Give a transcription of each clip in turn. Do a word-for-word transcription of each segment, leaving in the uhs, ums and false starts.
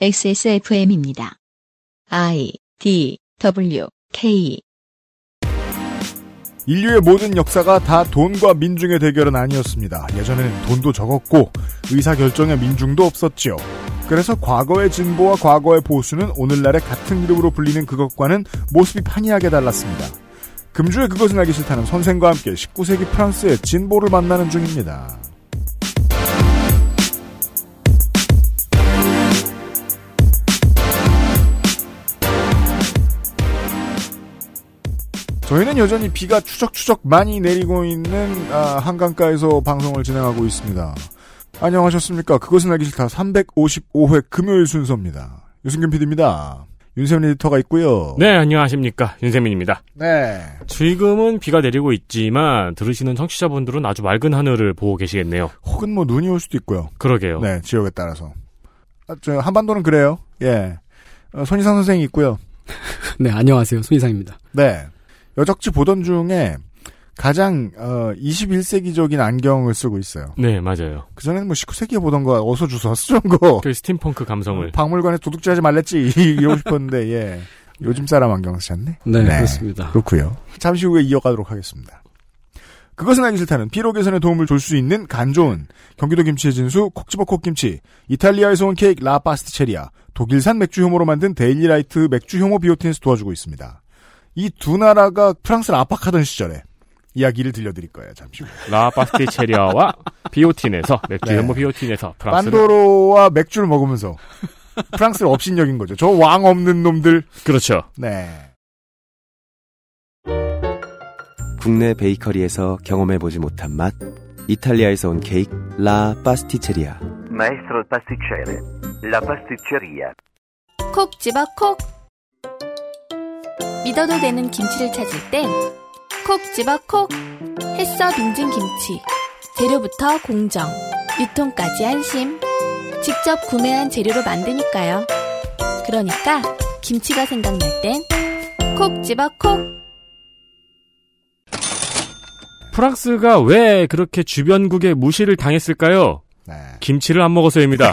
엑스에스에프엠입니다. I, D, W, K. 인류의 모든 역사가 다 돈과 민중의 대결은 아니었습니다. 예전에는 돈도 적었고 의사결정에 민중도 없었지요. 그래서 과거의 진보와 과거의 보수는 오늘날의 같은 이름으로 불리는 그것과는 모습이 판이하게 달랐습니다. 금주의 그것은 알기 싫다는 선생과 함께 십구 세기 프랑스의 진보를 만나는 중입니다. 저희는 여전히 비가 추적추적 많이 내리고 있는 아, 한강가에서 방송을 진행하고 있습니다. 안녕하셨습니까? 그것은 알기 싫다 삼백오십오 회 금요일 순서입니다. 유승균 피디입니다. 윤세민 에디터가 있고요. 네, 안녕하십니까? 윤세민입니다. 네. 지금은 비가 내리고 있지만 들으시는 청취자분들은 아주 맑은 하늘을 보고 계시겠네요. 혹은 뭐 눈이 올 수도 있고요. 그러게요. 네, 지역에 따라서. 아, 저 한반도는 그래요. 예. 어, 손희상 선생이 있고요. 네, 안녕하세요. 손희상입니다. 네. 여적지 보던 중에 가장 어, 이십일 세기적인 안경을 쓰고 있어요. 네, 맞아요. 그전에는 뭐 십구 세기에 보던 거 어서 주워 쓰던 거. 그 스팀펑크 감성을. 박물관에 도둑질하지 말랬지 이러고 싶었는데 예. 요즘 사람 안경 쓰셨네. 네, 네, 그렇습니다. 그렇고요. 잠시 후에 이어가도록 하겠습니다. 그것은 알기 싫다는 피로 개선에 도움을 줄 수 있는 간 좋은 경기도 김치의 진수 콕집어 콕김치, 이탈리아에서 온 케이크 라 파스티체리아, 독일산 맥주 효모로 만든 데일리 라이트 맥주 효모 비오틴스 도와주고 있습니다. 이 두 나라가 프랑스를 압박하던 시절에 이야기를 들려드릴 거예요. 잠시 후에. 라 파스티체리아와 비오틴에서 맥주 효모 네. 비오틴에서 프랑스를. 반도로와 맥주를 먹으면서 프랑스를 업신여긴 거죠. 저 왕 없는 놈들. 그렇죠. 네. 국내 베이커리에서 경험해보지 못한 맛. 이탈리아에서 온 케이크 라 파스티체리아. 마에스트로 파스티체레 라 파스티체리아. 콕 집어 콕. 믿어도 되는 김치를 찾을 땐 콕 집어 콕. 햇서 빙진 김치. 재료부터 공정, 유통까지 안심. 직접 구매한 재료로 만드니까요. 그러니까 김치가 생각날 땐 콕 집어 콕. 프랑스가 왜 그렇게 주변국에 무시를 당했을까요? 네. 김치를 안 먹어서입니다.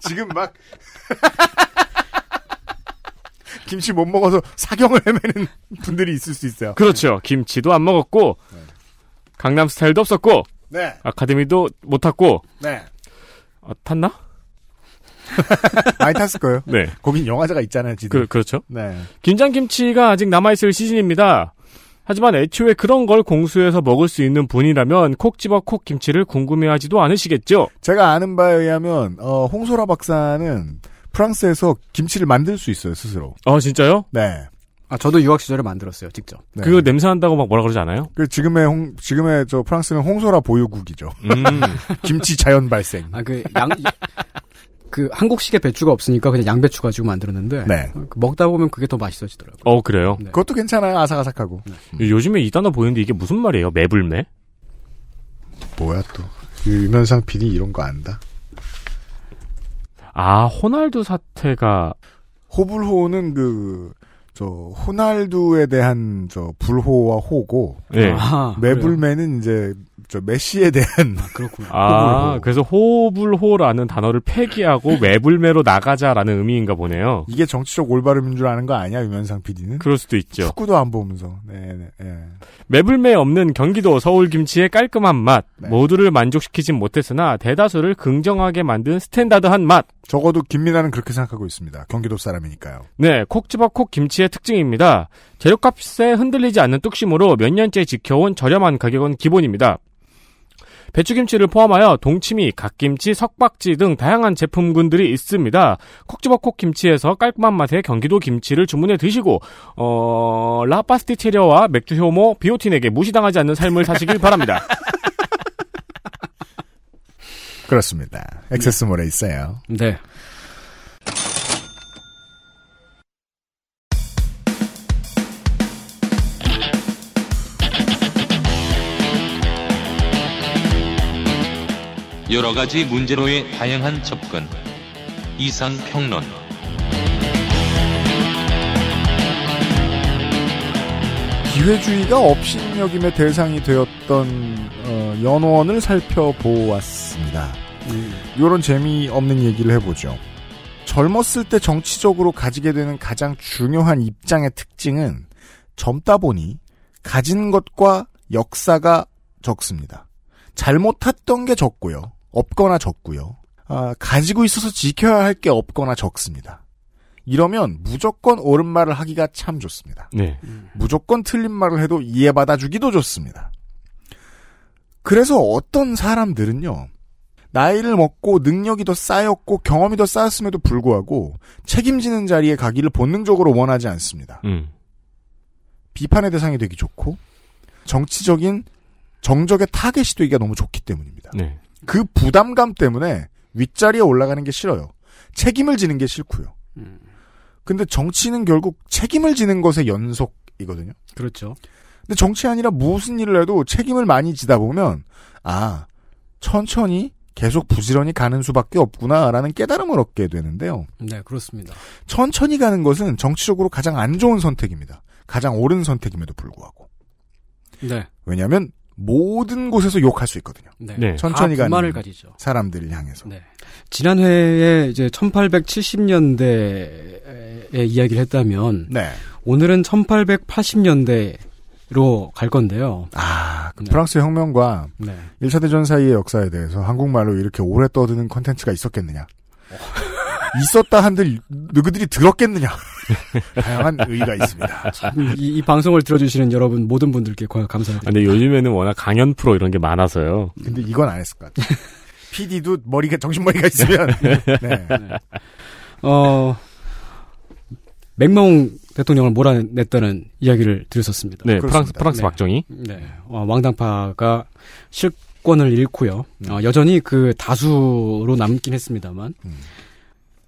지금 막... 김치 못 먹어서 사경을 헤매는 분들이 있을 수 있어요. 그렇죠. 김치도 안 먹었고 네. 강남 스타일도 없었고 네. 아카데미도 못 탔고 네. 아, 탔나? 많이 탔을 거예요. 네. 거긴 영화제가 있잖아요. 그, 그렇죠. 네. 김장김치가 아직 남아있을 시즌입니다. 하지만 애초에 그런 걸 공수해서 먹을 수 있는 분이라면 콕 집어 콕 김치를 궁금해하지도 않으시겠죠. 제가 아는 바에 의하면 어, 홍소라 박사는 프랑스에서 김치를 만들 수 있어요, 스스로. 아, 진짜요? 네. 아, 저도 유학 시절에 만들었어요, 직접. 네. 그거 냄새 난다고 막 뭐라 그러지 않아요? 그, 지금의 홍, 지금의 저 프랑스는 홍소라 보유국이죠. 음. 김치 자연 발생. 아, 그, 양, 그, 한국식의 배추가 없으니까 그냥 양배추 가지고 만들었는데. 네. 먹다 보면 그게 더 맛있어지더라고요. 어, 그래요? 네. 그것도 괜찮아요, 아삭아삭하고. 네. 음. 요즘에 이 단어 보이는데 이게 무슨 말이에요? 매불매? 뭐야, 또. 유면상 피디 이런 거 안다? 아, 호날두 사태가. 호불호는 그, 저, 호날두에 대한, 저, 불호와 호고. 예. 아, 매불매는 이제, 저, 메시에 대한. 아, 그렇구나. 아, 호불호. 그래서 호불호라는 단어를 폐기하고 매불매로 나가자라는 의미인가 보네요. 이게 정치적 올바름인 줄 아는 거 아니야, 유면상 피디는? 그럴 수도 있죠. 축구도 안 보면서. 네네, 예. 매불매 없는 경기도 서울 김치의 깔끔한 맛. 네. 모두를 만족시키진 못했으나 대다수를 긍정하게 만든 스탠다드한 맛. 적어도 김민아는 그렇게 생각하고 있습니다. 경기도 사람이니까요. 네, 콕집어 콕 김치의 특징입니다. 재료값에 흔들리지 않는 뚝심으로 몇 년째 지켜온 저렴한 가격은 기본입니다. 배추김치를 포함하여 동치미, 갓김치, 석박지 등 다양한 제품군들이 있습니다. 콕집어 콕 김치에서 깔끔한 맛의 경기도 김치를 주문해 드시고 어... 라파스티체리아와 맥주 효모, 비오틴에게 무시당하지 않는 삶을 사시길 바랍니다. 그렇습니다. 액세스몰에 있어요. 네. 여러 가지 문제로의 다양한 접근. 이상평론. 기회주의가 업신여김의 대상이 되었던 어, 연원을 살펴보았습니다. 이런 재미없는 얘기를 해보죠. 젊었을 때 정치적으로 가지게 되는 가장 중요한 입장의 특징은 젊다 보니 가진 것과 역사가 적습니다. 잘못했던 게 적고요. 없거나 적고요. 아, 가지고 있어서 지켜야 할 게 없거나 적습니다. 이러면 무조건 옳은 말을 하기가 참 좋습니다. 네. 음. 무조건 틀린 말을 해도 이해받아주기도 좋습니다. 그래서 어떤 사람들은요. 나이를 먹고 능력이 더 쌓였고 경험이 더 쌓였음에도 불구하고 책임지는 자리에 가기를 본능적으로 원하지 않습니다. 음. 비판의 대상이 되기 좋고 정치적인 정적의 타겟이 되기가 너무 좋기 때문입니다. 네. 그 부담감 때문에 윗자리에 올라가는 게 싫어요. 책임을 지는 게 싫고요. 음. 근데 정치는 결국 책임을 지는 것의 연속이거든요. 그렇죠. 근데 정치 아니라 무슨 일을 해도 책임을 많이 지다 보면 아, 천천히 계속 부지런히 가는 수밖에 없구나라는 깨달음을 얻게 되는데요. 네, 그렇습니다. 천천히 가는 것은 정치적으로 가장 안 좋은 선택입니다. 가장 옳은 선택임에도 불구하고. 네. 왜냐하면 모든 곳에서 욕할 수 있거든요. 네. 천천히 가는 분만을 가지죠. 사람들을 향해서. 네. 지난 회에 이제 천팔백칠십 년대에 이야기를 했다면, 네. 오늘은 천팔백팔십 년대. 로 갈 건데요. 아, 그 네. 프랑스 혁명과 네. 일 차 대전 사이의 역사에 대해서 한국말로 이렇게 오래 떠드는 콘텐츠가 있었겠느냐. 어. 있었다 한들 누구들이 들었겠느냐. 다양한 의의가 있습니다. 이, 이 방송을 들어주시는 여러분 모든 분들께 감사드립니다. 근데 요즘에는 워낙 강연 프로 이런 게 많아서요. 근데 이건 안 했을 것 같아요. 피디도 머리가 정신머리가 있으면. 네. 네. 어... 맥몽 대통령을 몰아냈다는 이야기를 드렸었습니다. 네, 프랑스, 프랑스 네. 박정희. 네, 어, 왕당파가 실권을 잃고요. 음. 어, 여전히 그 다수로 남긴 했습니다만, 음.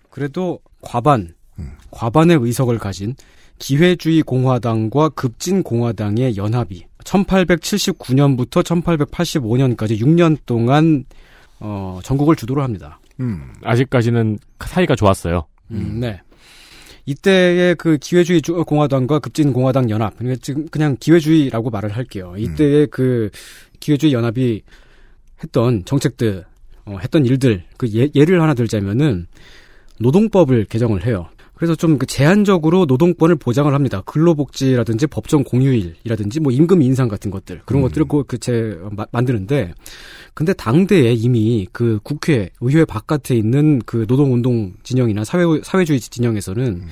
그래도 과반, 음. 과반의 의석을 가진 기회주의 공화당과 급진 공화당의 연합이 천팔백칠십구 년부터 천팔백팔십오 년까지 육 년 동안 어, 전국을 주도를 합니다. 음, 아직까지는 사이가 좋았어요. 음, 음. 네. 이때의 그 기회주의 공화당과 급진 공화당 연합, 그냥 기회주의라고 말을 할게요. 이때의 음. 그 기회주의 연합이 했던 정책들, 어, 했던 일들, 그 예, 예를 하나 들자면은 노동법을 개정을 해요. 그래서 좀 그 제한적으로 노동권을 보장을 합니다. 근로복지라든지 법정 공휴일이라든지 뭐 임금 인상 같은 것들, 그런 음. 것들을 그 제 만드는데, 근데 당대에 이미 그 국회, 의회 바깥에 있는 그 노동운동 진영이나 사회, 사회주의 진영에서는 음.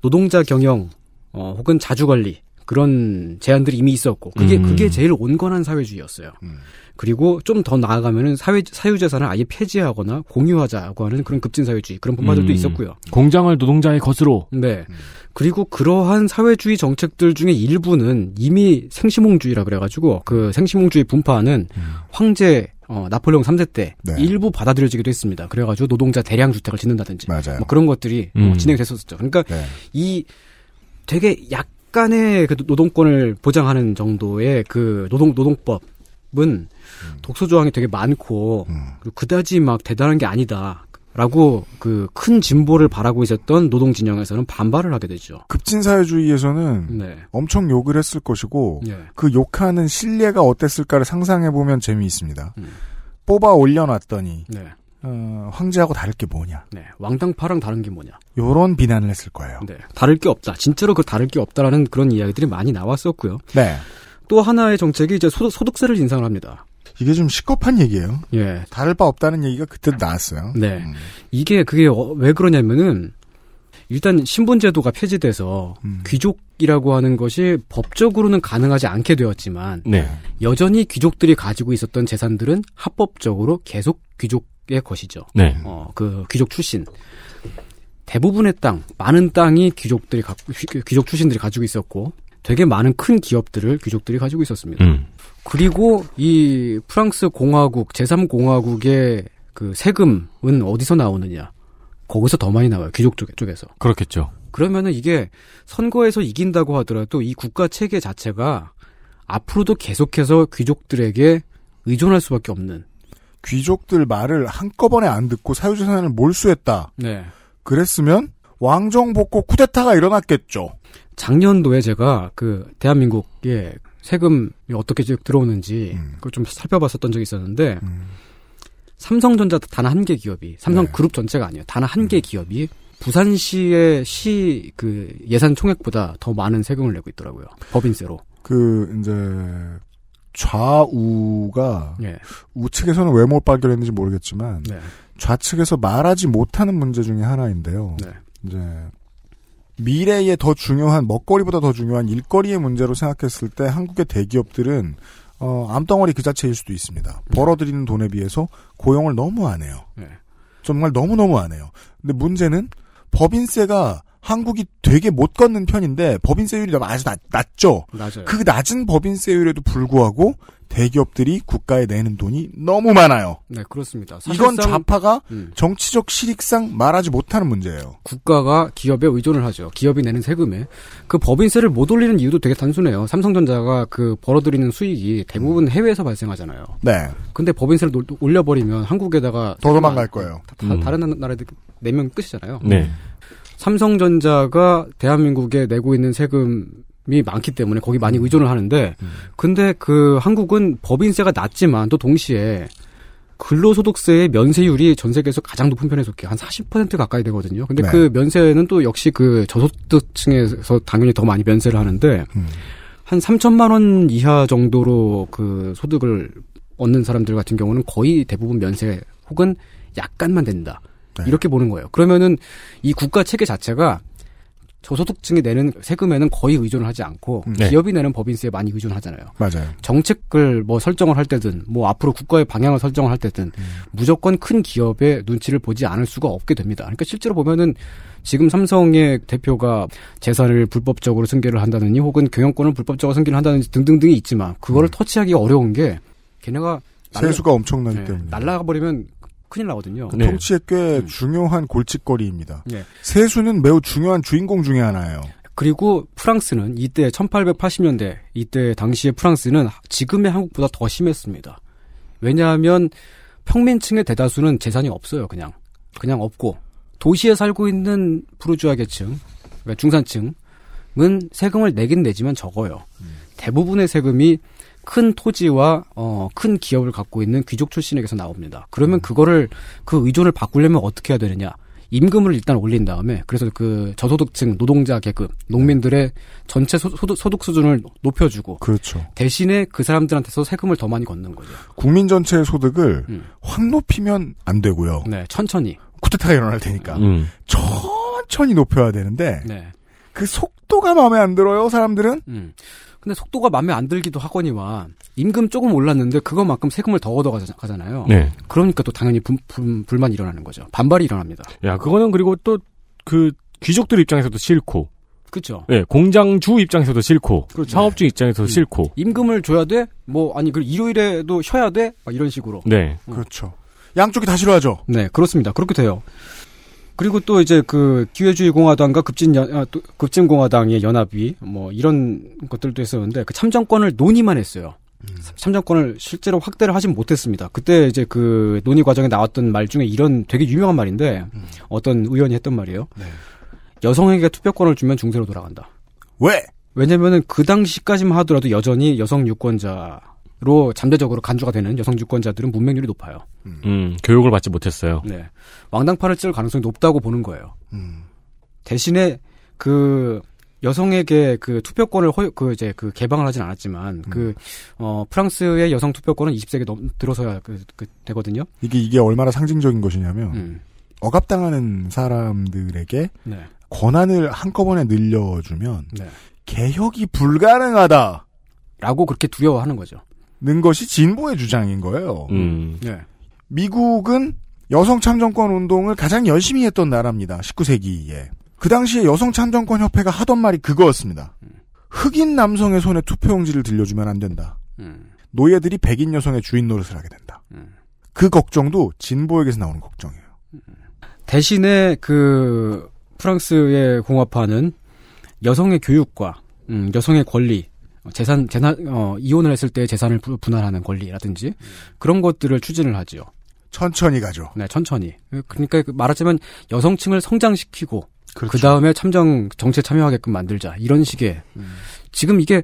노동자 경영, 어, 혹은 자주관리, 그런 제안들이 이미 있었고, 그게, 음. 그게 제일 온건한 사회주의였어요. 음. 그리고 좀 더 나아가면은 사회, 사유재산을 아예 폐지하거나 공유하자고 하는 그런 급진사회주의, 그런 분파들도 음. 있었고요. 공장을 노동자의 것으로. 네. 음. 그리고 그러한 사회주의 정책들 중에 일부는 이미 생시몽주의라 그래가지고, 그 생시몽주의 분파는 음. 황제, 어, 나폴레옹 삼 세 때 네. 일부 받아들여지기도 했습니다. 그래가지고 노동자 대량 주택을 짓는다든지. 맞아요. 뭐 그런 것들이 음. 어, 진행됐었죠. 그러니까 네. 이 되게 약, 약간의 그 노동권을 보장하는 정도의 그 노동, 노동법은 음. 독소조항이 되게 많고, 음. 그리고 그다지 막 대단한 게 아니다라고 그 큰 진보를 바라고 있었던 노동진영에서는 반발을 하게 되죠. 급진사회주의에서는 네. 엄청 욕을 했을 것이고, 네. 그 욕하는 신뢰가 어땠을까를 상상해보면 재미있습니다. 음. 뽑아 올려놨더니, 네. 어, 황제하고 다를 게 뭐냐? 네, 왕당파랑 다른 게 뭐냐? 요런 비난을 했을 거예요. 네, 다를 게 없다. 진짜로 그 다를 게 없다라는 그런 이야기들이 많이 나왔었고요. 네. 또 하나의 정책이 이제 소득, 소득세를 인상을 합니다. 이게 좀 시겁한 얘기예요. 예, 다를 바 없다는 얘기가 그때 나왔어요. 네, 음. 이게 그게 어, 왜 그러냐면은 일단 신분제도가 폐지돼서 음. 귀족이라고 하는 것이 법적으로는 가능하지 않게 되었지만 네. 여전히 귀족들이 가지고 있었던 재산들은 합법적으로 계속 귀족 의 것이죠. 네. 어, 그 귀족 출신 대부분의 땅, 많은 땅이 귀족들이 갖고 귀족 출신들이 가지고 있었고, 되게 많은 큰 기업들을 귀족들이 가지고 있었습니다. 음. 그리고 이 프랑스 공화국 제삼 공화국의 그 세금은 어디서 나오느냐? 거기서 더 많이 나와요. 귀족 쪽, 쪽에서. 그렇겠죠. 그러면은 이게 선거에서 이긴다고 하더라도 이 국가 체계 자체가 앞으로도 계속해서 귀족들에게 의존할 수밖에 없는. 귀족들 말을 한꺼번에 안 듣고 사유재산을 몰수했다. 네. 그랬으면 왕정복고 쿠데타가 일어났겠죠. 작년도에 제가 그 대한민국의 세금이 어떻게 들어오는지 음. 그걸 좀 살펴봤었던 적이 있었는데 음. 삼성전자 단 한 개 기업이, 삼성그룹 네. 전체가 아니에요. 단 한 개 음. 기업이 부산시의 시 그 예산 총액보다 더 많은 세금을 내고 있더라고요. 법인세로. 그 이제 좌우가 네. 우측에서는 왜 못 발견했는지 모르겠지만 네. 좌측에서 말하지 못하는 문제 중에 하나인데요. 네. 이제 미래에 더 중요한 먹거리보다 더 중요한 일거리의 문제로 생각했을 때 한국의 대기업들은 어, 암덩어리 그 자체일 수도 있습니다. 벌어들이는 돈에 비해서 고용을 너무 안 해요. 네. 정말 너무너무 안 해요. 근데 문제는 법인세가 한국이 되게 못 걷는 편인데 법인세율이 너무 아주 낮, 낮죠. 낮아요. 그 낮은 법인세율에도 불구하고 대기업들이 국가에 내는 돈이 너무 많아요. 네, 그렇습니다. 사실상, 이건 좌파가 음. 정치적 실익상 말하지 못하는 문제예요. 국가가 기업에 의존을 하죠. 기업이 내는 세금에. 그 법인세를 못 올리는 이유도 되게 단순해요. 삼성전자가 그 벌어들이는 수익이 대부분 해외에서 발생하잖아요. 네. 근데 법인세를 노, 올려버리면 한국에다가 더 도망갈 거예요. 다, 다, 음. 다른 나라에 내면 끝이잖아요. 네. 삼성전자가 대한민국에 내고 있는 세금이 많기 때문에 거기 많이 의존을 하는데 음. 근데 그 한국은 법인세가 낮지만 또 동시에 근로소득세의 면세율이 전 세계에서 가장 높은 편에 속해 한 사십 퍼센트 가까이 되거든요. 근데 네. 그 면세는 또 역시 그 저소득층에서 당연히 더 많이 면세를 하는데 음. 한 삼천만 원 이하 정도로 그 소득을 얻는 사람들 같은 경우는 거의 대부분 면세 혹은 약간만 된다. 네. 이렇게 보는 거예요. 그러면은 이 국가 체계 자체가 저소득층이 내는 세금에는 거의 의존을 하지 않고 네. 기업이 내는 법인세에 많이 의존하잖아요. 맞아요. 정책을 뭐 설정을 할 때든 뭐 앞으로 국가의 방향을 설정을 할 때든 음. 무조건 큰 기업의 눈치를 보지 않을 수가 없게 됩니다. 그러니까 실제로 보면은 지금 삼성의 대표가 재산을 불법적으로 승계를 한다느니 혹은 경영권을 불법적으로 승계를 한다든지 등등등이 있지만 그거를 음. 터치하기가 어려운 게 걔네가 세수가 날라... 엄청나기 네. 때문에 날라가버리면 큰일 나거든요. 네. 정치에 꽤 음. 중요한 골칫거리입니다. 네. 세수는 매우 중요한 주인공 중에 하나예요. 그리고 프랑스는 이때 천팔백팔십 년대 이때 당시의 프랑스는 지금의 한국보다 더 심했습니다. 왜냐하면 평민층의 대다수는 재산이 없어요. 그냥 그냥 없고 도시에 살고 있는 부르주아 계층, 그러니까 중산층은 세금을 내긴 내지만 적어요. 음. 대부분의 세금이 큰 토지와 어, 큰 기업을 갖고 있는 귀족 출신에게서 나옵니다. 그러면 음. 그거를 그 의존을 바꾸려면 어떻게 해야 되느냐? 임금을 일단 올린 다음에 그래서 그 저소득층 노동자 계급 농민들의 전체 소, 소득, 소득 수준을 높여주고 그렇죠. 대신에 그 사람들한테서 세금을 더 많이 걷는 거죠. 국민 전체의 소득을 음. 확 높이면 안 되고요. 네, 천천히 쿠데타가 일어날 테니까 음. 천천히 높여야 되는데 네. 그 속도가 마음에 안 들어요. 사람들은. 음. 근데 속도가 마음에 안 들기도 하거니만 임금 조금 올랐는데 그거만큼 세금을 더 얻어가잖아요. 네. 그러니까 또 당연히 분, 분, 불만이 일어나는 거죠. 반발이 일어납니다. 야, 그거는 그리고 또 그 귀족들 입장에서도 싫고. 그렇죠. 예, 네, 공장주 입장에서도 싫고. 그렇죠. 사업주 입장에서도 네. 싫고. 임금을 줘야 돼? 뭐 아니 그 일요일에도 쉬어야 돼? 막 이런 식으로. 네. 음. 그렇죠. 양쪽이 다 싫어하죠. 네, 그렇습니다. 그렇게 돼요. 그리고 또 이제 그 기회주의 공화당과 급진 연, 급진 공화당의 연합이 뭐 이런 것들도 했었는데 그 참정권을 논의만 했어요. 음. 참정권을 실제로 확대를 하진 못했습니다. 그때 이제 그 논의 과정에 나왔던 말 중에 이런 되게 유명한 말인데 음. 어떤 의원이 했던 말이에요. 네. 여성에게 투표권을 주면 중세로 돌아간다. 왜? 왜냐면은 그 당시까지만 하더라도 여전히 여성 유권자 로 잠재적으로 간주가 되는 여성 유권자들은 문맹률이 높아요. 음, 음 교육을 받지 못했어요. 네, 왕당파를 찔 가능성이 높다고 보는 거예요. 음. 대신에 그 여성에게 그 투표권을 허, 그 이제 그 개방을 하진 않았지만 음. 그 어, 프랑스의 여성 투표권은 이십 세기 넘 들어서야 그, 그 되거든요. 이게 이게 얼마나 상징적인 것이냐면 음. 억압당하는 사람들에게 네. 권한을 한꺼번에 늘려주면 네. 개혁이 불가능하다라고 그렇게 두려워하는 거죠. 는 것이 진보의 주장인 거예요. 음. 네. 미국은 여성 참정권 운동을 가장 열심히 했던 나라입니다. 십구 세기에. 그 당시에 여성 참정권 협회가 하던 말이 그거였습니다. 흑인 남성의 손에 투표용지를 들려주면 안 된다. 음. 노예들이 백인 여성의 주인 노릇을 하게 된다. 음. 그 걱정도 진보에게서 나오는 걱정이에요. 대신에 그 프랑스의 공화파는 여성의 교육과 음, 여성의 권리 재산, 재산, 어, 이혼을 했을 때 재산을 분할하는 권리라든지 음. 그런 것들을 추진을 하죠. 천천히 가죠. 네, 천천히. 그러니까 말하자면 여성층을 성장시키고 그렇죠. 그 다음에 참정 정치에 참여하게끔 만들자 이런 식의 음. 지금 이게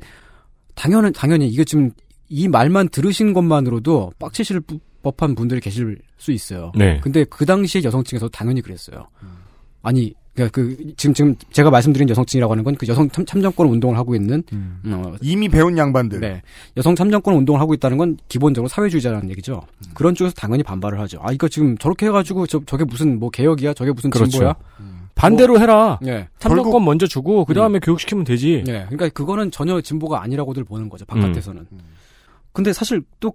당연히 당연히 이게 지금 이 말만 들으신 것만으로도 빡치실 법한 분들이 계실 수 있어요. 네. 근데 그 당시의 여성층에서 당연히 그랬어요. 음. 아니, 그러니까 그 지금 지금 제가 말씀드린 여성층이라고 하는 건 그 여성 참, 참정권 운동을 하고 있는 음. 어, 이미 배운 양반들. 네, 여성 참정권 운동을 하고 있다는 건 기본적으로 사회주의자라는 얘기죠. 음. 그런 쪽에서 당연히 반발을 하죠. 아, 이거 지금 저렇게 해가지고 저 저게 무슨 뭐 개혁이야? 저게 무슨 그렇죠. 진보야? 음. 반대로 뭐, 해라. 네. 참정권 결국, 먼저 주고 그 다음에 음. 교육시키면 되지. 네, 그러니까 그거는 전혀 진보가 아니라고들 보는 거죠. 바깥에서는. 음. 음. 근데 사실 또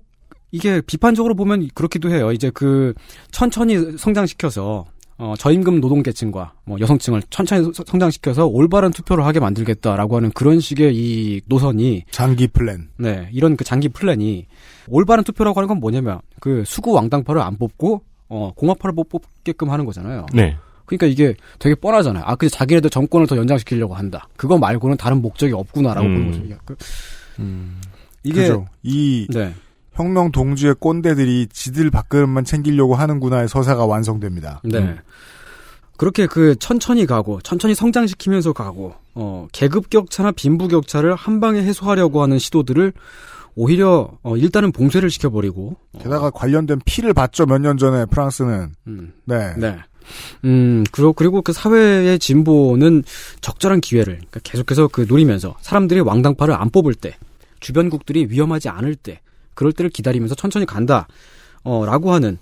이게 비판적으로 보면 그렇기도 해요. 이제 그 천천히 성장시켜서 어, 저임금 노동계층과 뭐 여성층을 천천히 서, 성장시켜서 올바른 투표를 하게 만들겠다라고 하는 그런 식의 이 노선이 장기 플랜. 네, 이런 그 장기 플랜이 올바른 투표라고 하는 건 뭐냐면 그 수구 왕당파를 안 뽑고 어, 공화파를 못 뽑게끔 하는 거잖아요. 네. 그러니까 이게 되게 뻔하잖아요. 아, 그래서 자기네들 정권을 더 연장시키려고 한다. 그거 말고는 다른 목적이 없구나라고 음. 보는 거죠. 그, 음. 이게 그죠. 이 네. 혁명 동지의 꼰대들이 지들 밥그릇만 챙기려고 하는구나의 서사가 완성됩니다. 네. 음. 그렇게 그 천천히 가고 천천히 성장시키면서 가고 어, 계급 격차나 빈부 격차를 한 방에 해소하려고 하는 시도들을 오히려 어, 일단은 봉쇄를 시켜버리고 게다가 관련된 피를 봤죠. 몇 년 전에 프랑스는. 음. 네. 네. 음, 그리고, 그리고 그 사회의 진보는 적절한 기회를 그러니까 계속해서 그 누리면서 사람들이 왕당파를 안 뽑을 때 주변국들이 위험하지 않을 때 그럴 때를 기다리면서 천천히 간다, 어, 라고 하는,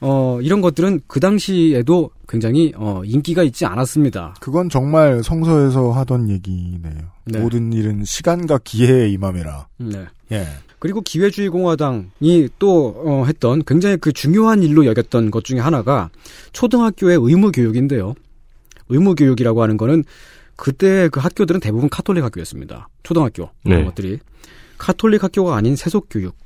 어, 이런 것들은 그 당시에도 굉장히, 어, 인기가 있지 않았습니다. 그건 정말 성서에서 하던 얘기네요. 네. 모든 일은 시간과 기회의 임함이라. 네. 예. 그리고 기회주의 공화당이 또, 어, 했던 굉장히 그 중요한 일로 여겼던 것 중에 하나가 초등학교의 의무교육인데요. 의무교육이라고 하는 거는 그때 그 학교들은 대부분 카톨릭 학교였습니다. 초등학교. 네. 그런 것들이. 카톨릭 학교가 아닌 세속교육.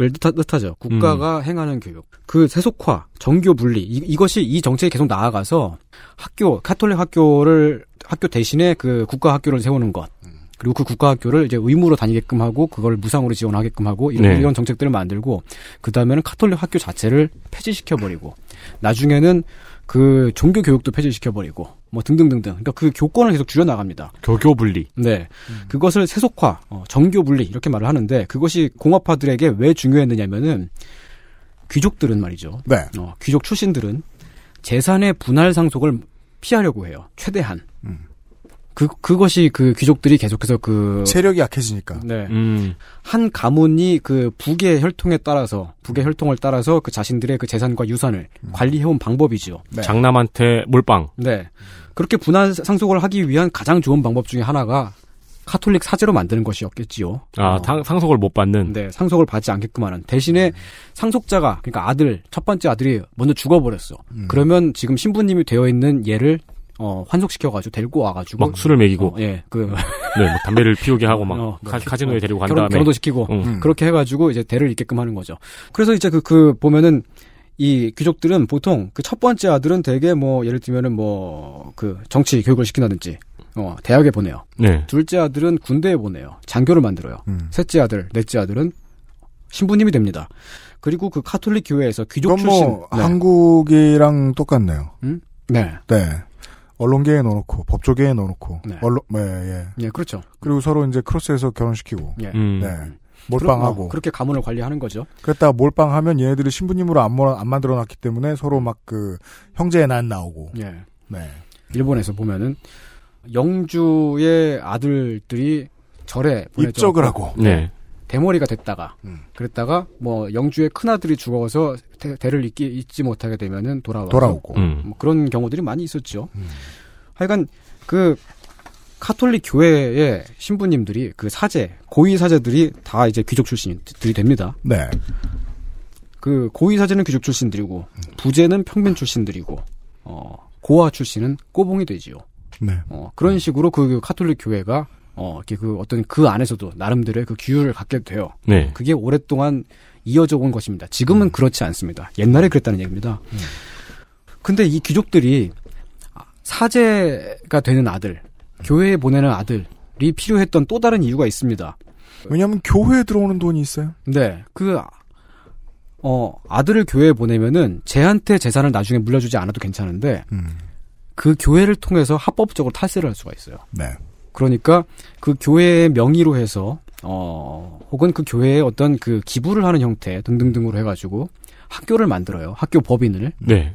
을 뜻하죠. 국가가 음. 행하는 교육. 그 세속화, 정교 분리 이, 이것이 이 정책이 계속 나아가서 학교, 카톨릭 학교를 학교 대신에 그 국가 학교를 세우는 것. 그리고 그 국가 학교를 이제 의무로 다니게끔 하고 그걸 무상으로 지원하게끔 하고 이런, 네. 이런 정책들을 만들고 그다음에는 카톨릭 학교 자체를 폐지시켜 버리고 나중에는 그 종교 교육도 폐지시켜 버리고 뭐 등등등등. 그러니까 그 교권을 계속 줄여 나갑니다. 교교 분리. 네. 음. 그것을 세속화, 어, 정교 분리 이렇게 말을 하는데 그것이 공화파들에게 왜 중요했느냐면은 귀족들은 말이죠. 네. 어, 귀족 출신들은 재산의 분할 상속을 피하려고 해요. 최대한. 음. 그, 그것이 그 귀족들이 계속해서 그. 세력이 약해지니까. 네. 음. 한 가문이 그 부의 혈통에 따라서, 부의 혈통을 따라서 그 자신들의 그 재산과 유산을 음. 관리해온 방법이죠. 네. 장남한테 몰빵. 네. 그렇게 분할 상속을 하기 위한 가장 좋은 방법 중에 하나가 카톨릭 사제로 만드는 것이었겠지요. 아, 어. 상속을 못 받는? 네, 상속을 받지 않게끔 하는. 대신에 음. 상속자가, 그러니까 아들, 첫 번째 아들이 먼저 죽어버렸어. 음. 그러면 지금 신부님이 되어 있는 얘를 어, 환속시켜가지고, 데리고 와가지고. 막 술을 먹이고. 어, 예, 그. 네, 뭐 담배를 피우게 하고, 막, 어, 카, 카지노에 데리고 간 결혼, 다음에. 결혼도 시키고. 음. 그렇게 해가지고, 이제 대를 잇게끔 하는 거죠. 그래서 이제 그, 그, 보면은, 이 귀족들은 보통, 그 첫 번째 아들은 되게 뭐, 예를 들면은 뭐, 그, 정치 교육을 시킨다든지, 어, 대학에 보내요. 네. 둘째 아들은 군대에 보내요. 장교를 만들어요. 음. 셋째 아들, 넷째 아들은 신부님이 됩니다. 그리고 그 카톨릭 교회에서 귀족 출신. 그럼 뭐, 네. 한국이랑 똑같네요. 음? 네. 네. 언론계에 넣어놓고 법조계에 넣어놓고 네. 언론 네, 예, 예, 그렇죠. 그리고 서로 이제 크로스해서 결혼시키고, 예. 음. 네, 몰빵하고 그러, 어, 그렇게 가문을 관리하는 거죠. 그랬다가 몰빵하면 얘네들이 신부님으로 안, 안 만들어놨기 때문에 서로 막 그 형제의 난 나오고, 예, 네. 일본에서 보면은 영주의 아들들이 절에 입적을 하고, 네. 대머리가 됐다가, 음. 그랬다가 뭐 영주의 큰 아들이 죽어서 대, 대를 잇기 잇지 못하게 되면은 돌아와 돌아오고 음. 뭐 그런 경우들이 많이 있었죠. 음. 하여간 그 카톨릭 교회의 신부님들이 그 사제 고위 사제들이 다 이제 귀족 출신들이 됩니다. 네. 그 고위 사제는 귀족 출신들이고 부제는 평민 출신들이고 어, 고아 출신은 꼬봉이 되지요. 네. 어, 그런 음. 식으로 그 카톨릭 교회가 어, 이렇게 그 어떤 그 안에서도 나름대로의 그 규율을 갖게 돼요. 네. 그게 오랫동안 이어져 온 것입니다. 지금은 음. 그렇지 않습니다. 옛날에 그랬다는 얘기입니다. 음. 근데 이 귀족들이 사제가 되는 아들, 음. 교회에 보내는 아들이 필요했던 또 다른 이유가 있습니다. 왜냐면 교회에 들어오는 돈이 있어요. 네. 그, 어, 아들을 교회에 보내면은 쟤한테 재산을 나중에 물려주지 않아도 괜찮은데, 음. 그 교회를 통해서 합법적으로 탈세를 할 수가 있어요. 네. 그러니까 그 교회의 명의로 해서 어, 혹은 그 교회에 어떤 그 기부를 하는 형태 등등등으로 해가지고 학교를 만들어요. 학교 법인을. 네.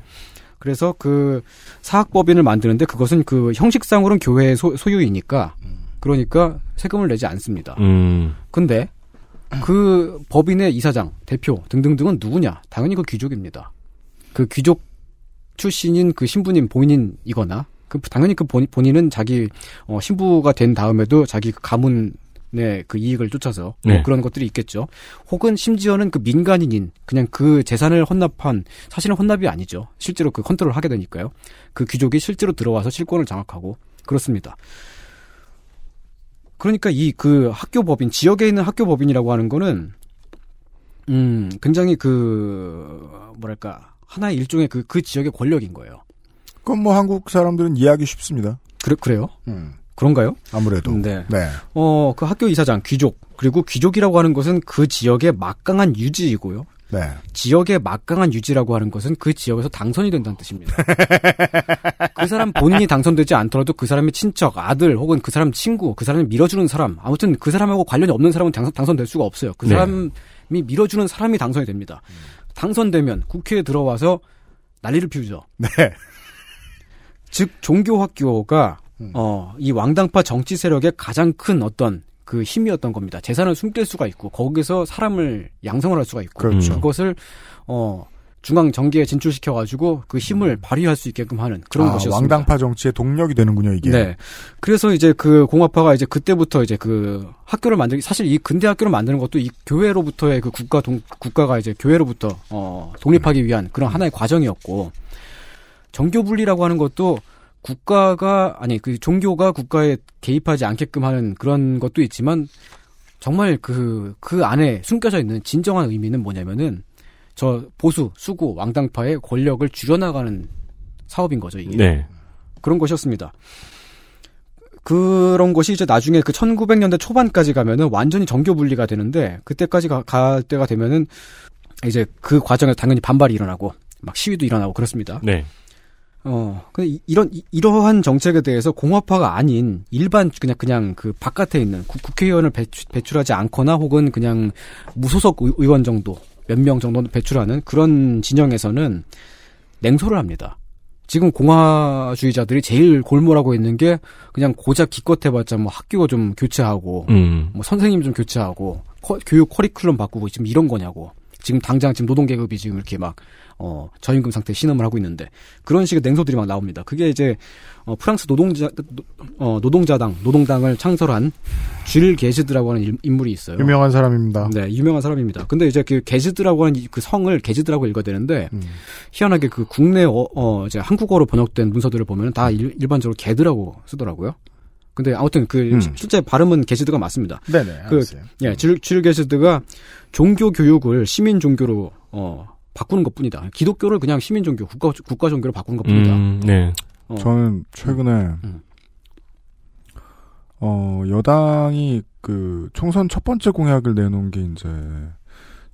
그래서 그 사학법인을 만드는데 그것은 그 형식상으로는 교회의 소, 소유이니까 그러니까 세금을 내지 않습니다. 음. 근데 그 법인의 이사장, 대표 등등등은 누구냐? 당연히 그 귀족입니다. 그 귀족 출신인 그 신부님 본인이거나 그 당연히 그 본, 본인은 자기 어, 신부가 된 다음에도 자기 그 가문 네, 그 이익을 쫓아서 뭐 네. 그런 것들이 있겠죠. 혹은 심지어는 그 민간인인 그냥 그 재산을 헌납한 사실은 헌납이 아니죠. 실제로 그 컨트롤을 하게 되니까요. 그 귀족이 실제로 들어와서 실권을 장악하고 그렇습니다. 그러니까 이 그 학교 법인 지역에 있는 학교 법인이라고 하는 거는 음 굉장히 그 뭐랄까 하나의 일종의 그 그 지역의 권력인 거예요. 그건 뭐 한국 사람들은 이해하기 쉽습니다. 그래 그래요? 음. 그런가요? 아무래도. 네. 네. 어, 그 학교 이사장, 귀족, 그리고 귀족이라고 하는 것은 그 지역의 막강한 유지이고요. 네. 지역의 막강한 유지라고 하는 것은 그 지역에서 당선이 된다는 뜻입니다. 그 사람 본인이 당선되지 않더라도 그 사람의 친척, 아들, 혹은 그 사람 친구, 그 사람을 밀어주는 사람, 아무튼 그 사람하고 관련이 없는 사람은 당선, 당선될 수가 없어요. 그 사람이 네. 밀어주는 사람이 당선이 됩니다. 음. 당선되면 국회에 들어와서 난리를 피우죠. 네. 즉, 종교학교가 어, 이 왕당파 정치 세력의 가장 큰 어떤 그 힘이었던 겁니다. 재산을 숨길 수가 있고 거기서 사람을 양성을 할 수가 있고 그렇죠. 그것을 어, 중앙 정계에 진출시켜 가지고 그 힘을 발휘할 수 있게끔 하는 그런 아, 것이었습니다. 왕당파 정치의 동력이 되는군요, 이게. 네. 그래서 이제 그 공화파가 이제 그때부터 이제 그 학교를 만들기 사실 이 근대 학교를 만드는 것도 이 교회로부터의 그 국가 동, 국가가 이제 교회로부터 어, 독립하기 위한 그런 하나의 과정이었고 정교 분리라고 하는 것도 국가가 아니 그 종교가 국가에 개입하지 않게끔 하는 그런 것도 있지만 정말 그, 그 안에 숨겨져 있는 진정한 의미는 뭐냐면은 저 보수 수구 왕당파의 권력을 줄여나가는 사업인 거죠 이게. 네. 그런 것이었습니다. 그런 것이 이제 나중에 그 천구백 년대 초반까지 가면은 완전히 정교 분리가 되는데 그때까지 가, 갈 때가 되면은 이제 그 과정에서 당연히 반발이 일어나고 막 시위도 일어나고 그렇습니다. 네. 어, 근데 이런, 이러한 정책에 대해서 공화파가 아닌 일반, 그냥, 그냥 그 바깥에 있는 국, 국회의원을 배출, 배출하지 않거나 혹은 그냥 무소속 의원 정도, 몇 명 정도는 배출하는 그런 진영에서는 냉소를 합니다. 지금 공화주의자들이 제일 골몰하고 있는 게 그냥 고작 기껏 해봤자 뭐 학교 좀 교체하고, 음. 뭐 선생님 좀 교체하고, 커, 교육 커리큘럼 바꾸고 지금 이런 거냐고. 지금 당장 지금 노동계급이 지금 이렇게 막, 어, 저임금 상태에 신음을 하고 있는데, 그런 식의 냉소들이 막 나옵니다. 그게 이제, 어, 프랑스 노동자, 노, 어, 노동자당, 노동당을 창설한 쥘 게즈드라고 하는 인물이 있어요. 유명한 사람입니다. 네, 유명한 사람입니다. 근데 이제 그 게즈드라고 하는 그 성을 게즈드라고 읽어야 되는데, 음. 희한하게 그 국내, 어, 어, 이제 한국어로 번역된 문서들을 보면 다 일, 일반적으로 게드라고 쓰더라고요. 근데 아무튼 그 음. 실제 발음은 게즈드가 맞습니다. 네네. 그 예, 쥘 쥘 게즈드가 종교 교육을 시민 종교로 어, 바꾸는 것뿐이다. 기독교를 그냥 시민 종교, 국가 국가 종교로 바꾸는 것뿐이다. 음, 네. 어. 저는 최근에 음. 어, 여당이 그 총선 첫 번째 공약을 내놓은 게 이제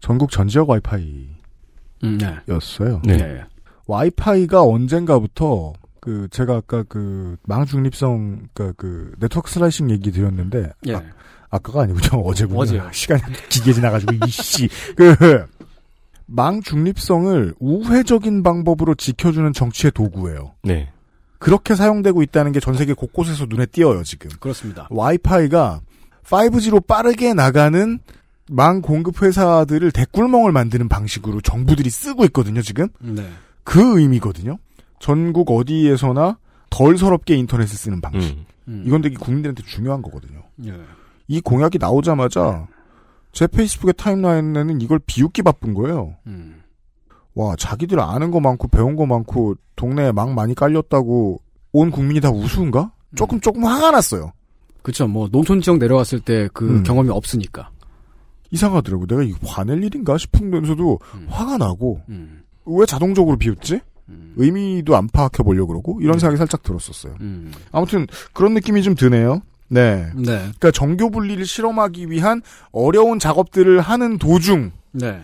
전국 전 지역 와이파이였어요. 음, 네. 네. 네. 와이파이가 언젠가부터 그 제가 아까 그 망중립성 그러니까 그 네트워크 슬라이싱 얘기 드렸는데 예. 아, 아까가 아니고요 어제군요. 어제. 시간이 기계 지나가지고 이씨 그 망중립성을 우회적인 방법으로 지켜주는 정치의 도구예요. 네. 그렇게 사용되고 있다는 게 전 세계 곳곳에서 눈에 띄어요 지금. 그렇습니다. 와이파이가 파이브지로 빠르게 나가는 망 공급 회사들을 대꿀멍을 만드는 방식으로 정부들이 쓰고 있거든요 지금. 네. 그 의미거든요. 전국 어디에서나 덜 서럽게 인터넷을 쓰는 방식. 음, 음. 이건 되게 국민들한테 중요한 거거든요. 예. 이 공약이 나오자마자 제 페이스북의 타임라인에는 이걸 비웃기 바쁜 거예요. 음. 와, 자기들 아는 거 많고 배운 거 많고 동네에 막 많이 깔렸다고 온 국민이 다 우스운가? 조금 조금 화가 났어요. 그렇죠. 뭐 농촌 지역 내려왔을 때 그 음. 경험이 없으니까. 이상하더라고. 내가 이거 화낼 일인가 싶으면서도 음. 화가 나고 음. 왜 자동적으로 비웃지? 음. 의미도 안 파악해보려고 그러고 이런 생각이 음. 살짝 들었었어요. 음. 아무튼 그런 느낌이 좀 드네요. 네. 네. 그러니까 정교 분리를 실험하기 위한 어려운 작업들을 하는 도중 네.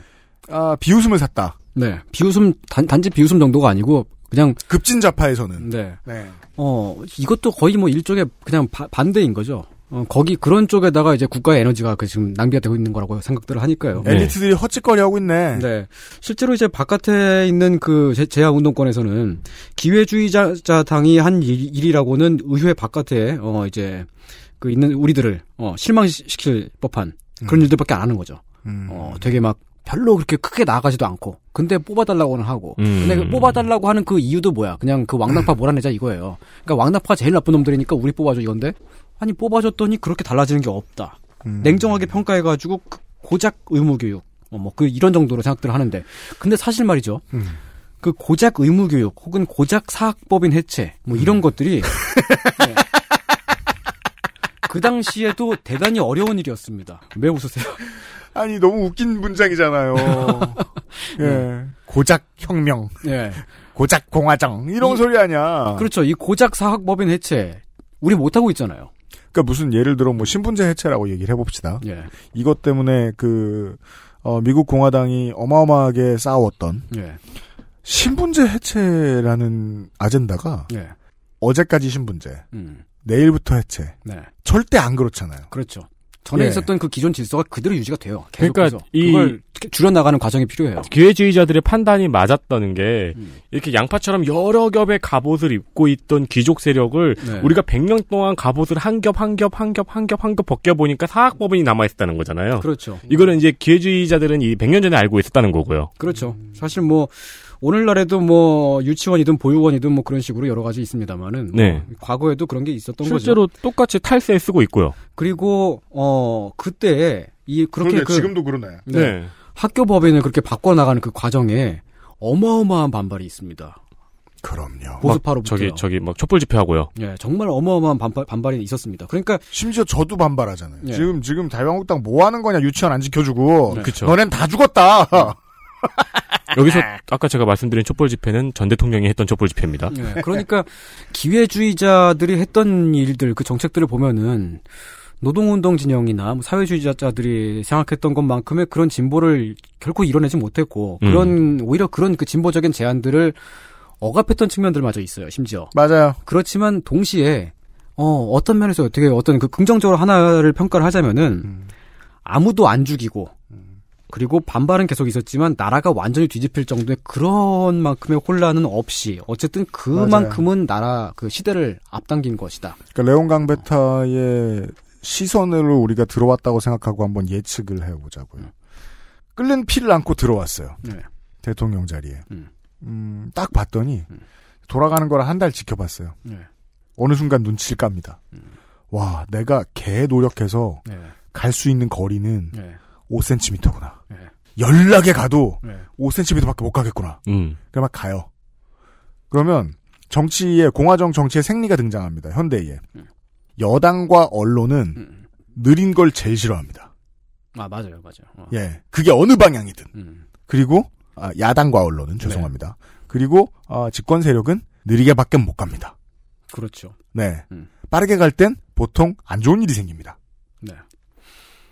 아, 비웃음을 샀다. 네. 비웃음 단, 단지 비웃음 정도가 아니고 그냥 급진자파에서는. 네. 네. 어 이것도 거의 뭐 일종의 그냥 바, 반대인 거죠. 어, 거기 그런 쪽에다가 이제 국가의 에너지가 그 지금 낭비가 되고 있는 거라고 생각들을 하니까요. 네. 엘리트들이 헛짓거리 하고 있네. 네. 실제로 이제 바깥에 있는 그 제야 운동권에서는 기회주의자 당이 한 일, 일이라고는 의회 바깥에 어 이제 그 있는 우리들을 어 실망시킬 법한 그런 음. 일들밖에 안 하는 거죠. 음. 어 되게 막 별로 그렇게 크게 나아가지도 않고. 근데 뽑아달라고는 하고. 음. 근데 그 뽑아달라고 하는 그 이유도 뭐야? 그냥 그 왕당파 몰아내자 이거예요. 그러니까 왕당파가 제일 나쁜 놈들이니까 우리 뽑아줘 이건데. 아니 뽑아줬더니 그렇게 달라지는 게 없다. 음. 냉정하게 평가해가지고 고작 의무교육, 뭐 그 이런 정도로 생각들을 하는데, 근데 사실 말이죠. 음. 그 고작 의무교육 혹은 고작 사학법인 해체 뭐 이런 음. 것들이 네. 그 당시에도 대단히 어려운 일이었습니다. 왜 웃으세요? 아니 너무 웃긴 문장이잖아요. 예, 네. 고작 혁명, 예, 네. 고작 공화정 이런 이, 소리 아니야. 그렇죠. 이 고작 사학법인 해체 우리 못 하고 있잖아요. 그러니까 무슨 예를 들어 뭐 신분제 해체라고 얘기를 해봅시다. 예. 이것 때문에 그 어 미국 공화당이 어마어마하게 싸웠던 예. 신분제 해체라는 아젠다가 예. 어제까지 신분제, 음. 내일부터 해체. 네. 절대 안 그렇잖아요. 그렇죠. 전에 예. 있었던 그 기존 질서가 그대로 유지가 돼요. 계속해서. 그러니까 이 그걸 줄여나가는 과정이 필요해요. 기회주의자들의 판단이 맞았다는 게 음. 이렇게 양파처럼 여러 겹의 갑옷을 입고 있던 귀족 세력을 네. 우리가 백 년 동안 갑옷을 한 겹 한 겹 한 겹 한 겹 한 겹 벗겨보니까 사학법인이 남아있었다는 거잖아요. 그렇죠. 이거는 이제 기회주의자들은 이 백 년 전에 알고 있었다는 거고요. 그렇죠. 사실 뭐 오늘날에도 뭐 유치원이든 보육원이든 뭐 그런 식으로 여러 가지 있습니다만은 네. 뭐 과거에도 그런 게 있었던 실제로 거죠. 실제로 똑같이 탈세에 쓰고 있고요. 그리고 어 그때 이 그렇게 그, 지금도 그러나요? 네. 네. 학교 법인을 그렇게 바꿔 나가는 그 과정에 어마어마한 반발이 있습니다. 그럼요. 보수파로부터 저기 저기 막 촛불 집회하고요. 예, 정말 어마어마한 반발 반발이 있었습니다. 그러니까 심지어 저도 반발하잖아요. 예. 지금 지금 자유한국당 뭐 하는 거냐? 유치원 안 지켜주고. 네. 그쵸. 너넨 다 죽었다. 네. 여기서 아까 제가 말씀드린 촛불 집회는 전 대통령이 했던 촛불 집회입니다. 네, 그러니까 기회주의자들이 했던 일들, 그 정책들을 보면은 노동운동 진영이나 사회주의자들이 생각했던 것만큼의 그런 진보를 결코 이뤄내지 못했고 그런 음. 오히려 그런 그 진보적인 제안들을 억압했던 측면들마저 있어요. 심지어 맞아요. 그렇지만 동시에 어, 어떤 면에서 되게 어떤 그 긍정적으로 하나를 평가를 하자면은 음. 아무도 안 죽이고. 그리고 반발은 계속 있었지만 나라가 완전히 뒤집힐 정도의 그런 만큼의 혼란은 없이 어쨌든 그만큼은 맞아요. 나라 그 시대를 앞당긴 것이다. 그러니까 레온 강베타의 시선으로 우리가 들어왔다고 생각하고 한번 예측을 해보자고요. 음. 끓는 피를 안고 들어왔어요. 네. 대통령 자리에. 음. 음, 딱 봤더니 음. 돌아가는 걸 한 달 지켜봤어요. 네. 어느 순간 눈치를 깝니다. 음. 와, 내가 개 노력해서 네. 갈 수 있는 거리는 네. 오 센티미터구나. 네. 연락에 가도 네. 오 센티미터밖에 못 가겠구나. 음. 그럼 막 가요. 그러면 정치의 공화정 정치의 생리가 등장합니다. 현대에. 음. 여당과 언론은 음. 느린 걸 제일 싫어합니다. 아 맞아요, 맞아요. 어. 예, 그게 어느 방향이든. 음. 그리고 아, 야당과 언론은 죄송합니다. 네. 그리고 아, 집권 세력은 느리게밖에 못 갑니다. 그렇죠. 네, 음. 빠르게 갈 땐 보통 안 좋은 일이 생깁니다. 네.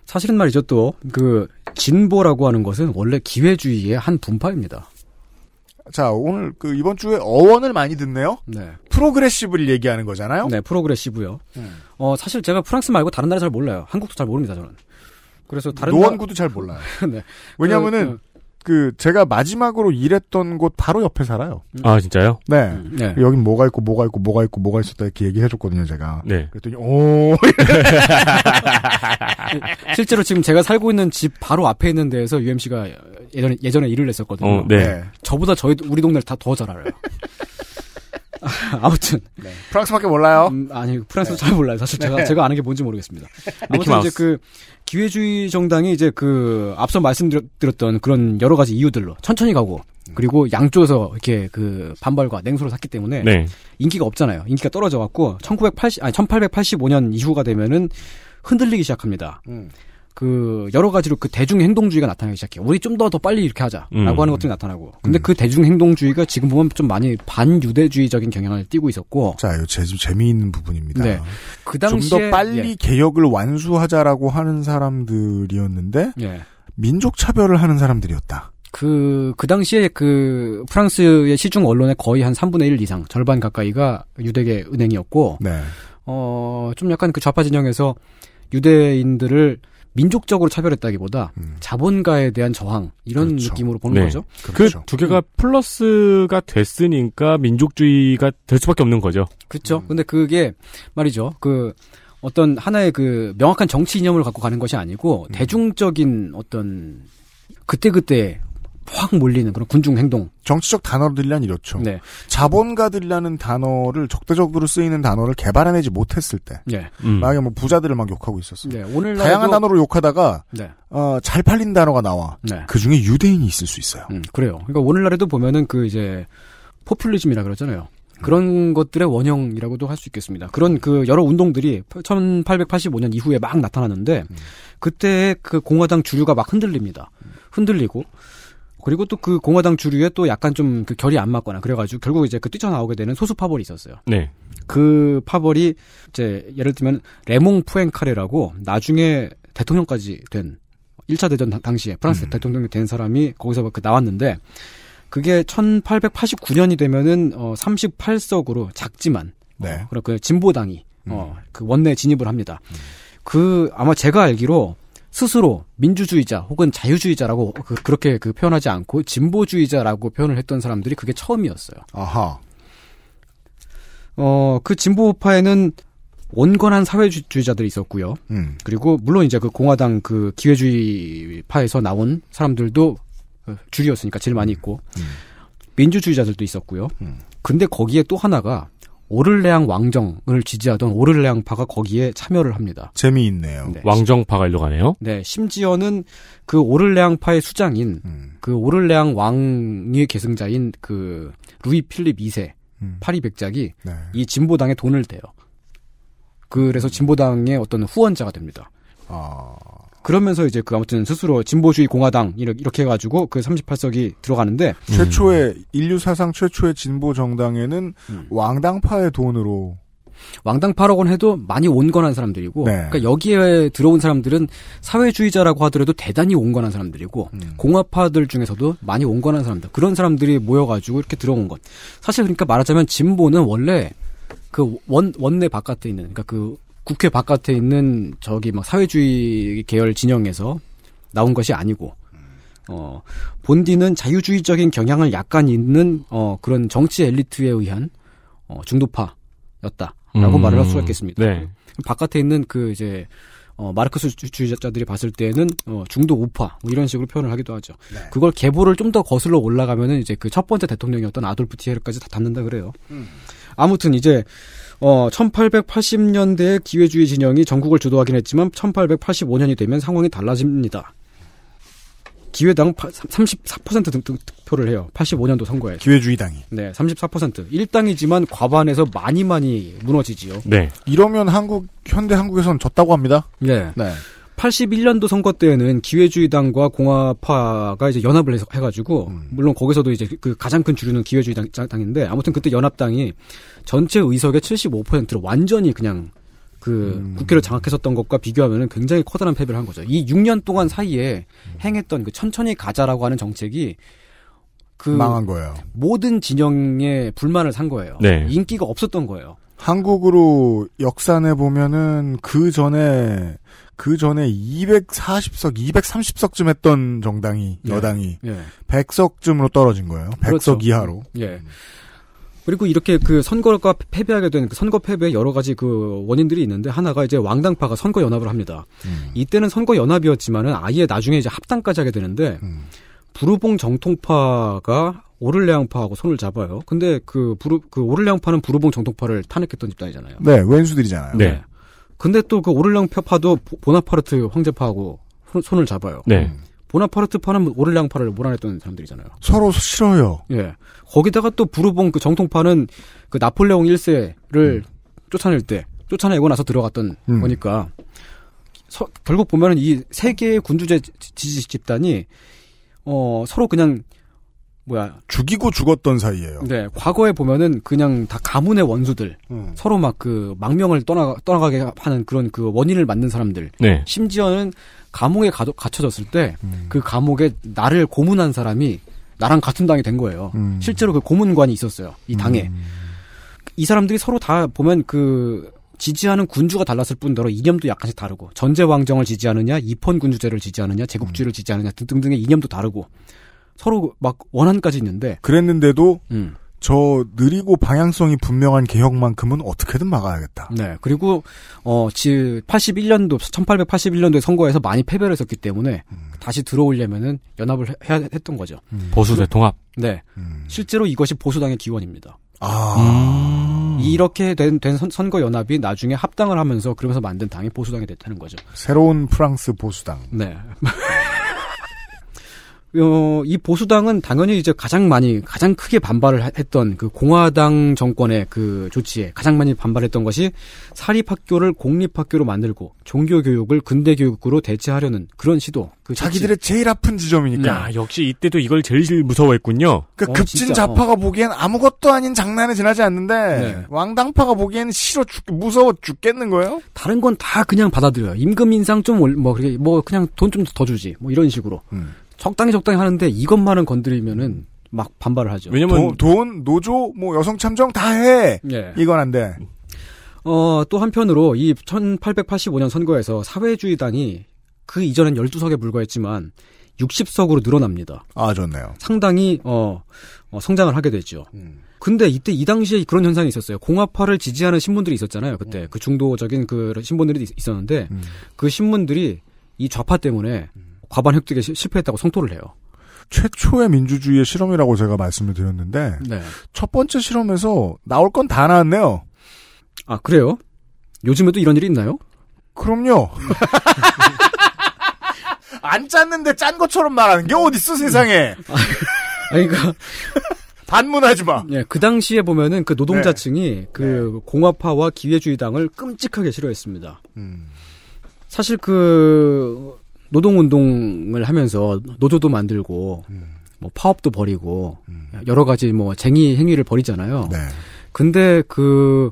사실은 말이죠. 또 그 진보라고 하는 것은 원래 기회주의의 한 분파입니다. 자, 오늘 그 이번 주에 어원을 많이 듣네요. 네. 프로그레시브를 얘기하는 거잖아요. 네, 프로그레시브요. 음. 어 사실 제가 프랑스 말고 다른 나라 잘 몰라요. 한국도 잘 모릅니다, 저는. 그래서 다른 노원구도 나... 잘 몰라요. 네. 왜냐하면은 그, 그 제가 마지막으로 일했던 곳 바로 옆에 살아요. 아 진짜요? 네. 음, 네. 여긴 뭐가 있고 뭐가 있고 뭐가 있고 뭐가 있었다 이렇게 얘기해줬거든요, 제가. 네. 그랬더니 오. 실제로 지금 제가 살고 있는 집 바로 앞에 있는 데에서 유엠씨가 예전에, 예전에 일을 했었거든요. 어, 네. 네. 저보다 저희 우리 동네를 다 더 잘 알아요. 아무튼 네. 프랑스밖에 몰라요. 음, 아니 프랑스도 네. 잘 몰라요. 사실 제가 네. 제가 아는 게 뭔지 모르겠습니다. 아무튼 이제 그 기회주의 정당이 이제 그 앞서 말씀드렸던 그런 여러 가지 이유들로 천천히 가고 그리고 양쪽에서 이렇게 그 반발과 냉소를 샀기 때문에 네. 인기가 없잖아요. 인기가 떨어져 갖고 천구백팔십 아니 천팔백팔십오 년 이후가 되면은. 흔들리기 시작합니다. 음. 그 여러 가지로 그 대중 행동주의가 나타나기 시작해요. 우리 좀 더 더 빨리 이렇게 하자라고 음. 하는 것들이 나타나고. 근데 음. 그 대중 행동주의가 지금 보면 좀 많이 반유대주의적인 경향을 띠고 있었고. 자, 이거 제, 재미있는 부분입니다. 네. 그 당시에 좀 더 빨리 예. 개혁을 완수하자라고 하는 사람들이었는데 예. 민족 차별을 하는 사람들이었다. 그, 그 당시에 그 프랑스의 시중 언론의 거의 한 삼분의 일 이상 절반 가까이가 유대계 은행이었고. 네. 어, 좀 약간 그 좌파 진영에서 유대인들을 민족적으로 차별했다기보다 음. 자본가에 대한 저항 이런 그렇죠. 느낌으로 보는 네. 거죠. 그렇죠. 그 두 개가 플러스가 됐으니까 민족주의가 될 수밖에 없는 거죠. 그렇죠. 음. 근데 그게 말이죠. 그 어떤 하나의 그 명확한 정치 이념을 갖고 가는 것이 아니고 음. 대중적인 어떤 그때그때 확 몰리는 그런 군중 행동. 정치적 단어들이란 이렇죠. 네. 자본가들이라는 단어를 적대적으로 쓰이는 단어를 개발해내지 못했을 때, 네. 음. 만약에 뭐 부자들을 막 욕하고 있었어요. 네. 오늘날도 다양한 단어로 욕하다가 네. 어, 잘 팔린 단어가 나와. 네. 그 중에 유대인이 있을 수 있어요. 음, 그래요. 그러니까 오늘날에도 보면은 그 이제 포퓰리즘이라 그러잖아요. 그런 음. 것들의 원형이라고도 할 수 있겠습니다. 그런 그 여러 운동들이 천팔백팔십오 년 이후에 막 나타나는데 음. 그때 그 공화당 주류가 막 흔들립니다. 흔들리고. 그리고 또 그 공화당 주류에 또 약간 좀 그 결이 안 맞거나 그래가지고 결국 이제 그 뛰쳐나오게 되는 소수 파벌이 있었어요. 네. 그 파벌이 이제 예를 들면 레몽 푸앵카레라고 나중에 대통령까지 된 일 차 대전 당시에 프랑스 음. 대통령이 된 사람이 거기서 그 나왔는데 그게 천팔백팔십구 년이 되면은 어 삼십팔 석으로 작지만 네. 어 그렇게 진보당이 음. 어 그 원내 진입을 합니다. 음. 그 아마 제가 알기로 스스로 민주주의자 혹은 자유주의자라고 그, 그렇게 그 표현하지 않고 진보주의자라고 표현을 했던 사람들이 그게 처음이었어요. 아하. 어, 그 진보파에는 온건한 사회주의자들이 있었고요. 음. 그리고 물론 이제 그 공화당 그 기회주의파에서 나온 사람들도 줄이었으니까 제일 많이 있고 음. 민주주의자들도 있었고요. 음. 근데 거기에 또 하나가 오를레앙 왕정을 지지하던 오를레앙파가 거기에 참여를 합니다. 재미있네요. 네. 왕정파가 일로 가네요. 네, 심지어는 그 오를레앙파의 수장인 음. 그 오를레앙 왕의 계승자인 그 루이 필립 이 세 음. 파리 백작이 네. 이 진보당에 돈을 대요. 그래서 진보당의 어떤 후원자가 됩니다. 아. 그러면서 이제 그 아무튼 스스로 진보주의 공화당 이렇게 해가지고 그 삼십팔 석이 들어가는데 최초의 인류 사상 최초의 진보 정당에는 음. 왕당파의 돈으로 왕당파라고는 해도 많이 온건한 사람들이고 네. 그러니까 여기에 들어온 사람들은 사회주의자라고 하더라도 대단히 온건한 사람들이고 음. 공화파들 중에서도 많이 온건한 사람들 그런 사람들이 모여가지고 이렇게 들어온 것 사실 그러니까 말하자면 진보는 원래 그 원 원내 바깥에 있는 그러니까 그 국회 바깥에 있는 저기 막 사회주의 계열 진영에서 나온 것이 아니고 어, 본디는 자유주의적인 경향을 약간 있는 어, 그런 정치 엘리트에 의한 어, 중도파였다라고 음. 말을 할 수가 있겠습니다. 네. 바깥에 있는 그 이제 어, 마르크스주의자들이 봤을 때는 어, 중도 우파 뭐 이런 식으로 표현을 하기도 하죠. 네. 그걸 계보를 좀 더 거슬러 올라가면은 이제 그 첫 번째 대통령이었던 아돌프 티에르까지 다 담는다 그래요. 음. 아무튼 이제 어, 천팔백팔십 년대의 기회주의 진영이 전국을 주도하긴 했지만 천팔백팔십오 년이 되면 상황이 달라집니다. 기회당 삼십사 퍼센트 등, 득표를 해요. 팔십오 년도 선거에. 기회주의당이. 네, 삼십사 퍼센트. 일당이지만 과반에서 많이 많이 무너지지요. 네. 이러면 한국, 현대 한국에선 졌다고 합니다. 네. 네. 팔십일 년도 선거 때에는 기회주의당과 공화파가 이제 연합을 해서 해가지고, 음. 물론 거기서도 이제 그 가장 큰 주류는 기회주의당인데, 아무튼 그때 연합당이 전체 의석의 칠십오 퍼센트를 완전히 그냥 그 음. 국회를 장악했었던 것과 비교하면은 굉장히 커다란 패배를 한 거죠. 이 육 년 동안 사이에 행했던 그 천천히 가자라고 하는 정책이 그 망한 거예요. 모든 진영의 불만을 산 거예요. 네. 인기가 없었던 거예요. 한국으로 역산해 보면은 그 전에 그 전에 이백사십 석, 이백삼십 석쯤 했던 정당이 예. 여당이 예. 백 석쯤으로 떨어진 거예요. 백 석 그렇죠. 이하로. 예. 그리고 이렇게 그 선거가 패배하게 된 그 선거 패배의 여러 가지 그 원인들이 있는데 하나가 이제 왕당파가 선거 연합을 합니다. 음. 이때는 선거 연합이었지만은 아예 나중에 이제 합당까지 하게 되는데 음. 부르봉 정통파가 오를레앙파하고 손을 잡아요. 근데 그 부르 그 오를레앙파는 부르봉 정통파를 탄핵했던 집단이잖아요. 네, 왼수들이잖아요. 네. 네. 근데 또 그 오를레앙파파도 보나파르트 황제파하고 손을 잡아요. 네. 보나파르트파는 오를레앙파를 몰아냈던 사람들이잖아요. 서로 싫어요. 예. 거기다가 또 부르봉 그 정통파는 그 나폴레옹 일 세를 음. 쫓아낼 때 쫓아내고 나서 들어갔던 음. 거니까 서, 결국 보면은 이 세 개의 군주제 지지 집단이 어 서로 그냥 뭐야 죽이고 죽었던 사이예요. 네, 과거에 보면은 그냥 다 가문의 원수들 음. 서로 막 그 망명을 떠나 떠나가게 하는 그런 그 원인을 만든 사람들. 네. 심지어는 감옥에 가, 갇혀졌을 때 그 음. 감옥에 나를 고문한 사람이 나랑 같은 당이 된 거예요. 음. 실제로 그 고문관이 있었어요. 이 당에 음. 이 사람들이 서로 다 보면 그 지지하는 군주가 달랐을 뿐더러 이념도 약간씩 다르고, 전제왕정을 지지하느냐 이폰 군주제를 지지하느냐 제국주의를 음. 지지하느냐 등등등의 이념도 다르고 서로 막 원한까지 있는데, 그랬는데도 음. 저 느리고 방향성이 분명한 개혁만큼은 어떻게든 막아야겠다. 네. 그리고 어, 팔십일 년도 천팔백팔십일 년도에 선거에서 많이 패배를 했었기 때문에 음. 다시 들어오려면은 연합을 해야 했던 거죠. 음. 보수 대통합. 네. 음. 실제로 이것이 보수당의 기원입니다. 아. 음. 이렇게 된, 된 선, 선거 연합이 나중에 합당을 하면서 그러면서 만든 당이 보수당이 됐다는 거죠. 새로운 프랑스 보수당. 네. 어, 이 보수당은 당연히 이제 가장 많이, 가장 크게 반발을 했던 그 공화당 정권의 그 조치에 가장 많이 반발했던 것이 사립학교를 공립학교로 만들고 종교교육을 근대교육으로 대체하려는 그런 시도. 그 자기들의 제일 아픈 지점이니까. 야, 역시 이때도 이걸 제일 무서워했군요. 그러니까 어, 급진 진짜, 좌파가 어. 보기엔 아무것도 아닌 장난에 지나지 않는데 네. 왕당파가 보기엔 싫어 죽, 무서워 죽겠는 거예요? 다른 건 다 그냥 받아들여요. 임금 인상 좀 올, 뭐, 그게 뭐 그냥 돈 좀 더 주지. 뭐 이런 식으로. 음. 적당히 적당히 하는데 이것만은 건드리면은 막 반발을 하죠. 왜냐면 도, 돈, 노조, 뭐 여성 참정 다 해. 예. 이건 안 돼. 어, 또 한편으로 이 천팔백팔십오 년 선거에서 사회주의당이 그 이전엔 열두 석에 불과했지만 육십 석으로 늘어납니다. 아, 좋네요. 상당히 어, 어 성장을 하게 되죠. 음. 근데 이때 이 당시에 그런 현상이 있었어요. 공화파를 지지하는 신문들이 있었잖아요. 그때 음. 그 중도적인 그 신문들이 있었는데 음. 그 신문들이 이 좌파 때문에 음. 과반 획득에 실패했다고 성토를 해요. 최초의 민주주의의 실험이라고 제가 말씀을 드렸는데 네. 첫 번째 실험에서 나올 건 다 나왔네요. 아, 그래요? 요즘에도 이런 일이 있나요? 그럼요. 안 짰는데 짠 것처럼 말하는 게 어딨어 세상에. 아니, 그러니까 반문하지 마. 예, 그 당시에 보면은 그 노동자층이 네. 그 네. 공화파와 기회주의당을 끔찍하게 싫어했습니다. 음. 사실 그 노동운동을 하면서 노조도 만들고 음. 뭐 파업도 벌이고 음. 여러 가지 뭐 쟁의 행위를 벌이잖아요. 네. 근데 그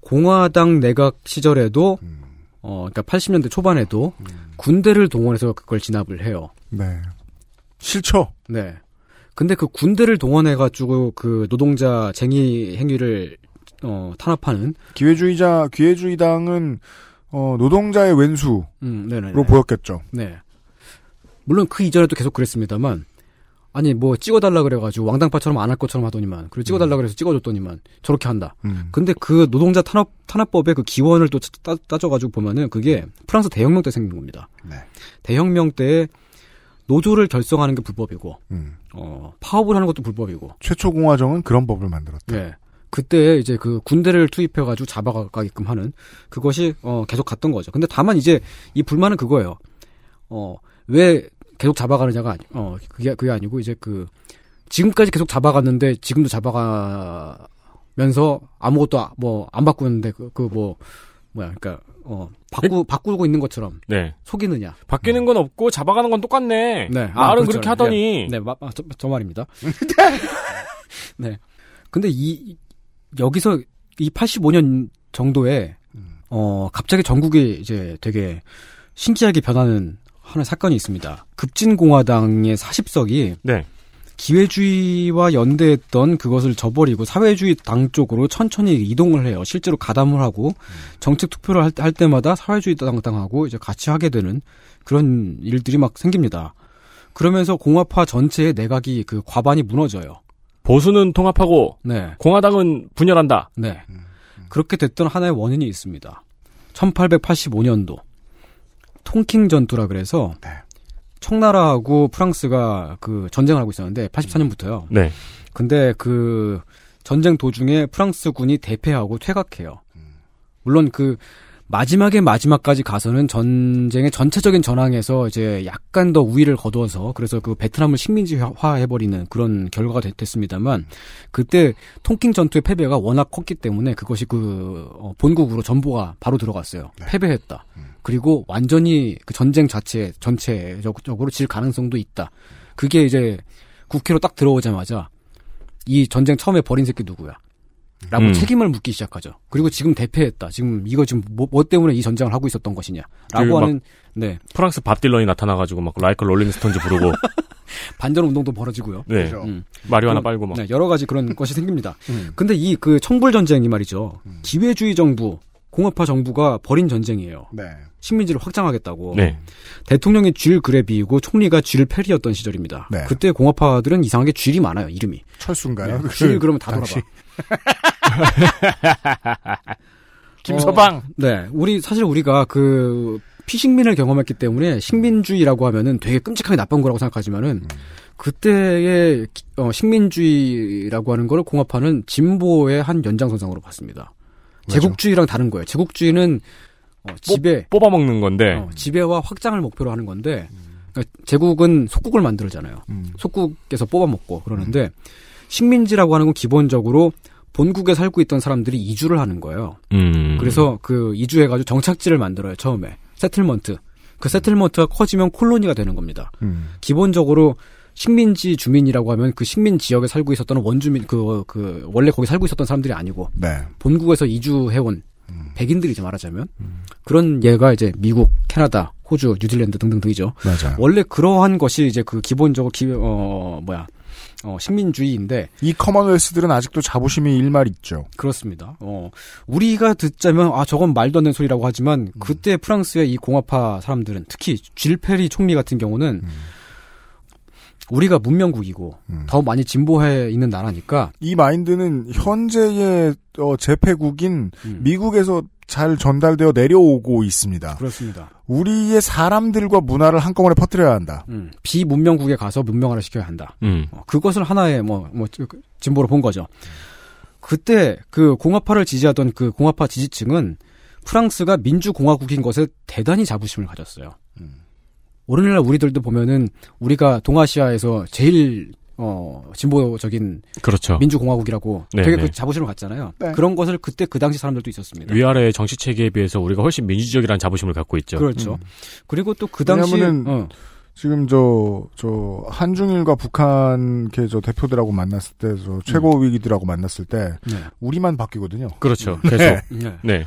공화당 내각 시절에도 음. 어 그러니까 팔십 년대 초반에도 음. 군대를 동원해서 그걸 진압을 해요. 네. 싫죠. 네. 근데 그 군대를 동원해 가지고 그 노동자 쟁의 행위를 어 탄압하는 기회주의자 기회주의당은 어, 노동자의 왼수로 음, 보였겠죠. 네. 물론 그 이전에도 계속 그랬습니다만, 아니, 뭐, 찍어달라 그래가지고, 왕당파처럼 안 할 것처럼 하더니만, 그리고 찍어달라 그래서 찍어줬더니만, 저렇게 한다. 음. 근데 그 노동자 탄압, 탄압법의 그 기원을 또 따, 따져가지고 보면은, 그게 프랑스 대혁명 때 생긴 겁니다. 네. 대혁명 때, 노조를 결성하는 게 불법이고, 음. 어, 파업을 하는 것도 불법이고. 최초 공화정은 그런 법을 만들었다. 네. 그때 이제 그 군대를 투입해가지고 잡아가게끔 하는 그것이 어 계속 갔던 거죠. 근데 다만 이제 이 불만은 그거예요. 어 왜 계속 잡아가느냐가 아니, 어 그게 그게 아니고 이제 그 지금까지 계속 잡아갔는데 지금도 잡아가면서 아무것도 뭐 안 바꾸는데 그 그 뭐 뭐야 그러니까 어 바꾸 바꾸고 있는 것처럼 네. 속이느냐? 바뀌는 건 없고 잡아가는 건 똑같네. 네, 아, 말은 그렇죠. 그렇게 하더니 네, 네 마, 저, 저 말입니다. 네. 근데 이 여기서 이 팔십오 년 정도에 어 갑자기 전국이 이제 되게 신기하게 변하는 하나의 사건이 있습니다. 급진공화당의 사십 석이 네. 기회주의와 연대했던 그것을 저버리고 사회주의 당 쪽으로 천천히 이동을 해요. 실제로 가담을 하고 음. 정책 투표를 할, 할 때마다 사회주의 당하고 이제 같이 하게 되는 그런 일들이 막 생깁니다. 그러면서 공화파 전체의 내각이 그 과반이 무너져요. 보수는 통합하고 네. 공화당은 분열한다. 네. 그렇게 됐던 하나의 원인이 있습니다. 천팔백팔십오 년도 통킹 전투라 그래서 네. 청나라하고 프랑스가 그 전쟁을 하고 있었는데 팔십사 년부터요. 네. 근데 그 전쟁 도중에 프랑스군이 대패하고 퇴각해요. 물론 그 마지막에 마지막까지 가서는 전쟁의 전체적인 전황에서 이제 약간 더 우위를 거두어서 그래서 그 베트남을 식민지화해버리는 그런 결과가 됐습니다만 그때 통킹 전투의 패배가 워낙 컸기 때문에 그것이 그 본국으로 전보가 바로 들어갔어요. 네. 패배했다. 음. 그리고 완전히 그 전쟁 자체 전체적으로 질 가능성도 있다. 그게 이제 국회로 딱 들어오자마자 이 전쟁 처음에 벌인 새끼 누구야? 라고 음. 책임을 묻기 시작하죠. 그리고 지금 대패했다. 지금 이거 지금 뭐, 뭐 때문에 이 전쟁을 하고 있었던 것이냐라고 하는 네 프랑스 밥 딜런이 나타나가지고 막 라이클 롤링스톤즈 부르고 반전 운동도 벌어지고요. 네, 그렇죠. 음. 마리화나 빨고 막 네, 여러 가지 그런 것이 생깁니다. 음. 근데 이 그 청불 전쟁이 말이죠. 음. 기회주의 정부 공화파 정부가 벌인 전쟁이에요. 네. 식민지를 확장하겠다고. 네. 대통령이 쥘 그레비이고 총리가 쥘 페리였던 시절입니다. 네. 그때 공화파들은 이상하게 쥘이 많아요. 이름이. 철수인가요? 네. 쥘 그러면 다 당시... 돌아봐. 김서방. 어, 네. 우리 사실 우리가 그 피식민을 경험했기 때문에 식민주의라고 하면은 되게 끔찍하게 나쁜 거라고 생각하지만은 음. 그때의 식민주의라고 하는 걸 공화파는 진보의 한 연장선상으로 봤습니다. 왜죠? 제국주의랑 다른 거예요. 제국주의는 어, 지배 뽑아 먹는 건데 어, 지배와 확장을 목표로 하는 건데 그러니까 제국은 속국을 만들잖아요. 음. 속국에서 뽑아 먹고 그러는데 음. 식민지라고 하는 건 기본적으로 본국에 살고 있던 사람들이 이주를 하는 거예요. 음. 그래서 그 이주해가지고 정착지를 만들어요. 처음에 세틀먼트. 그 세틀먼트가 커지면 콜로니가 되는 겁니다. 음. 기본적으로 식민지 주민이라고 하면 그 식민 지역에 살고 있었던 원주민, 그, 그, 원래 거기 살고 있었던 사람들이 아니고, 네. 본국에서 이주해온 음. 백인들이지 말하자면, 음. 그런 예가 이제 미국, 캐나다, 호주, 뉴질랜드 등등등이죠. 맞아요. 원래 그러한 것이 이제 그 기본적으로, 기, 어, 뭐야, 어, 식민주의인데. 이 커먼웰스들은 아직도 자부심이 일말 있죠. 그렇습니다. 어, 우리가 듣자면, 아, 저건 말도 안 되는 소리라고 하지만, 음. 그때 프랑스의 이 공화파 사람들은, 특히 쥘 페리 총리 같은 경우는, 음. 우리가 문명국이고 음. 더 많이 진보해 있는 나라니까 이 마인드는 현재의 어, 재패국인 음. 미국에서 잘 전달되어 내려오고 있습니다. 그렇습니다. 우리의 사람들과 문화를 한꺼번에 퍼뜨려야 한다. 음. 비문명국에 가서 문명화를 시켜야 한다. 음. 어, 그것을 하나의 뭐, 뭐 진보로 본 거죠. 그때 그 공화파를 지지하던 그 공화파 지지층은 프랑스가 민주공화국인 것에 대단히 자부심을 가졌어요. 음. 오늘날 우리들도 보면은 우리가 동아시아에서 제일 어 진보적인 그렇죠. 민주공화국이라고 네네. 되게 그 자부심을 갖잖아요. 네. 그런 것을 그때 그 당시 사람들도 있었습니다. 위아래의 정치 체계에 비해서 우리가 훨씬 민주적이라는 자부심을 갖고 있죠. 그렇죠. 음. 그리고 또 그 당시 어. 지금 저 저 한중일과 북한 게 저 대표들하고 만났을 때 저 최고위기들하고 음. 만났을 때 네. 우리만 바뀌거든요. 그렇죠. 계속. 네. 네.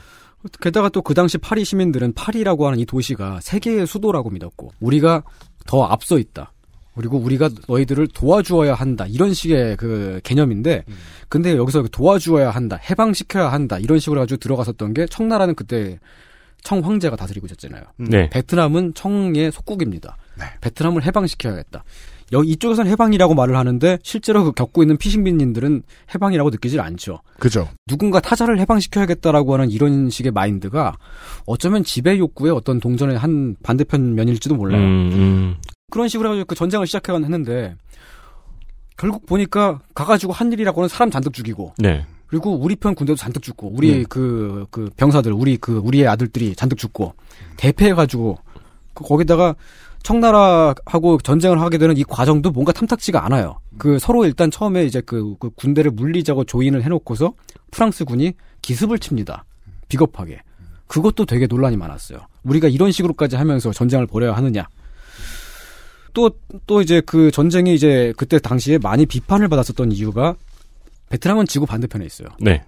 게다가 또 그 당시 파리 시민들은 파리라고 하는 이 도시가 세계의 수도라고 믿었고 우리가 더 앞서 있다. 그리고 우리가 너희들을 도와주어야 한다. 이런 식의 그 개념인데 음. 근데 여기서 도와주어야 한다. 해방시켜야 한다. 이런 식으로 가지고 들어갔었던 게 청나라는 그때 청 황제가 다스리고 있었잖아요. 네. 베트남은 청의 속국입니다. 네. 베트남을 해방시켜야겠다. 이쪽에서는 해방이라고 말을 하는데 실제로 그 겪고 있는 피식민인들은 해방이라고 느끼질 않죠. 그죠. 누군가 타자를 해방시켜야겠다라고 하는 이런 식의 마인드가 어쩌면 지배 욕구의 어떤 동전의 한 반대편 면일지도 몰라요. 음, 음. 그런 식으로 해서 그 전쟁을 시작했는데 결국 보니까 가가지고 한 일이라고는 사람 잔뜩 죽이고. 네. 그리고 우리 편 군대도 잔뜩 죽고 우리 그그 음. 그 병사들 우리 그 우리의 아들들이 잔뜩 죽고 대패해가지고 거기다가. 청나라하고 전쟁을 하게 되는 이 과정도 뭔가 탐탁지가 않아요. 그 서로 일단 처음에 이제 그, 그 군대를 물리자고 조인을 해놓고서 프랑스 군이 기습을 칩니다. 비겁하게. 그것도 되게 논란이 많았어요. 우리가 이런 식으로까지 하면서 전쟁을 벌여야 하느냐. 또, 또 이제 그 전쟁이 이제 그때 당시에 많이 비판을 받았었던 이유가 베트남은 지구 반대편에 있어요. 네.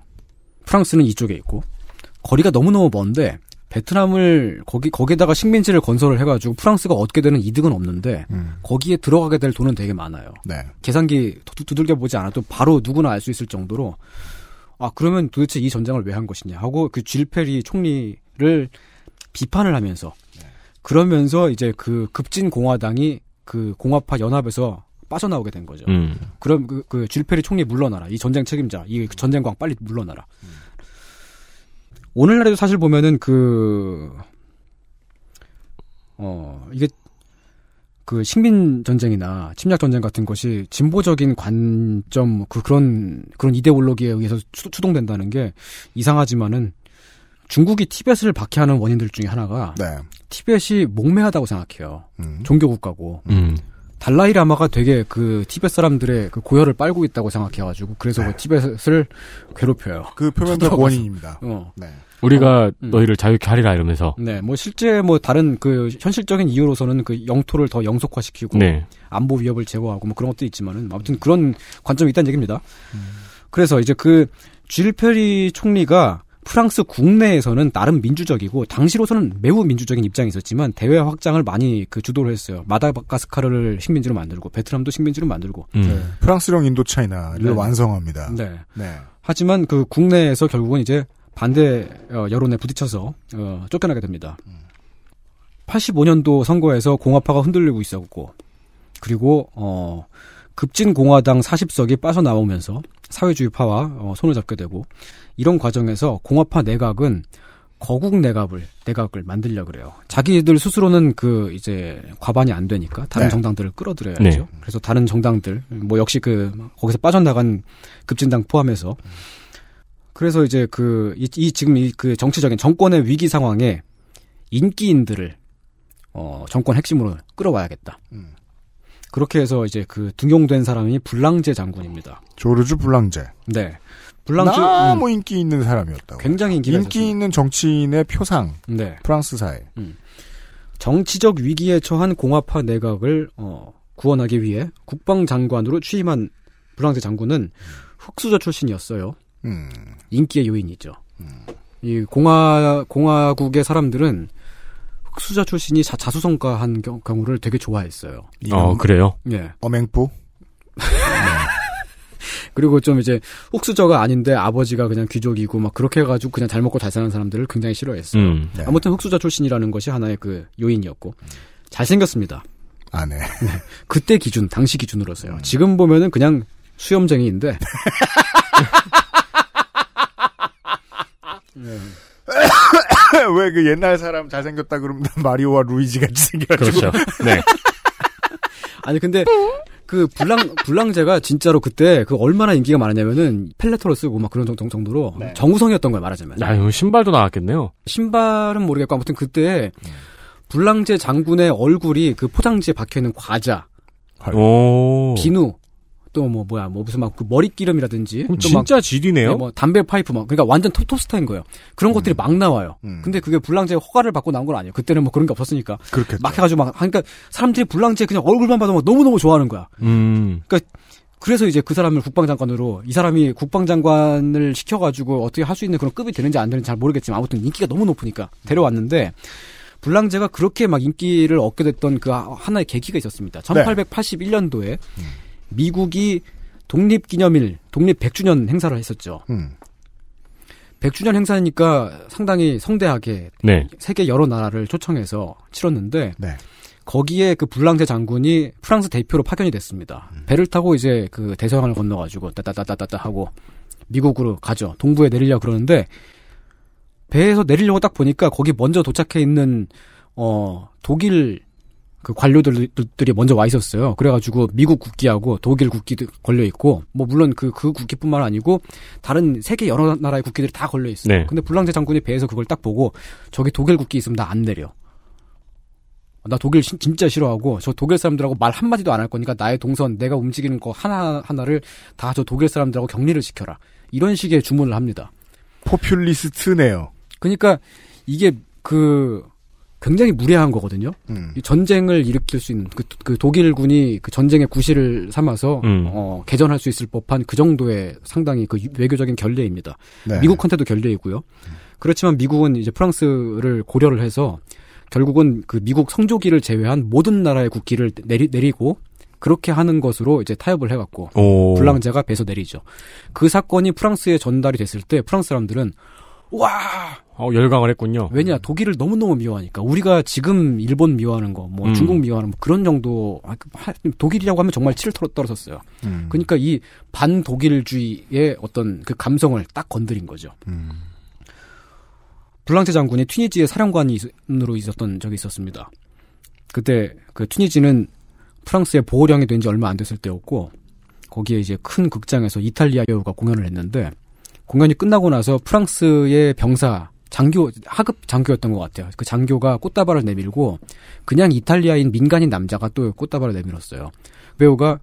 프랑스는 이쪽에 있고 거리가 너무너무 먼데 베트남을 거기 거기다가 식민지를 건설을 해가지고 프랑스가 얻게 되는 이득은 없는데 음. 거기에 들어가게 될 돈은 되게 많아요. 네. 계산기 두들겨 보지 않아도 바로 누구나 알 수 있을 정도로 아 그러면 도대체 이 전쟁을 왜 한 것이냐 하고 그 쥘 페리 총리를 비판을 하면서 네. 그러면서 이제 그 급진 공화당이 그 공화파 연합에서 빠져나오게 된 거죠. 음. 그럼 그, 그 쥘 페리 총리 물러나라. 이 전쟁 책임자, 이 전쟁광 빨리 물러나라. 음. 오늘날에도 사실 보면은 그, 어, 이게 그 식민 전쟁이나 침략 전쟁 같은 것이 진보적인 관점, 그, 그런, 그런 이데올로기에 의해서 추동된다는 게 이상하지만은 중국이 티벳을 박해하는 원인들 중에 하나가 네. 티벳이 몽매하다고 생각해요. 음. 종교국가고. 음. 달라이라마가 되게 그 티벳 사람들의 그 고혈을 빨고 있다고 생각해가지고 그래서 네. 그 티벳을 괴롭혀요. 그 표면적 원인입니다. 어. 네. 우리가 어, 음. 너희를 자유케 하리라 이러면서. 네, 뭐 실제 뭐 다른 그 현실적인 이유로서는 그 영토를 더 영속화시키고 네. 안보 위협을 제거하고 뭐 그런 것도 있지만은 아무튼 그런 관점이 있다는 얘기입니다. 음. 그래서 이제 그 쥘 페리 총리가 프랑스 국내에서는 나름 민주적이고 당시로서는 매우 민주적인 입장이 있었지만 대외 확장을 많이 그 주도를 했어요. 마다가스카르를 식민지로 만들고 베트남도 식민지로 만들고 음. 네. 프랑스령 인도차이나를 네. 완성합니다. 네. 네. 하지만 그 국내에서 결국은 이제 반대 여론에 부딪혀서 쫓겨나게 됩니다. 팔십오 년도 선거에서 공화파가 흔들리고 있었고, 그리고 어, 급진 공화당 사십 석이 빠져나오면서 사회주의파와 손을 잡게 되고, 이런 과정에서 공화파 내각은 거국 내각을 내각을 만들려고 그래요. 자기들 스스로는 그 이제 과반이 안 되니까 다른 네. 정당들을 끌어들여야죠. 네. 그래서 다른 정당들 뭐 역시 그 거기서 빠져나간 급진당 포함해서, 그래서 이제 그 이 이 지금 이 그 정치적인 정권의 위기 상황에 인기인들을 어 정권 핵심으로 끌어와야겠다. 음. 그렇게 해서 이제 그 등용된 사람이 불랑제 장군입니다. 조르주 블랑제. 네. 불랑제, 너무 음. 인기 있는 사람이었다. 굉장히 인기 인기 있는 정치인의 표상. 네. 프랑스사에. 음. 정치적 위기에 처한 공화파 내각을 어, 구원하기 위해 국방장관으로 취임한 불랑제 장군은 흑수저 출신이었어요. 음. 인기의 요인이죠. 음. 이 공화 공화국의 사람들은 흑수저 출신이 자, 자수성가한 경, 경우를 되게 좋아했어요. 어, 그래요? 예. 어맹부. 그리고 좀 이제 흑수저가 아닌데 아버지가 그냥 귀족이고 막 그렇게 해가지고 그냥 잘 먹고 잘 사는 사람들을 굉장히 싫어했어요. 음, 네. 아무튼 흑수저 출신이라는 것이 하나의 그 요인이었고, 잘생겼습니다. 아, 네. 네. 그때 기준, 당시 기준으로서요. 음. 지금 보면은 그냥 수염쟁이인데. 네. 왜 그 옛날 사람 잘생겼다 그러면 마리오와 루이지 같이 생겨가지고. 그렇죠. 네. 아니 근데 그 불랑 불랑제가 진짜로 그때 그 얼마나 인기가 많았냐면은 펠레터로 쓰고 막 그런 정도, 정도로 네. 정우성이었던 거예요, 말하자면. 야, 이거 신발도 나왔겠네요. 신발은 모르겠고 아무튼 그때 불랑제 장군의 얼굴이 그 포장지에 박혀 있는 과자, 오. 비누, 또 뭐 뭐야 뭐 무슨 막 그 머리 기름이라든지 진짜 지리네요. 네, 뭐 담배 파이프 막 그러니까 완전 톱톱스타인 거예요. 그런 음. 것들이 막 나와요. 음. 근데 그게 불랑제 허가를 받고 나온 건 아니에요. 그때는 뭐 그런 게 없었으니까. 그렇겠죠. 막 해가지고 막 하니까 사람들이 불랑제 그냥 얼굴만 봐도 너무 너무 좋아하는 거야. 음. 그러니까 그래서 이제 그 사람을 국방장관으로, 이 사람이 국방장관을 시켜가지고 어떻게 할 수 있는 그런 급이 되는지 안 되는지 잘 모르겠지만 아무튼 인기가 너무 높으니까 데려왔는데. 불랑제가 그렇게 막 인기를 얻게 됐던 그 하나의 계기가 있었습니다. 천팔백팔십일 년도에. 네. 음. 미국이 독립기념일, 독립 백 주년 행사를 했었죠. 음. 백 주년 행사니까 상당히 성대하게 네. 세계 여러 나라를 초청해서 치렀는데 네. 거기에 그 불랑제 장군이 프랑스 대표로 파견이 됐습니다. 음. 배를 타고 이제 그 대서양을 건너가지고 따따따따따 하고 미국으로 가죠. 동부에 내리려고 그러는데 배에서 내리려고 딱 보니까 거기 먼저 도착해 있는 어 독일 그 관료들들이 먼저 와 있었어요. 그래가지고 미국 국기하고 독일 국기도 걸려 있고, 뭐 물론 그 그 국기뿐만 아니고 다른 세계 여러 나라의 국기들이 다 걸려 있어요. 네. 근데 불랑제 장군이 배에서 그걸 딱 보고 저기 독일 국기 있으면 나 안 내려. 나 독일 시, 진짜 싫어하고 저 독일 사람들하고 말 한 마디도 안 할 거니까 나의 동선, 내가 움직이는 거 하나 하나를 다 저 독일 사람들하고 격리를 시켜라. 이런 식의 주문을 합니다. 포퓰리스트네요. 그러니까 이게 그. 굉장히 무례한 거거든요. 음. 이 전쟁을 일으킬 수 있는 그, 그 독일군이 그 전쟁의 구실을 삼아서 음. 어, 개전할 수 있을 법한 그 정도의 상당히 그 외교적인 결례입니다. 네. 미국한테도 결례이고요. 음. 그렇지만 미국은 이제 프랑스를 고려를 해서 결국은 그 미국 성조기를 제외한 모든 나라의 국기를 내리, 내리고 그렇게 하는 것으로 이제 타협을 해갖고 오. 불랑제가 배에서 내리죠. 그 사건이 프랑스에 전달이 됐을 때 프랑스 사람들은 와. 어, 열광을 했군요. 왜냐, 독일을 너무너무 미워하니까. 우리가 지금 일본 미워하는 거, 뭐 음. 중국 미워하는 뭐 그런 정도, 독일이라고 하면 정말 치를 떨어졌어요. 음. 그러니까 이 반독일주의의 어떤 그 감성을 딱 건드린 거죠. 음. 블랑제 장군이 튀니지의 사령관으로 있었던 적이 있었습니다. 그때 그 튀니지는 프랑스의 보호령이 된 지 얼마 안 됐을 때였고, 거기에 이제 큰 극장에서 이탈리아 배우가 공연을 했는데, 공연이 끝나고 나서 프랑스의 병사, 장교, 하급 장교였던 것 같아요. 그 장교가 꽃다발을 내밀고 그냥 이탈리아인 민간인 남자가 또 꽃다발을 내밀었어요. 배우가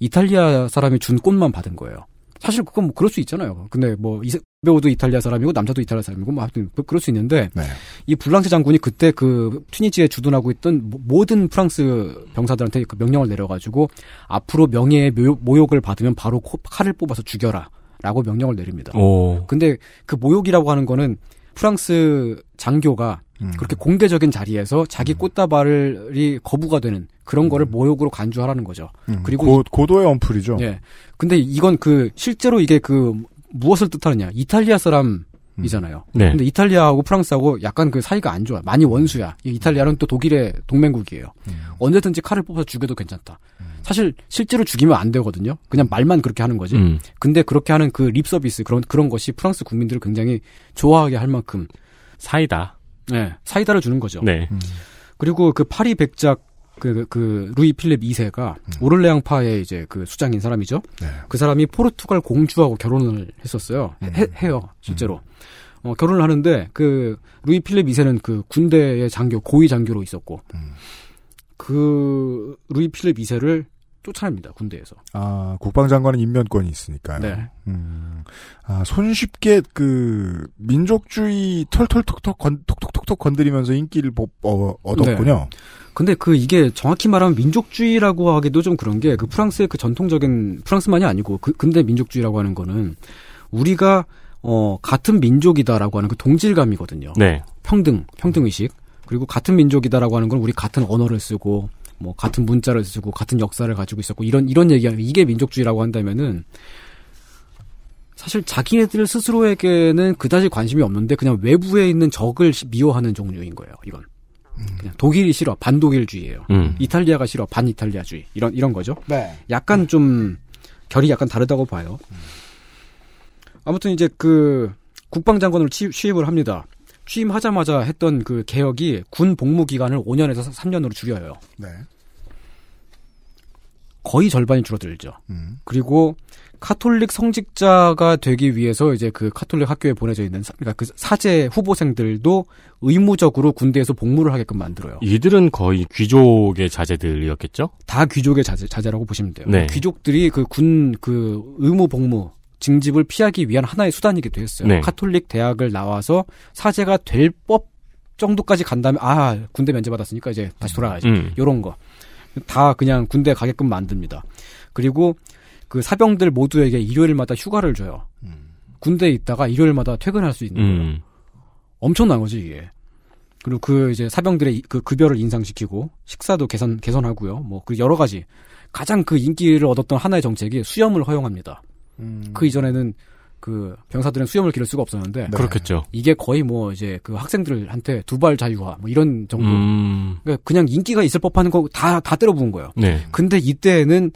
이탈리아 사람이 준 꽃만 받은 거예요. 사실 그건 뭐 그럴 수 있잖아요. 근데 뭐 이 배우도 이탈리아 사람이고 남자도 이탈리아 사람이고 뭐 하여튼 그럴 수 있는데 네. 이 블랑제 장군이 그때 그 튀니지에 주둔하고 있던 모든 프랑스 병사들한테 그 명령을 내려가지고 앞으로 명예의 모욕을 받으면 바로 칼을 뽑아서 죽여라 라고 명령을 내립니다. 오. 근데 그 모욕이라고 하는 거는 프랑스 장교가 음. 그렇게 공개적인 자리에서 자기 꽃다발이 거부가 되는 그런 거를 모욕으로 간주하라는 거죠. 음. 그리고 고, 고도의 언플이죠. 네. 근데 이건 그 실제로 이게 그 무엇을 뜻하느냐? 이탈리아 사람 이잖아요. 네. 근데 이탈리아하고 프랑스하고 약간 그 사이가 안 좋아. 많이 원수야. 이탈리아는 또 독일의 동맹국이에요. 음. 언제든지 칼을 뽑아서 죽여도 괜찮다. 음. 사실 실제로 죽이면 안 되거든요. 그냥 말만 그렇게 하는 거지. 음. 근데 그렇게 하는 그 립서비스 그런 그런 것이 프랑스 국민들을 굉장히 좋아하게 할 만큼 사이다. 네, 사이다를 주는 거죠. 네. 음. 그리고 그 파리 백작 그, 그, 루이 필립 이 세가 음. 오를레앙파의 이제 그 수장인 사람이죠. 네. 그 사람이 포르투갈 공주하고 결혼을 했었어요. 음. 해, 해요, 실제로. 음. 어, 결혼을 하는데 그 루이 필립 이 세는 그 군대의 장교, 고위 장교로 있었고 음. 그 루이 필립 이 세를 쫓아냅니다, 군대에서. 아, 국방장관은 임면권이 있으니까요. 네. 음. 아, 손쉽게 그 민족주의 털털톡톡 건, 톡톡톡톡 건드리면서 인기를 보, 어, 얻었군요. 네. 근데 그 이게 정확히 말하면 민족주의라고 하기도 좀 그런 게 그 프랑스의 그 전통적인 프랑스만이 아니고 그 근대 민족주의라고 하는 거는 우리가 어, 같은 민족이다라고 하는 그 동질감이거든요. 네. 평등, 평등 의식. 그리고 같은 민족이다라고 하는 건 우리 같은 언어를 쓰고 뭐 같은 문자를 쓰고 같은 역사를 가지고 있었고 이런 이런 얘기하는 이게 민족주의라고 한다면은 사실 자기네들 스스로에게는 그다지 관심이 없는데 그냥 외부에 있는 적을 미워하는 종류인 거예요. 이건 그냥 독일이 싫어 반독일주의예요. 음. 이탈리아가 싫어 반이탈리아주의 이런 이런 거죠. 네. 약간 좀 결이 약간 다르다고 봐요. 아무튼 이제 그 국방장관으로 취임을 합니다. 취임하자마자 했던 그 개혁이 군 복무 기간을 오 년에서 삼 년으로 줄여요. 네. 거의 절반이 줄어들죠. 음. 그리고 카톨릭 성직자가 되기 위해서 이제 그 카톨릭 학교에 보내져 있는 사, 그러니까 그 사제 후보생들도 의무적으로 군대에서 복무를 하게끔 만들어요. 이들은 거의 귀족의 자제들이었겠죠? 다 귀족의 자제, 자제라고 보시면 돼요. 네. 귀족들이 그 군, 그 의무 복무 징집을 피하기 위한 하나의 수단이기도 했어요. 네. 카톨릭 대학을 나와서 사제가 될 법 정도까지 간다면 아 군대 면제받았으니까 이제 다시 돌아가야지. 음. 이런 거. 다 그냥 군대 가게끔 만듭니다. 그리고 그 사병들 모두에게 일요일마다 휴가를 줘요. 음. 군대에 있다가 일요일마다 퇴근할 수 있는 거예요. 음. 엄청난 거지 이게. 그리고 그 이제 사병들의 그 급여를 인상시키고 식사도 개선, 개선하고요. 뭐 그 여러 가지. 가장 그 인기를 얻었던 하나의 정책이 수염을 허용합니다. 음. 그 이전에는 그 병사들은 수염을 기를 수가 없었는데. 네. 그렇겠죠. 이게 거의 뭐 이제 그 학생들한테 두발 자유화 뭐 이런 정도. 음. 그러니까 그냥 인기가 있을 법한 거 다, 다 때려 부은 거예요. 네. 근데 이때에는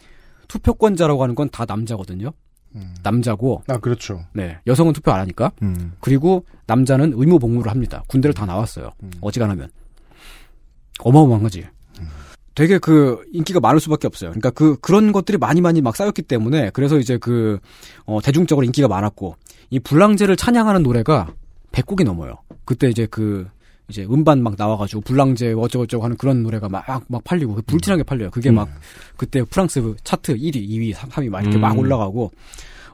투표권자라고 하는 건 다 남자거든요. 음. 남자고. 아, 그렇죠. 네. 여성은 투표 안 하니까. 음. 그리고 남자는 의무 복무를 합니다. 군대를 다 나왔어요. 음. 어지간하면. 어마어마한 거지. 음. 되게 그 인기가 많을 수밖에 없어요. 그러니까 그 그런 것들이 많이 많이 막 쌓였기 때문에 그래서 이제 그 어, 대중적으로 인기가 많았고 이 불랑제를 찬양하는 노래가 백 곡이 넘어요. 그때 이제 그 이제 음반 막 나와가지고 불랑제 어쩌고저쩌고 하는 그런 노래가 막 막 팔리고 불티나게 팔려요. 그게 막 그때 프랑스 차트 일 위, 이 위, 삼 위 막 이렇게 음. 막 올라가고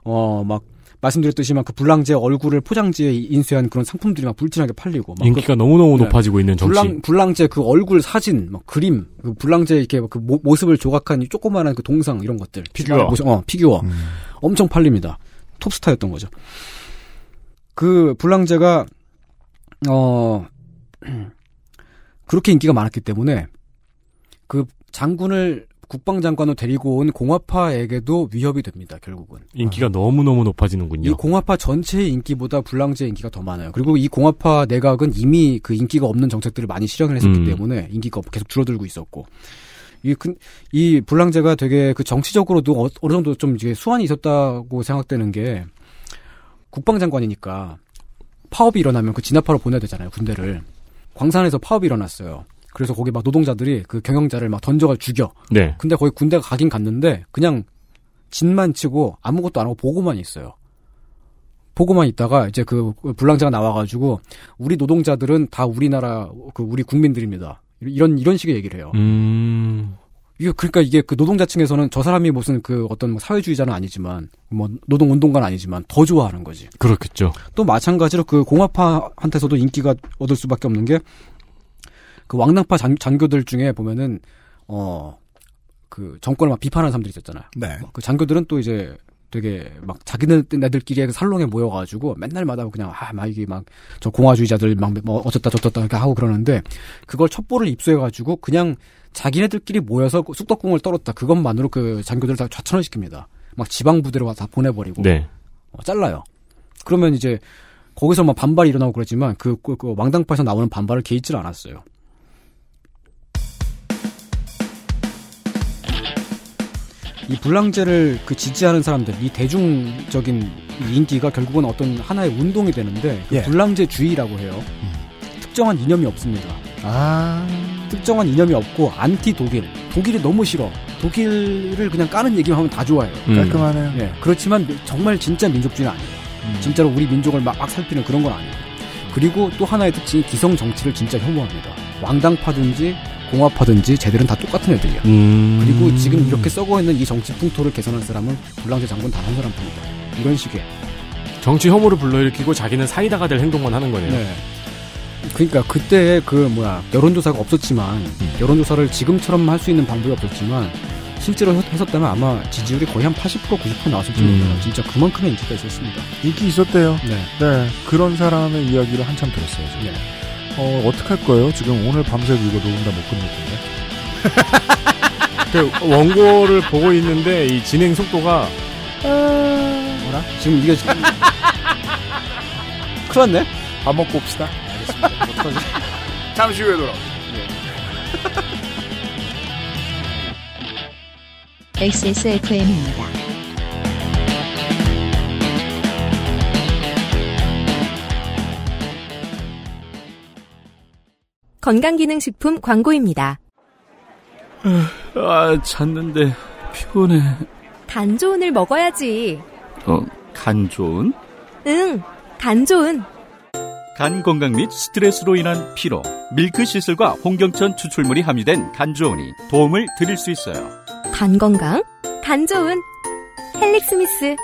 어 막 말씀드렸듯이 막 그 불랑제 얼굴을 포장지에 인쇄한 그런 상품들이 막 불티나게 팔리고 막 인기가 그, 너무너무 네. 높아지고 있는 정치. 불랑, 불랑제 그 얼굴 사진, 막 그림, 그 불랑제 이렇게 그 모, 모습을 조각한 이 조그마한 그 동상 이런 것들. 피규어. 모습, 어, 피규어. 음. 엄청 팔립니다. 톱스타였던 거죠. 그 불랑제가 어 그렇게 인기가 많았기 때문에 그 장군을 국방장관으로 데리고 온 공화파에게도 위협이 됩니다. 결국은 인기가 아. 너무너무 높아지는군요. 이 공화파 전체의 인기보다 불랑제의 인기가 더 많아요. 그리고 이 공화파 내각은 이미 그 인기가 없는 정책들을 많이 실현을 했었기 음. 때문에 인기가 계속 줄어들고 있었고 이, 그, 이 불랑제가 되게 그 정치적으로도 어느 정도 좀 이제 수완이 있었다고 생각되는 게 국방장관이니까 파업이 일어나면 그 진압하러 보내야 되잖아요. 군대를. 광산에서 파업이 일어났어요. 그래서 거기 막 노동자들이 그 경영자를 막 던져가 죽여. 네. 근데 거기 군대가 가긴 갔는데 그냥 진만 치고 아무것도 안 하고 보고만 있어요. 보고만 있다가 이제 그 불랑제가 나와가지고 우리 노동자들은 다 우리나라 그 우리 국민들입니다. 이런 이런 식의 얘기를 해요. 음. 이게 그러니까 이게 그 노동자층에서는 저 사람이 무슨 그 어떤 사회주의자는 아니지만 뭐 노동 운동가는 아니지만 더 좋아하는 거지. 그렇겠죠. 또 마찬가지로 그 공화파한테서도 인기가 얻을 수밖에 없는 게. 그 왕당파 장, 장교들 중에 보면은 어 그 정권을 막 비판하는 사람들이 있었잖아요. 네. 그 장교들은 또 이제 되게 막 자기네들끼리 살롱에 모여가지고 맨날마다 그냥 아 막 이게 막 저 공화주의자들 막 뭐 어쩌다 저쩌다 이렇게 하고 그러는데 그걸 첩보를 입수해가지고 그냥 자기네들끼리 모여서 쑥덕궁을 떨었다 그것만으로 그 장교들을 다 좌천을 시킵니다. 막 지방 부대로 다 보내버리고 네. 어, 잘라요. 그러면 이제 거기서 막 반발이 일어나고 그랬지만 그, 그, 그 왕당파에서 나오는 반발을 개의치 않았어요. 이 불랑제를 그 지지하는 사람들, 이 대중적인 인기가 결국은 어떤 하나의 운동이 되는데 그 예. 불랑제주의라고 해요. 음. 특정한 이념이 없습니다. 아, 특정한 이념이 없고 안티 독일, 독일이 너무 싫어. 독일을 그냥 까는 얘기만 하면 다 좋아해요. 음. 깔끔하네요. 예, 그렇지만 정말 진짜 민족주의는 아니에요. 음. 진짜로 우리 민족을 막, 막 살피는 그런 건 아니에요. 그리고 또 하나의 특징이 기성 정치를 진짜 혐오합니다. 왕당파든지 공화파든지 쟤들은 다 똑같은 애들이야. 음... 그리고 지금 이렇게 썩어있는 이 정치 풍토를 개선한 사람은 불랑제 장군 단 한 사람뿐이다. 이런 식의 정치 혐오를 불러일으키고 자기는 사이다가 될 행동만 하는 거네요. 네. 그러니까 그때 그 뭐야 여론조사가 없었지만 음. 여론조사를 지금처럼 할 수 있는 방법이 없었지만 실제로 했었다면 아마 지지율이 거의 한 팔십 퍼센트 구십 퍼센트 나왔을 겁니다. 음. 진짜 그만큼의 인기가 있었습니다. 인기 있었대요. 네, 네. 그런 사람의 이야기를 한참 들었어요. 네. 어, 어떡할 거예요? 지금 오늘 밤새 이거 녹음 다 못 끝냈는데. 그 원고를 보고 있는데 이 진행 속도가 아... 뭐라? 지금 이게 지금 큰일 났네? 밥 먹고 옵시다. 알겠습니다. 어떡하지? 잠시 후에 돌아옵니다. 네. 엑스에스에프엠입니다. 건강기능식품 광고입니다. 아, 잤는데 피곤해. 간 좋은을 먹어야지. 어, 간 좋은? 응, 간 좋은. 간 건강 및 스트레스로 인한 피로, 밀크시슬과 홍경천 추출물이 함유된 간 좋은이 도움을 드릴 수 있어요. 간 건강, 간 좋은, 헬릭스미스.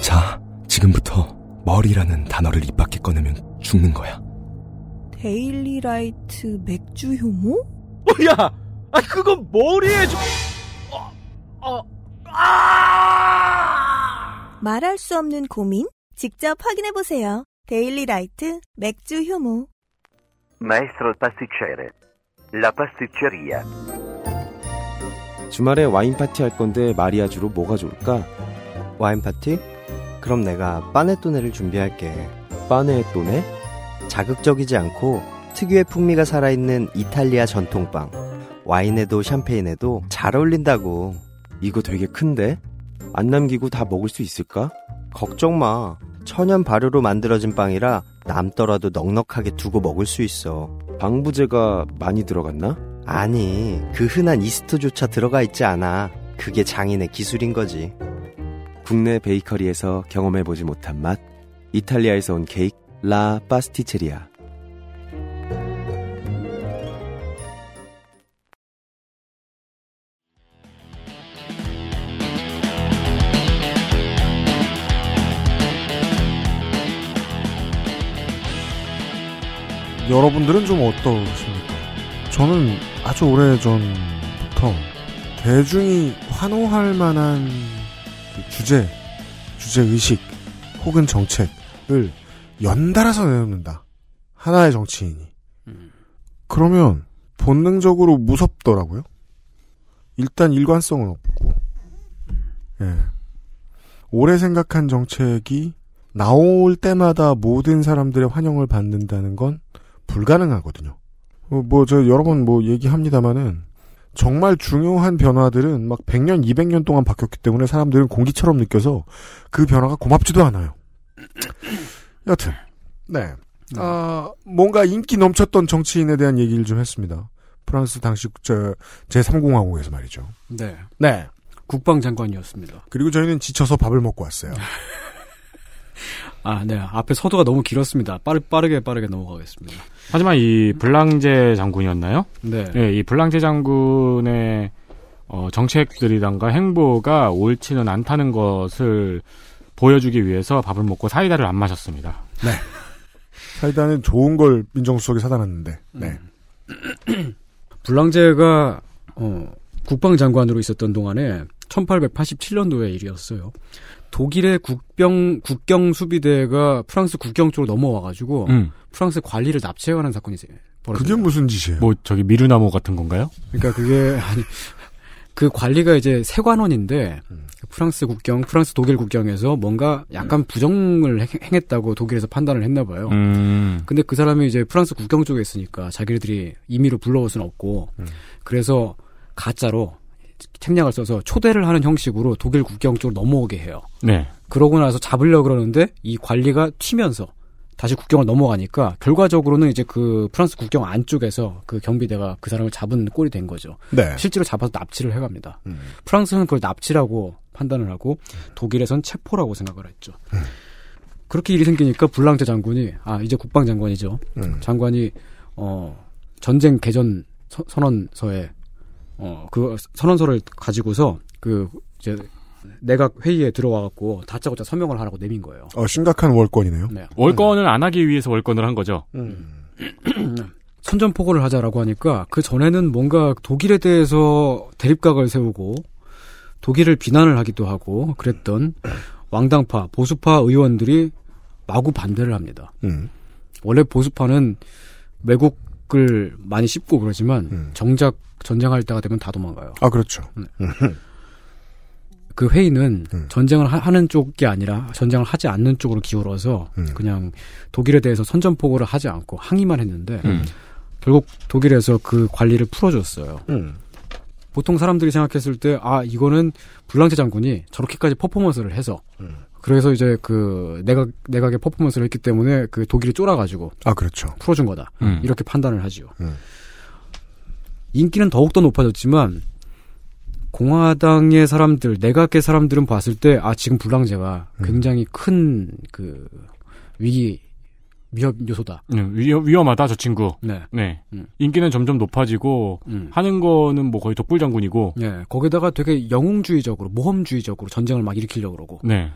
자, 지금부터 머리라는 단어를 입 밖에 꺼내면 죽는 거야. 데일리 라이트 맥주 효모? 어, 야! 아, 그건 머리에 좀... 어, 어, 아! 말할 수 없는 고민? 직접 확인해보세요. 데일리 라이트 맥주 효모. 마에스트로 파스티체레, 라 파스티체리아. 주말에 와인 파티 할 건데 마리아주로 뭐가 좋을까? 와인 파티? 그럼 내가 빠네또네를 준비할게. 빠네또네? 자극적이지 않고 특유의 풍미가 살아있는 이탈리아 전통빵. 와인에도 샴페인에도 잘 어울린다고. 이거 되게 큰데? 안 남기고 다 먹을 수 있을까? 걱정 마. 천연 발효로 만들어진 빵이라 남더라도 넉넉하게 두고 먹을 수 있어. 방부제가 많이 들어갔나? 아니, 그 흔한 이스트조차 들어가 있지 않아. 그게 장인의 기술인 거지. 국내 베이커리에서 경험해보지 못한 맛, 이탈리아에서 온 케이크 라 파스티체리아. 여러분들은 좀 어떠십니까? 저는 아주 오래전부터 대중이 환호할 만한 주제, 주제의식 혹은 정책을 연달아서 내놓는다. 하나의 정치인이. 음. 그러면 본능적으로 무섭더라고요. 일단 일관성은 없고. 예. 오래 생각한 정책이 나올 때마다 모든 사람들의 환영을 받는다는 건 불가능하거든요. 뭐, 뭐 저 여러 번 뭐 얘기합니다마는 정말 중요한 변화들은 막 백 년, 이백 년 동안 바뀌었기 때문에 사람들은 공기처럼 느껴서 그 변화가 고맙지도 않아요. 여튼, 네. 네. 아, 뭔가 인기 넘쳤던 정치인에 대한 얘기를 좀 했습니다. 프랑스 당시 저, 제삼공화국에서 말이죠. 네. 네. 국방장관이었습니다. 그리고 저희는 지쳐서 밥을 먹고 왔어요. 아, 네. 앞에 서두가 너무 길었습니다. 빠르, 빠르게 빠르게 넘어가겠습니다. 하지만 이 블랑제 장군이었나요? 네. 네, 이 블랑제 장군의 어, 정책들이란가 행보가 옳지는 않다는 것을 보여주기 위해서 밥을 먹고 사이다를 안 마셨습니다. 네. 사이다는 좋은 걸 민정수석이 사다 놨는데. 네. 블랑제가 어, 국방장관으로 있었던 동안에 천팔백팔십칠년도의 일이었어요. 독일의 국병, 국경수비대가 프랑스 국경 쪽으로 넘어와가지고, 음. 프랑스 관리를 납치해가는 사건이 벌어졌어요. 그게 무슨 짓이에요? 뭐, 저기 미르나무 같은 건가요? 그러니까 그게, 아니, 그 관리가 이제 세관원인데, 음. 프랑스 국경, 프랑스 독일 국경에서 뭔가 약간 부정을 행했다고 독일에서 판단을 했나 봐요. 음. 근데 그 사람이 이제 프랑스 국경 쪽에 있으니까 자기들이 임의로 불러올 수는 없고, 음. 그래서 가짜로 책략을 써서 초대를 하는 형식으로 독일 국경 쪽으로 넘어오게 해요. 네. 그러고 나서 잡으려고 그러는데 이 관리가 튀면서 다시 국경을 넘어가니까 결과적으로는 이제 그 프랑스 국경 안쪽에서 그 경비대가 그 사람을 잡은 꼴이 된 거죠. 네. 실제로 잡아서 납치를 해갑니다. 음. 프랑스는 그걸 납치라고 판단을 하고 독일에선 체포라고 생각을 했죠. 음. 그렇게 일이 생기니까 블랑제 장군이 아 이제 국방장관이죠. 음. 장관이 어 전쟁 개전 서, 선언서에 어 그 선언서를 가지고서 그 이제 내각 회의에 들어와갖고 다짜고짜 서명을 하라고 내민 거예요. 어, 심각한 월권이네요. 네. 월권을 안 하기 위해서 월권을 한 거죠. 음. 선전포고를 하자라고 하니까 그 전에는 뭔가 독일에 대해서 대립각을 세우고 독일을 비난을 하기도 하고 그랬던 왕당파, 보수파 의원들이 마구 반대를 합니다. 음. 원래 보수파는 외국을 많이 씹고 그러지만 음. 정작 전쟁할 때가 되면 다 도망가요. 아 그렇죠. 네. 그 회의는 음. 전쟁을 하, 하는 쪽이 아니라 전쟁을 하지 않는 쪽으로 기울어서 음. 그냥 독일에 대해서 선전포고를 하지 않고 항의만 했는데 음. 결국 독일에서 그 관리를 풀어줬어요. 음. 보통 사람들이 생각했을 때 아 이거는 블랑제 장군이 저렇게까지 퍼포먼스를 해서 음. 그래서 이제 그 내각, 내각의 퍼포먼스를 했기 때문에 그 독일이 쫄아가지고 아 그렇죠 풀어준 거다 음. 이렇게 판단을 하지요. 음. 인기는 더욱더 높아졌지만 공화당의 사람들, 내각의 사람들은 봤을 때, 아, 지금 불랑제가 굉장히 음. 큰, 그, 위기, 위협 요소다. 네, 위험, 위험하다, 저 친구. 네. 네. 음. 인기는 점점 높아지고, 음. 하는 거는 뭐 거의 독불장군이고. 네. 거기다가 되게 영웅주의적으로, 모험주의적으려고 전쟁을 막 일으키려고 그러고. 네.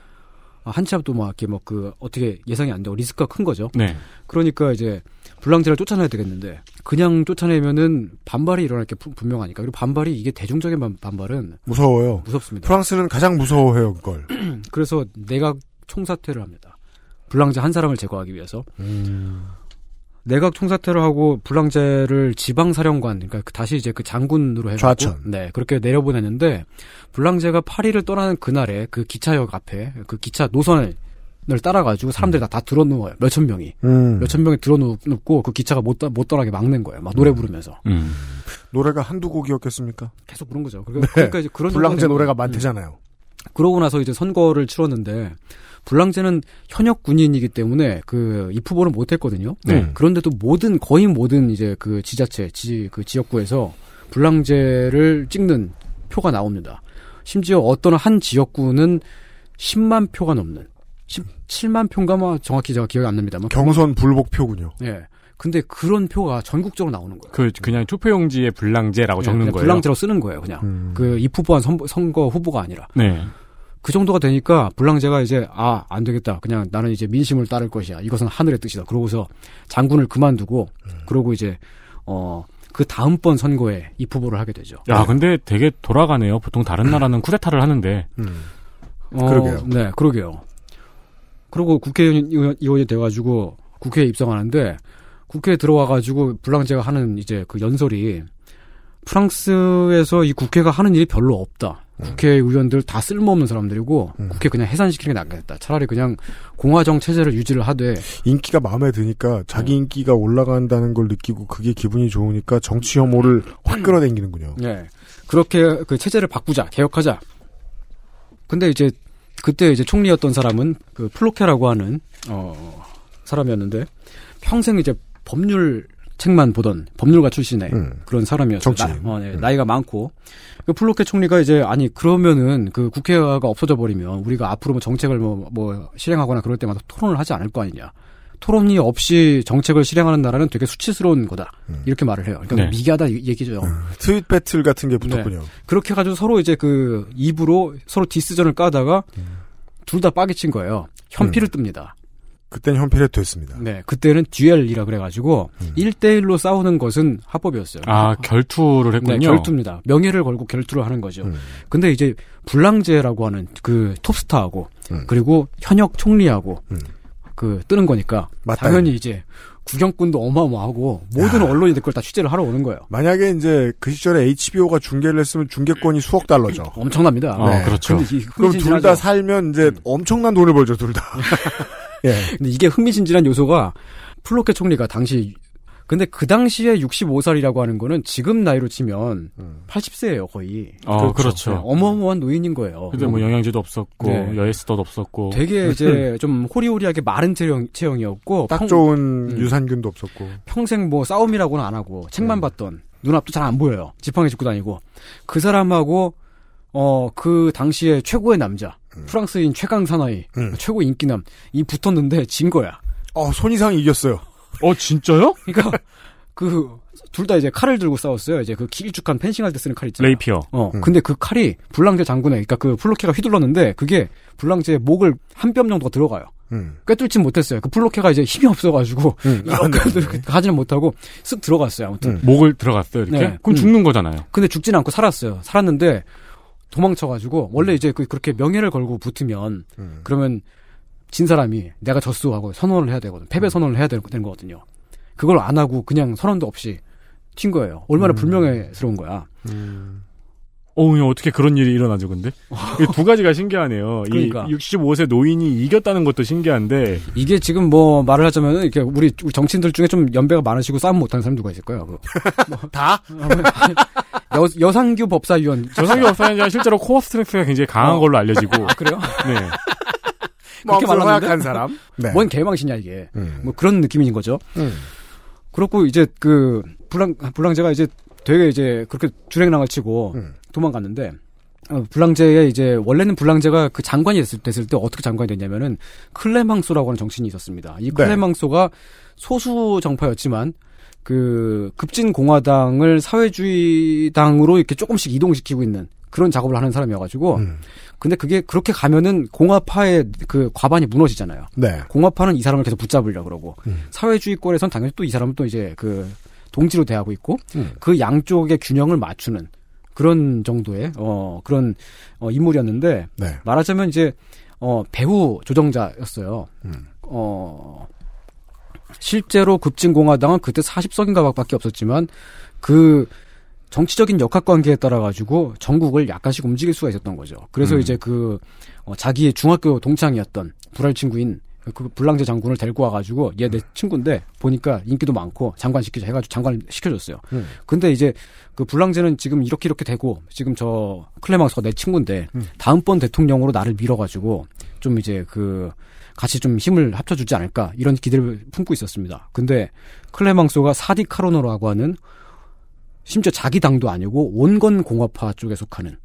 아, 한 치 앞도 막 이렇게 막 그, 어떻게 예상이 안 되고 리스크가 큰 거죠. 네. 그러니까 이제, 불랑제를 쫓아내야 되겠는데 그냥 쫓아내면은 반발이 일어날 게 분명하니까. 그리고 반발이 이게 대중적인 반발은 무서워요. 무섭습니다. 프랑스는 가장 무서워해요 그걸. 그래서 내각 총사퇴를 합니다. 불랑제 한 사람을 제거하기 위해서. 음... 내각 총사퇴를 하고 불랑제를 지방사령관, 그러니까 다시 이제 그 장군으로 해가지고 좌천. 네 그렇게 내려보내는데 불랑제가 파리를 떠나는 그날에 그 기차역 앞에 그 기차 노선을 를 따라가지고 사람들이 음. 다, 다 들어누워요. 몇천 명이. 음. 몇천 명이 들어눕고 그 기차가 못, 못 떠나게 막는 거예요. 막 노래 부르면서. 음. 노래가 한두 곡이었겠습니까? 계속 부른 거죠. 그러니까, 네. 그러니까 이제 그런. 불랑제 노래가 많대잖아요. 그러고 나서 이제 선거를 치렀는데 불랑제는 현역 군인이기 때문에 그 입후보를 못 했거든요. 네. 그런데도 모든 거의 모든 이제 그 지자체, 지, 그 지역구에서 불랑제를 찍는 표가 나옵니다. 심지어 어떤 한 지역구는 십만 표가 넘는. 십칠만 표인가 뭐 정확히 제가 기억이 안 납니다만 경선 불복표군요. 예. 근데 그런 표가 전국적으로 나오는 거예요. 그 그냥 투표용지에 불랑제라고 예, 적는 거예요. 불랑제로 쓰는 거예요, 그냥. 음. 그 입후보한 선거, 선거 후보가 아니라. 네. 그 정도가 되니까 불랑제가 이제 아, 안 되겠다. 그냥 나는 이제 민심을 따를 것이야. 이것은 하늘의 뜻이다. 그러고서 장군을 그만두고 음. 그러고 이제 어 그 다음번 선거에 입후보를 하게 되죠. 야, 네. 근데 되게 돌아가네요. 보통 다른 나라는 쿠데타를 하는데. 음. 어, 그러게요. 네, 그러게요. 그리고 국회의원이 돼가지고 국회에 입성하는데 국회에 들어와가지고 블랑제가 하는 이제 그 연설이 프랑스에서 이 국회가 하는 일이 별로 없다. 음. 국회의원들 다 쓸모없는 사람들이고 음. 국회 그냥 해산시키는 게 낫겠다. 차라리 그냥 공화정 체제를 유지를 하되. 인기가 마음에 드니까 자기 인기가 올라간다는 걸 느끼고 그게 기분이 좋으니까 정치 혐오를 확 끌어당기는군요. 네. 그렇게 그 체제를 바꾸자. 개혁하자. 근데 이제 그때 이제 총리였던 사람은 그 플로케라고 하는 어 사람이었는데 평생 이제 법률 책만 보던 법률가 출신의 음. 그런 사람이었어요. 나, 어, 네, 음. 나이가 많고 그 플로케 총리가 이제 아니 그러면은 그 국회가 없어져 버리면 우리가 앞으로 뭐 정책을 뭐, 뭐 실행하거나 그럴 때마다 토론을 하지 않을 거 아니냐. 토론이 없이 정책을 실행하는 나라는 되게 수치스러운 거다. 음. 이렇게 말을 해요. 그러니까 네. 미개하다 얘기죠. 음. 트윗 배틀 같은 게 붙었군요. 네. 그렇게 해가지고 서로 이제 그 입으로 서로 디스전을 까다가 음. 둘 다 빠개친 거예요. 현피를 음. 뜹니다. 그때는 현피를 됐습니다. 네. 그때는 듀엘이라 그래가지고 음. 일 대일로 싸우는 것은 합법이었어요. 아, 결투를 했군요. 네, 결투입니다. 명예를 걸고 결투를 하는 거죠. 음. 근데 이제 불랑제라고 하는 그 톱스타하고 음. 그리고 현역 총리하고 음. 그 뜨는 거니까 맞다. 당연히 이제 구경꾼도 어마어마하고 모든 야. 언론이 그걸 다 취재를 하러 오는 거예요. 만약에 이제 그 시절에 에이치비오가 중계를 했으면 중계권이 수억 달러죠. 엄청납니다. 네. 아, 그렇죠. 그럼 둘 다 살면 이제 엄청난 돈을 벌죠, 둘 다. 예. 근데 이게 흥미진진한 요소가 플로케 총리가 당시 근데 그 당시에 육십오 살이라고 하는 거는 지금 나이로 치면 음. 팔십 세예요, 거의. 아, 그렇죠. 그렇죠. 네, 어마어마한 노인인 거예요. 근데 뭐 영양제도 없었고 네. 여의스도도 없었고 되게 이제 좀 호리호리하게 마른 체형, 체형이었고 딱 평, 좋은 음, 유산균도 없었고 평생 뭐 싸움이라고는 안 하고 책만 음. 봤던 눈앞도 잘 안 보여요. 지팡이 짚고 다니고 그 사람하고 어, 그 당시에 최고의 남자 음. 프랑스인 최강 사나이 음. 최고 인기남 이 붙었는데 진 거야. 어, 손이상이 이겼어요. 어, 진짜요? 그러니까 그 둘 다 이제 칼을 들고 싸웠어요. 이제 그 길쭉한 펜싱할 때 쓰는 칼 있잖아요. 레이피어. 어. 응. 근데 그 칼이 블랑제 장군의 그러니까 그 플로케가 휘둘렀는데 그게 블랑제의 목을 한 뼘 정도 들어가요. 응. 꿰뚫진 못했어요. 그 플로케가 이제 힘이 없어가지고 응. 아, 네. 가지는 못하고 쓱 들어갔어요. 아무튼 응. 목을 들어갔어요. 이렇게. 네. 그럼 죽는 응. 거잖아요. 근데 죽진 않고 살았어요. 살았는데 도망쳐가지고 원래 이제 그 그렇게 명예를 걸고 붙으면 응. 그러면. 진 사람이 내가 졌어 하고 선언을 해야 되거든. 패배 선언을 해야 되는 거거든요. 그걸 안 하고 그냥 선언도 없이 튄 거예요. 얼마나 음. 불명예스러운 거야. 음. 어, 어떻게 그런 일이 일어나죠, 근데? 두 가지가 신기하네요. 그러니까. 이 육십오 세 노인이 이겼다는 것도 신기한데. 이게 지금 뭐 말을 하자면, 이렇게 우리 정치인들 중에 좀 연배가 많으시고 싸움 못하는 사람 누가 있을 거예요. 뭐. 다? 여, 여상규 법사위원. 여상규 법사위원이 실제로 코어 스트렝스가 굉장히 강한 어. 걸로 알려지고. 아, 그래요? 네. 그렇게 말하는 사람, 네. 뭔 개망신이야 이게. 음. 뭐 그런 느낌인 거죠. 음. 그렇고 이제 그 블랑 블랑제가 이제 되게 이제 그렇게 주랭랑을 치고 음. 도망갔는데 어, 블랑제의 이제 원래는 블랑제가 그 장관이 됐을, 됐을 때 어떻게 장관이 됐냐면은 클레망소라고 하는 정치인이 있었습니다. 이 클레망소가 네. 소수 정파였지만 그 급진 공화당을 사회주의 당으로 이렇게 조금씩 이동시키고 있는. 그런 작업을 하는 사람이어가지고, 음. 근데 그게 그렇게 가면은 공화파의 그 과반이 무너지잖아요. 네. 공화파는 이 사람을 계속 붙잡으려고 그러고, 음. 사회주의권에선 당연히 또 이 사람은 또 이제 그 동지로 대하고 있고, 음. 그 양쪽의 균형을 맞추는 그런 정도의, 어, 그런, 어, 인물이었는데, 네. 말하자면 이제, 어, 배후 조정자였어요. 음. 어, 실제로 급진공화당은 그때 사십 석인가 밖에 없었지만, 그, 정치적인 역학관계에 따라가지고 전국을 약간씩 움직일 수가 있었던 거죠. 그래서 음. 이제 그, 어, 자기의 중학교 동창이었던 불알 친구인 그 불랑제 장군을 데리고 와가지고 얘 내 음. 친구인데 보니까 인기도 많고 장관시키자 해가지고 장관을 시켜줬어요. 음. 근데 이제 그 불랑제는 지금 이렇게 이렇게 되고 지금 저 클레망스가 내 친구인데 음. 다음번 대통령으로 나를 밀어가지고 좀 이제 그 같이 좀 힘을 합쳐주지 않을까 이런 기대를 품고 있었습니다. 근데 클레망소가 사디 카로노라고 하는 심지어 자기 당도 아니고 온건 공화파 쪽에 속하는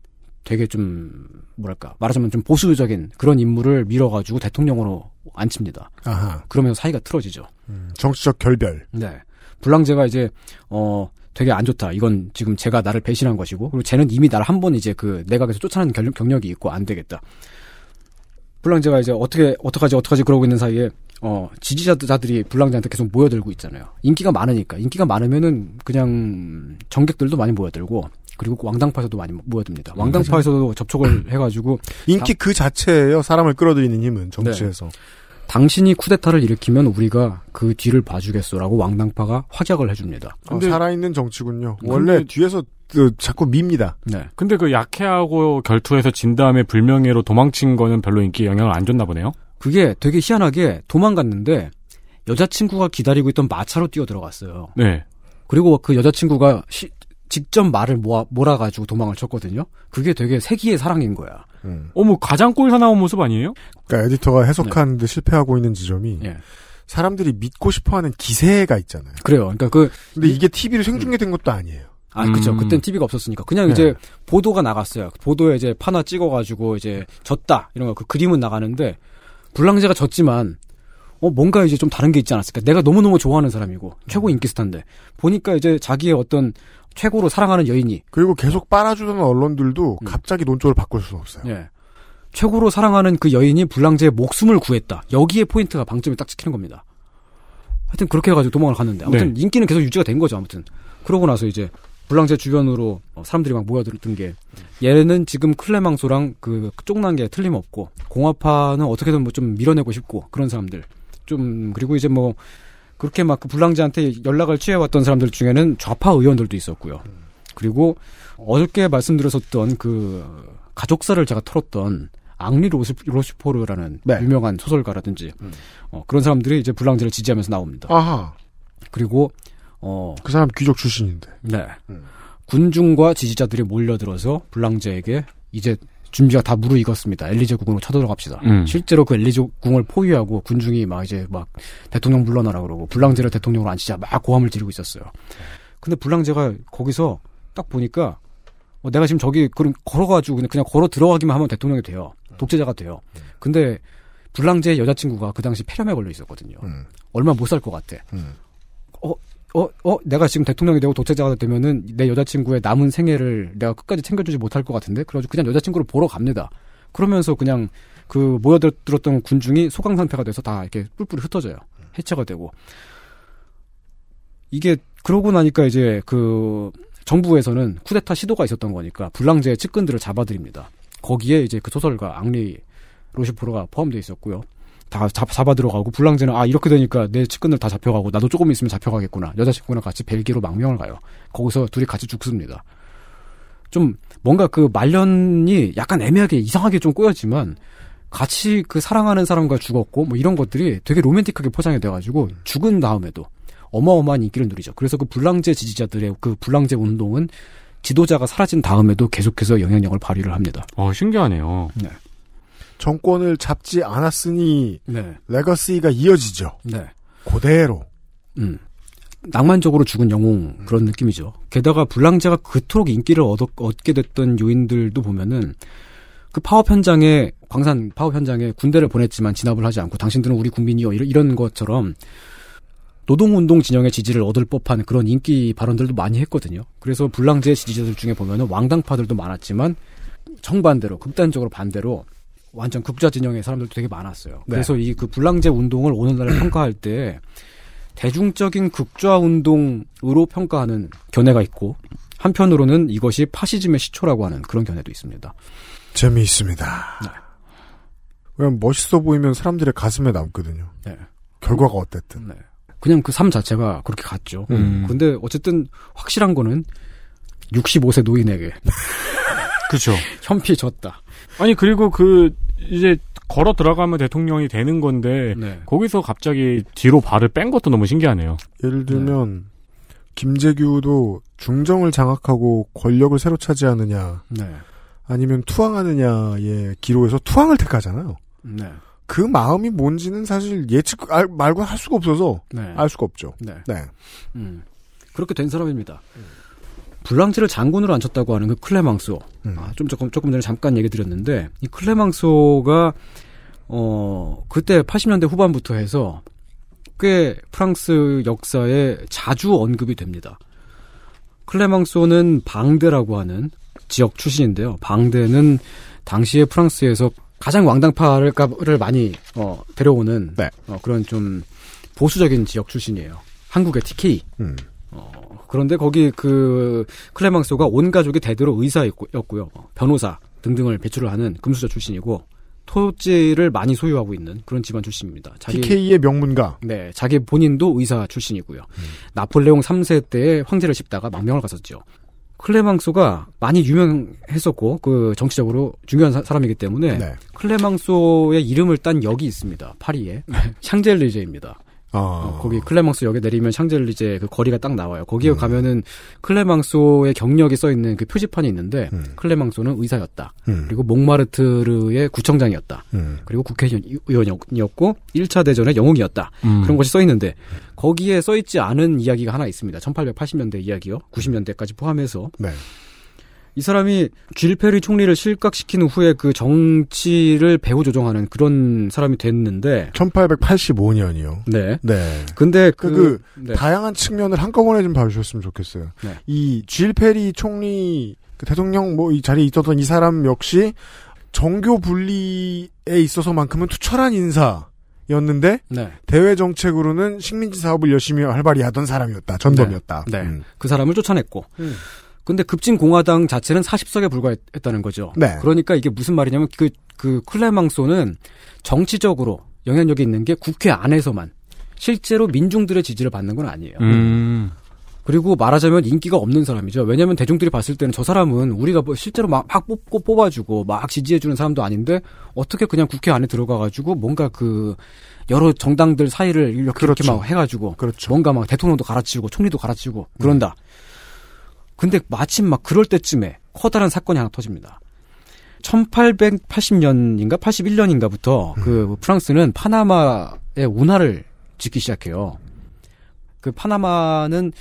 되게 좀 뭐랄까 말하자면 좀 보수적인 그런 인물을 밀어가지고 대통령으로 앉힙니다. 아하. 그러면서 사이가 틀어지죠. 음, 정치적 결별. 네. 블랑제가 이제 어 되게 안 좋다. 이건 지금 제가 나를 배신한 것이고 그리고 쟤는 이미 나를 한 번 이제 그 내각에서 쫓아낸 경력이 있고 안 되겠다. 블랑제가 이제 어떻게 어떡하지 어떡하지 그러고 있는 사이에 어, 지지자들이 불랑제한테 계속 모여들고 있잖아요. 인기가 많으니까. 인기가 많으면은 그냥 정객들도 많이 모여들고, 그리고 왕당파에서도 많이 모여듭니다. 왕당파에서도 접촉을 해가지고. 인기 당... 그 자체예요. 사람을 끌어들이는 힘은 정치에서. 네. 당신이 쿠데타를 일으키면 우리가 그 뒤를 봐주겠소라고 왕당파가 확약을 해줍니다. 근데... 어, 살아있는 정치군요. 근데... 원래 뒤에서 그, 자꾸 밉니다. 네. 근데 그 약해하고 결투해서 진 다음에 불명예로 도망친 거는 별로 인기에 영향을 안 줬나 보네요. 그게 되게 희한하게 도망갔는데 여자친구가 기다리고 있던 마차로 뛰어들어갔어요. 네. 그리고 그 여자친구가 시, 직접 말을 모아, 몰아가지고 도망을 쳤거든요. 그게 되게 세기의 사랑인 거야. 음. 어머, 가장 꼴사나운 모습 아니에요? 그러니까 에디터가 해석하는 데 네. 실패하고 있는 지점이 네. 사람들이 믿고 싶어하는 기세가 있잖아요. 그래요. 그러니까 그 근데 이게 티비로 생중계된 음. 것도 아니에요. 아, 그죠. 음. 그땐 티비가 없었으니까. 그냥 네. 이제 보도가 나갔어요. 보도에 이제 파나 찍어가지고 이제 졌다. 이런 거, 그 그림은 나가는데, 불랑제가 졌지만, 어, 뭔가 이제 좀 다른 게 있지 않았을까. 내가 너무너무 좋아하는 사람이고, 음. 최고 인기스타인데. 보니까 이제 자기의 어떤 최고로 사랑하는 여인이. 그리고 계속 빨아주던 언론들도 음. 갑자기 논조를 바꿀 수는 없어요. 네. 최고로 사랑하는 그 여인이 불랑제의 목숨을 구했다. 여기에 포인트가 방점이 딱 찍히는 겁니다. 하여튼 그렇게 해가지고 도망을 갔는데. 아무튼 네. 인기는 계속 유지가 된 거죠. 아무튼. 그러고 나서 이제, 불랑제 주변으로 사람들이 막 모여들던 게 얘는 지금 클레망소랑 그 쪽난 게 틀림없고 공화파는 어떻게든 뭐 좀 밀어내고 싶고 그런 사람들 좀 그리고 이제 뭐 그렇게 막 그 불랑제한테 연락을 취해왔던 사람들 중에는 좌파 의원들도 있었고요. 그리고 어저께 말씀드렸었던 그 가족사를 제가 털었던 앙리 로시포르라는 네. 유명한 소설가라든지 음. 어, 그런 사람들이 이제 불랑제를 지지하면서 나옵니다. 아하. 그리고 어, 그 사람 귀족 출신인데. 네. 음. 군중과 지지자들이 몰려들어서 불랑제에게 이제 준비가 다 무르익었습니다. 엘리제궁으로 쳐들어갑시다. 음. 실제로 그 엘리제궁을 포위하고 군중이 막 이제 막 대통령 물러나라 그러고 불랑제를 대통령으로 앉히자 막 고함을 지르고 있었어요. 근데 불랑제가 거기서 딱 보니까 어, 내가 지금 저기 그런 걸어가지고 그냥, 그냥 걸어 들어가기만 하면 대통령이 돼요. 독재자가 돼요. 근데 불랑제의 여자친구가 그 당시 폐렴에 걸려 있었거든요. 음. 얼마 못 살 것 같아. 음. 어? 어, 어, 내가 지금 대통령이 되고 독재자가 되면은 내 여자친구의 남은 생애를 내가 끝까지 챙겨주지 못할 것 같은데? 그래가지고 그냥 여자친구를 보러 갑니다. 그러면서 그냥 그 모여들었던 군중이 소강 상태가 돼서 다 이렇게 뿔뿔이 흩어져요. 해체가 되고. 이게, 그러고 나니까 이제 그 정부에서는 쿠데타 시도가 있었던 거니까 불랑제의 측근들을 잡아들입니다. 거기에 이제 그 소설가 앙리 로시포르가 포함되어 있었고요. 다 잡아 들어가고 불랑제는 아 이렇게 되니까 내 측근들 다 잡혀가고 나도 조금 있으면 잡혀가겠구나. 여자친구랑 같이 벨기에로 망명을 가요. 거기서 둘이 같이 죽습니다. 좀 뭔가 그 말년이 약간 애매하게 이상하게 좀 꼬였지만 같이 그 사랑하는 사람과 죽었고 뭐 이런 것들이 되게 로맨틱하게 포장이 돼가지고 죽은 다음에도 어마어마한 인기를 누리죠. 그래서 그 불랑제 지지자들의 그 불랑제 운동은 지도자가 사라진 다음에도 계속해서 영향력을 발휘를 합니다. 어 신기하네요. 네. 정권을 잡지 않았으니 네. 레거시가 이어지죠. 네. 그대로. 음. 낭만적으로 죽은 영웅 그런 음. 느낌이죠. 게다가 불랑제가 그토록 인기를 얻어, 얻게 됐던 요인들도 보면은 그 파업 현장에 광산 파업 현장에 군대를 보냈지만 진압을 하지 않고 당신들은 우리 국민이요 이런 것처럼 노동운동 진영의 지지를 얻을 법한 그런 인기 발언들도 많이 했거든요. 그래서 불랑제 지지자들 중에 보면은 왕당파들도 많았지만 정반대로 극단적으로 반대로 완전 극좌 진영의 사람들도 되게 많았어요. 네. 그래서 이 그 불랑제 운동을 오늘날 평가할 때 대중적인 극좌 운동으로 평가하는 견해가 있고 한편으로는 이것이 파시즘의 시초라고 하는 그런 견해도 있습니다. 재미있습니다. 네. 그냥 멋있어 보이면 사람들의 가슴에 남거든요. 네. 결과가 어땠든. 네. 그냥 그 삶 자체가 그렇게 갔죠. 음. 근데 어쨌든 확실한 거는 육십오 세 노인에게 그렇죠. 현피 졌다. 아니 그리고 그 이제 걸어 들어가면 대통령이 되는 건데 네. 거기서 갑자기 뒤로 발을 뺀 것도 너무 신기하네요. 예를 들면 네. 김재규도 중정을 장악하고 권력을 새로 차지하느냐 네. 아니면 투항하느냐의 기로에서 투항을 택하잖아요. 네. 그 마음이 뭔지는 사실 예측 알, 말고 할 수가 없어서 네. 알 수가 없죠. 네. 네. 음. 그렇게 된 사람입니다. 음. 불랑제를 장군으로 앉혔다고 하는 그 클레망소. 음. 아, 좀 조금, 조금 전에 잠깐 얘기 드렸는데, 이 클레망소가, 어, 그때 팔십 년대 후반부터 해서 꽤 프랑스 역사에 자주 언급이 됩니다. 클레망소는 방대라고 하는 지역 출신인데요. 방대는 당시에 프랑스에서 가장 왕당파를 많이, 어, 데려오는 네. 어, 그런 좀 보수적인 지역 출신이에요. 한국의 티케이. 음. 어, 그런데 거기 그 클레망소가 온 가족이 대대로 의사였고요. 변호사 등등을 배출을 하는 금수저 출신이고 토지를 많이 소유하고 있는 그런 집안 출신입니다. 자기, 티케이의 명문가. 네. 자기 본인도 의사 출신이고요. 음. 나폴레옹 삼 세 때에 황제를 씹다가 망명을 갔었죠. 클레망소가 많이 유명했었고 그 정치적으로 중요한 사, 사람이기 때문에 네. 클레망소의 이름을 딴 역이 있습니다. 파리에. 샹젤리제입니다. 어, 거기 클레망소 역에 내리면 샹젤리제 그 거리가 딱 나와요. 거기에 음. 가면은 클레망소의 경력이 써 있는 그 표지판이 있는데 음. 클레망소는 의사였다. 음. 그리고 몽마르트르의 구청장이었다. 음. 그리고 국회의원이었고 일 차 대전의 영웅이었다. 음. 그런 것이 써 있는데 거기에 써 있지 않은 이야기가 하나 있습니다. 천팔백팔십 년대 이야기요. 구십 년대까지 포함해서 네. 이 사람이 쥘 페리 총리를 실각시킨 후에 그 정치를 배후 조정하는 그런 사람이 됐는데 천팔백팔십오 년이요. 네. 네. 근데 그, 그, 그 네. 다양한 측면을 한꺼번에 좀 봐주셨으면 좋겠어요. 네. 이 쥘 페리 총리 그 대통령 뭐 이 자리에 있었던 이 사람 역시 정교 분리에 있어서만큼은 투철한 인사였는데 네. 대외 정책으로는 식민지 사업을 열심히 활발히하던 사람이었다. 전범이었다. 네. 네. 음. 그 사람을 쫓아냈고. 음. 근데 급진공화당 자체는 사십 석에 불과했다는 거죠. 네. 그러니까 이게 무슨 말이냐면 그, 그 클레망소는 정치적으로 영향력이 있는 게 국회 안에서만 실제로 민중들의 지지를 받는 건 아니에요. 음. 그리고 말하자면 인기가 없는 사람이죠. 왜냐하면 대중들이 봤을 때는 저 사람은 우리가 실제로 막, 막 뽑고 뽑아주고 막 지지해주는 사람도 아닌데 어떻게 그냥 국회 안에 들어가가지고 뭔가 그 여러 정당들 사이를 이렇게, 그렇죠. 이렇게 막 해가지고 그렇죠. 뭔가 막 대통령도 갈아치우고 총리도 갈아치우고 그런다. 음. 근데 마침 막 그럴 때쯤에 커다란 사건이 하나 터집니다. 천팔백팔십 년인가 팔십일 년인가부터 음. 그 프랑스는 파나마의 운하를 짓기 시작해요. 그 파나마는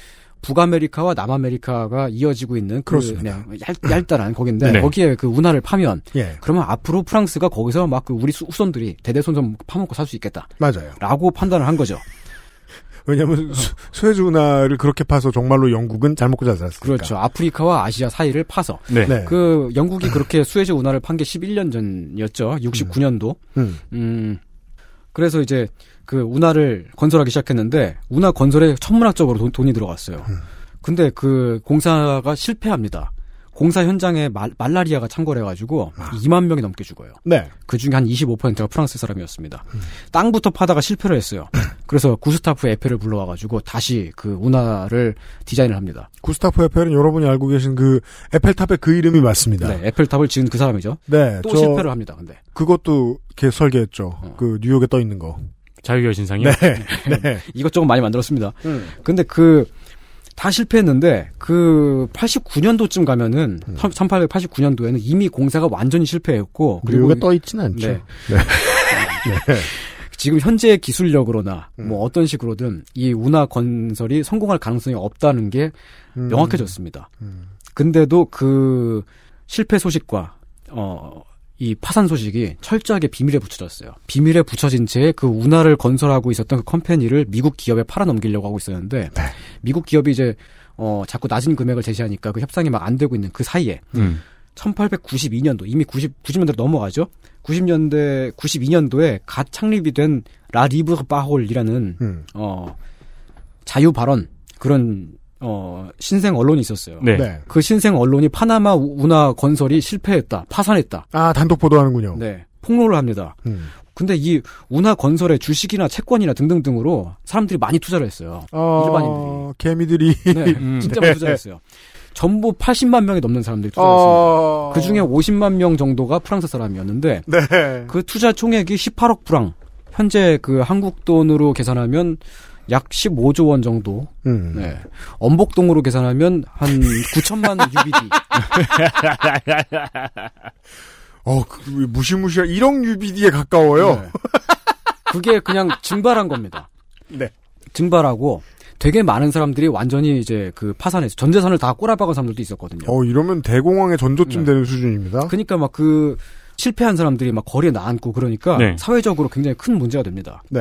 북아메리카와 남아메리카가 이어지고 있는 그 그냥 얇, 얇다란 거긴데 네. 거기에 그 운하를 파면 예. 그러면 앞으로 프랑스가 거기서 막 그 우리 후손들이 대대손손 파먹고 살 수 있겠다. 맞아요. 라고 판단을 한 거죠. 왜냐하면 어. 수에즈 운하를 그렇게 파서 정말로 영국은 잘 먹고 잘 살았으니까. 그렇죠. 아프리카와 아시아 사이를 파서. 네. 네. 그 영국이 그렇게 수에즈 운하를 판 게 십일 년 전이었죠. 육십구 년도. 음. 음. 음. 그래서 이제 그 운하를 건설하기 시작했는데 운하 건설에 천문학적으로 돈, 돈이 들어갔어요. 음. 근데 그 공사가 실패합니다. 공사 현장에 말, 말라리아가 창궐해가지고 아. 이만 명이 넘게 죽어요. 네. 그중에 한 이십오 퍼센트가 프랑스 사람이었습니다. 음. 땅부터 파다가 실패를 했어요. 그래서 구스타프 에펠을 불러와가지고 다시 그 운하를 디자인을 합니다. 구스타프 에펠은 여러분이 알고 계신 그 에펠탑의 그 이름이 맞습니다. 네, 에펠탑을 지은 그 사람이죠. 네, 또 저... 실패를 합니다. 근데 그것도 이렇게 설계했죠. 어. 그 뉴욕에 떠 있는 거. 자유여신상이요? 네. 네. 이것저것 많이 만들었습니다. 음. 근데 그, 다 실패했는데, 그, 팔십구 년도쯤 가면은, 음. 천팔백팔십구 년도에는 이미 공사가 완전히 실패했고, 그리고. 뉴욕에 떠있진 않죠. 네. 네. 네. 지금 현재의 기술력으로나, 음. 뭐 어떤 식으로든, 이 운하 건설이 성공할 가능성이 없다는 게 음. 명확해졌습니다. 음. 근데도 그, 실패 소식과, 어, 이 파산 소식이 철저하게 비밀에 붙여졌어요. 비밀에 붙여진 채 그 운하를 건설하고 있었던 그 컴퍼니를 미국 기업에 팔아넘기려고 하고 있었는데 네. 미국 기업이 이제 어 자꾸 낮은 금액을 제시하니까 그 협상이 막 안 되고 있는 그 사이에 음. 천팔백구십이 년도 이미 구십, 구십 년대로 넘어가죠. 구십 년대 구십이 년도에 갓 창립이 된 라 리브르 파홀이라는 음. 어 자유 발언 그런 어, 신생 언론이 있었어요. 네. 네. 그 신생 언론이 파나마 운하 건설이 실패했다, 파산했다. 아, 단독 보도하는군요. 네. 폭로를 합니다. 음. 근데 이 운하 건설의 주식이나 채권이나 등등등으로 사람들이 많이 투자를 했어요. 어, 일반인들이. 개미들이. 네. 음. 진짜 많이 네. 투자했어요. 전부 팔십만 명이 넘는 사람들이 투자했습니다. 어... 그 중에 오십만 명 정도가 프랑스 사람이었는데. 네. 그 투자 총액이 십팔억 프랑. 현재 그 한국 돈으로 계산하면 약 십오조 원 정도. 음. 네. 엄복동으로 계산하면 한 구천만 유비디. 어, 그 무시무시한 일억 유비디에 가까워요. 네. 그게 그냥 증발한 겁니다. 네. 증발하고 되게 많은 사람들이 완전히 이제 그 파산해서 전 재산을 다 꼬라박은 사람들도 있었거든요. 어, 이러면 대공황의 전조쯤 네. 되는 수준입니다. 그러니까 막 그 실패한 사람들이 막 거리에 나앉고 그러니까 네. 사회적으로 굉장히 큰 문제가 됩니다. 네.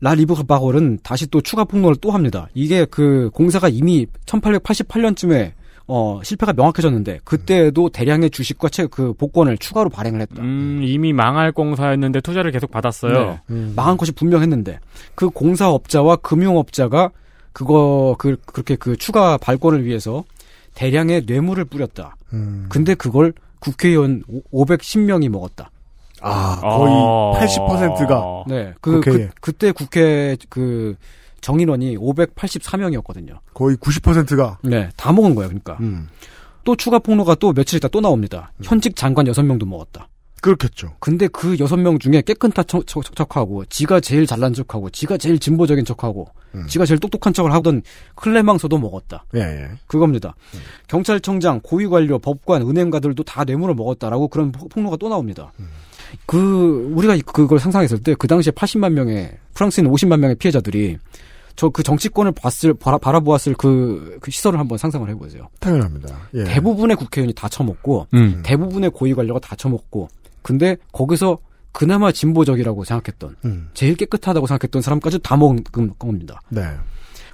라 리브르 바홀은 다시 또 추가 폭로를 또 합니다. 이게 그 공사가 이미 천팔백팔십팔 년쯤에 어, 실패가 명확해졌는데 그때에도 대량의 주식과 채, 그 복권을 추가로 발행을 했다. 음, 이미 망할 공사였는데 투자를 계속 받았어요. 네. 음. 망한 것이 분명했는데 그 공사업자와 금융업자가 그거 그 그렇게 그 추가 발권을 위해서 대량의 뇌물을 뿌렸다. 음. 근데 그걸 국회의원 오백십 명이 먹었다. 아, 거의 아~ 팔십 퍼센트가. 네. 그, 그, 그때 국회 그 정인원이 오백팔십사 명이었거든요. 거의 구십 퍼센트가. 네. 다 먹은 거예요, 그러니까. 음. 또 추가 폭로가 또 며칠 있다 또 나옵니다. 음. 현직 장관 여섯 명도 먹었다. 그렇겠죠. 근데 그 여섯 명 중에 깨끗한 척, 척, 척하고, 지가 제일 잘난 척하고, 지가 제일 진보적인 척하고, 음. 지가 제일 똑똑한 척을 하던 클레망소도 먹었다. 예, 예. 그겁니다. 음. 경찰청장, 고위관료, 법관, 은행가들도 다 뇌물을 먹었다라고 그런 폭로가 또 나옵니다. 음. 그 우리가 그걸 상상했을 때 그 당시에 팔십만 명의 프랑스인 오십만 명의 피해자들이 저 그 정치권을 봤을 바라, 바라보았을 그, 그 시선을 한번 상상을 해보세요. 당연합니다. 예. 대부분의 국회의원이 다 처먹고 음. 대부분의 고위관료가 다 처먹고 근데 거기서 그나마 진보적이라고 생각했던 음. 제일 깨끗하다고 생각했던 사람까지 다 먹은 겁니다. 네.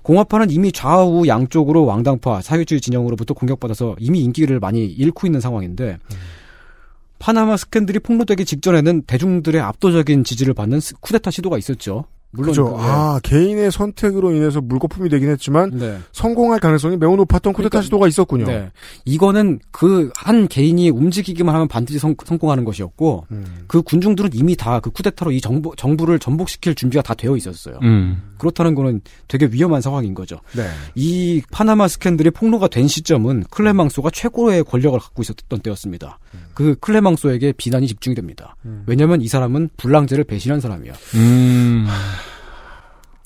공화파는 이미 좌우 양쪽으로 왕당파 사회주의 진영으로부터 공격받아서 이미 인기를 많이 잃고 있는 상황인데 음. 파나마 스캔들이 폭로되기 직전에는 대중들의 압도적인 지지를 받는 쿠데타 시도가 있었죠. 물론 그죠. 그, 네. 아, 개인의 선택으로 인해서 물거품이 되긴 했지만 네. 성공할 가능성이 매우 높았던 쿠데타 그러니까, 시도가 있었군요. 네. 이거는 그 한 개인이 움직이기만 하면 반드시 성, 성공하는 것이었고 음. 그 군중들은 이미 다 그 쿠데타로 이 정부, 정부를 전복시킬 준비가 다 되어 있었어요. 음. 그렇다는 거는 되게 위험한 상황인 거죠. 네. 이 파나마 스캔들이 폭로가 된 시점은 클레망소가 최고의 권력을 갖고 있었던 때였습니다. 음. 그 클레망소에게 비난이 집중이 됩니다. 음. 왜냐하면 이 사람은 불랑제를 배신한 사람이야. 음...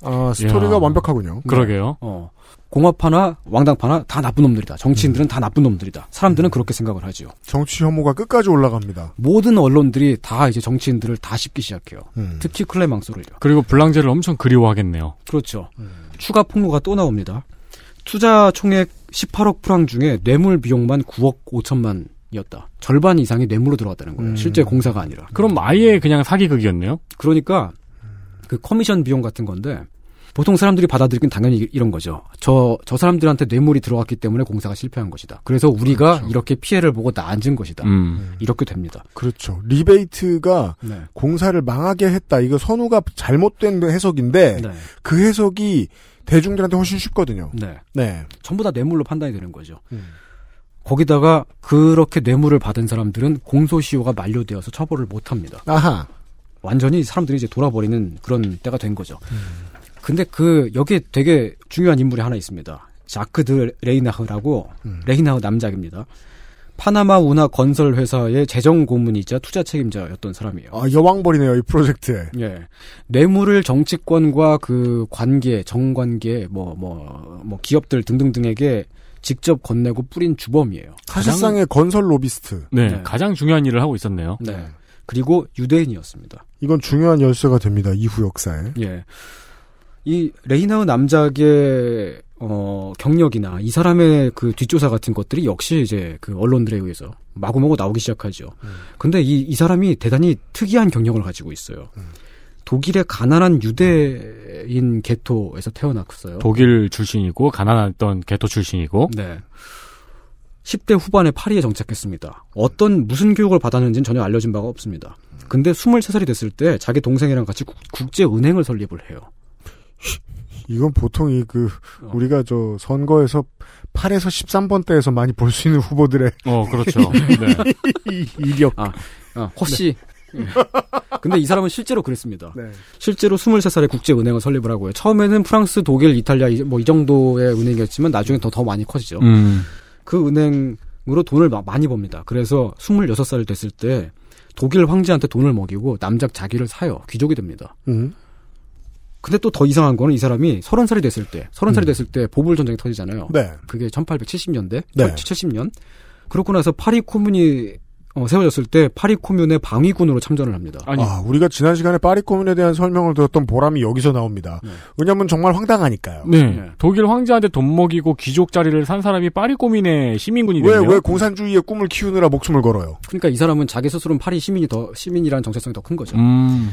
아, 스토리가 야. 완벽하군요. 그러게요. 어. 공화파나 왕당파나 다 나쁜 놈들이다. 정치인들은 음. 다 나쁜 놈들이다. 사람들은 음. 그렇게 생각을 하죠. 정치 혐오가 끝까지 올라갑니다. 모든 언론들이 다 이제 정치인들을 다 씹기 시작해요. 음. 특히 클레망소를요. 그리고 블랑제를 엄청 그리워하겠네요. 그렇죠. 음. 추가 폭로가 또 나옵니다. 투자 총액 십팔억 프랑 중에 뇌물 비용만 구억 오천만 이었다. 절반 이상이 뇌물로 들어갔다는 거예요. 음. 실제 공사가 아니라. 그럼 아예 그냥 사기극이었네요? 그러니까 그 커미션 비용 같은 건데 보통 사람들이 받아들이긴 당연히 이런 거죠. 저, 저 사람들한테 뇌물이 들어갔기 때문에 공사가 실패한 것이다. 그래서 우리가 그렇죠. 이렇게 피해를 보고 나앉은 것이다. 음. 이렇게 됩니다. 그렇죠. 리베이트가 네. 공사를 망하게 했다. 이거 선우가 잘못된 해석인데 네. 그 해석이 대중들한테 훨씬 쉽거든요. 네. 네. 전부 다 뇌물로 판단이 되는 거죠. 음. 거기다가 그렇게 뇌물을 받은 사람들은 공소시효가 만료되어서 처벌을 못합니다. 아하. 완전히 사람들이 이제 돌아버리는 그런 때가 된 거죠. 음. 근데 그 여기에 되게 중요한 인물이 하나 있습니다. 자크 드 레이나흐라고 음. 레이나흐 남작입니다. 파나마 운하 건설 회사의 재정 고문이자 투자 책임자였던 사람이에요. 아, 여왕벌이네요, 이 프로젝트에. 예. 뇌물을 정치권과 그 관계, 정관계, 뭐, 뭐, 뭐 기업들 등등등에게 직접 건네고 뿌린 주범이에요. 사실상의 가장, 건설 로비스트. 네, 네. 가장 중요한 일을 하고 있었네요. 네. 그리고 유대인이었습니다. 이건 중요한 열쇠가 됩니다. 이후 역사에. 예. 이 레이나우 남작의 어, 경력이나 이 사람의 그 뒷조사 같은 것들이 역시 이제 그 언론들에 의해서 마구마구 나오기 시작하죠. 음. 근데 이, 이 사람이 대단히 특이한 경력을 가지고 있어요. 음. 독일의 가난한 유대인 게토에서 태어났어요. 독일 출신이고 가난했던 게토 출신이고. 네. 십 대 후반에 파리에 정착했습니다. 어떤 무슨 교육을 받았는지는 전혀 알려진 바가 없습니다. 근데 스물세 살이 됐을 때 자기 동생이랑 같이 국, 국제은행을 설립을 해요. 이건 보통 이 그 우리가 저 선거에서 팔에서 십삼 번대에서 많이 볼 수 있는 후보들의 어 그렇죠. 네. 이력. 아, 아 혹시 네. 근데 이 사람은 실제로 그랬습니다. 네. 실제로 스물세 살에 국제은행을 설립을 하고요. 처음에는 프랑스, 독일, 이탈리아 뭐 이 정도의 은행이었지만 나중에 더 더 많이 커지죠. 음. 그 은행으로 돈을 많이 법니다. 그래서 스물여섯 살 됐을 때 독일 황제한테 돈을 먹이고 남작 자기를 사요. 귀족이 됩니다. 음. 근데 또 더 이상한 거는 이 사람이 서른 살이 됐을 때, 서른 살이 음. 됐을 때 보불 전쟁이 터지잖아요. 네. 그게 천팔백칠십 년대, 네. 칠십 년. 그러고 나서 파리 코뮌이 어, 세워졌을 때 파리 코뮌의 방위군으로 참전을 합니다. 아니. 아, 우리가 지난 시간에 파리 코뮌에 대한 설명을 들었던 보람이 여기서 나옵니다. 네. 왜냐하면 정말 황당하니까요. 네. 네. 독일 황제한테 돈 먹이고 귀족 자리를 산 사람이 파리 코뮌의 시민군이 되네요. 왜, 왜 공산주의의 꿈을 키우느라 목숨을 걸어요? 그러니까 이 사람은 자기 스스로는 파리 시민이 더 시민이라는 정체성이 더 큰 거죠. 음.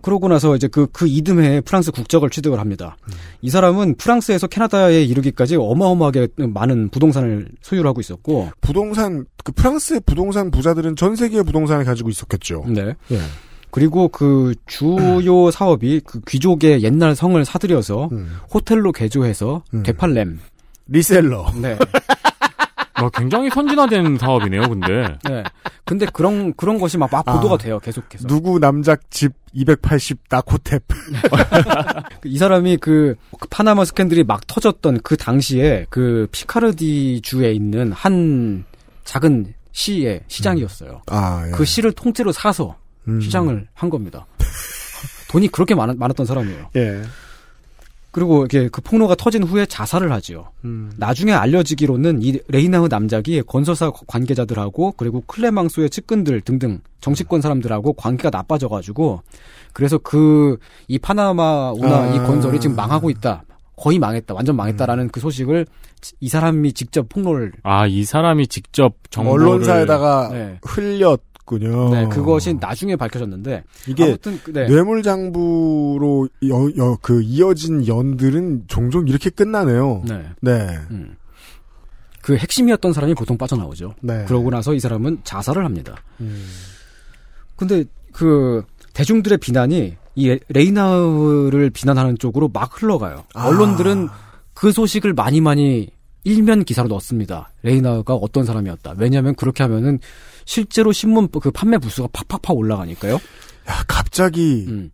그러고 나서 이제 그, 그 이듬해에 프랑스 국적을 취득을 합니다. 음. 이 사람은 프랑스에서 캐나다에 이르기까지 어마어마하게 많은 부동산을 소유를 하고 있었고. 부동산, 그 프랑스의 부동산 부자들은 전 세계의 부동산을 가지고 있었겠죠. 네. 예. 그리고 그 주요 음. 사업이 그 귀족의 옛날 성을 사들여서 음. 호텔로 개조해서 음. 되팔렘. 리셀러. 네. 막 굉장히 선진화된 사업이네요, 근데. 네. 근데 그런, 그런 것이 막, 막 보도가 아, 돼요, 계속해서. 누구 남작 집 이백팔십 나코탭. 이 사람이 그, 그 파나마 스캔들이 막 터졌던 그 당시에 그 피카르디 주에 있는 한 작은 시의 시장이었어요. 음. 아, 예. 그 시를 통째로 사서 음. 시장을 한 겁니다. 돈이 그렇게 많았, 많았던 사람이에요. 예. 그리고 이렇게 그 폭로가 터진 후에 자살을 하죠. 음. 나중에 알려지기로는 이 레이나흐 남작이 건설사 관계자들하고 그리고 클레망소의 측근들 등등 정치권 사람들하고 관계가 나빠져가지고 그래서 그 이 파나마 운하 아. 이 건설이 지금 망하고 있다. 거의 망했다. 완전 망했다라는 음. 그 소식을 이 사람이 직접 폭로를. 아, 이 사람이 직접 정보를. 언론사에다가 네. 흘렸. 군요. 네, 그것이 나중에 밝혀졌는데 이게 아무튼, 네. 뇌물장부로 여, 여, 그 이어진 연들은 종종 이렇게 끝나네요. 네, 네. 음. 그 핵심이었던 사람이 보통 빠져나오죠. 네. 그러고 나서 이 사람은 자살을 합니다. 음. 근데 그 대중들의 비난이 이 레이나흐를 비난하는 쪽으로 막 흘러가요. 아. 언론들은 그 소식을 많이 많이 일면 기사로 넣습니다. 레이나흐가 어떤 사람이었다. 왜냐하면 그렇게 하면은 실제로 신문 그 판매 부수가 팍팍팍 올라가니까요. 야, 갑자기 음.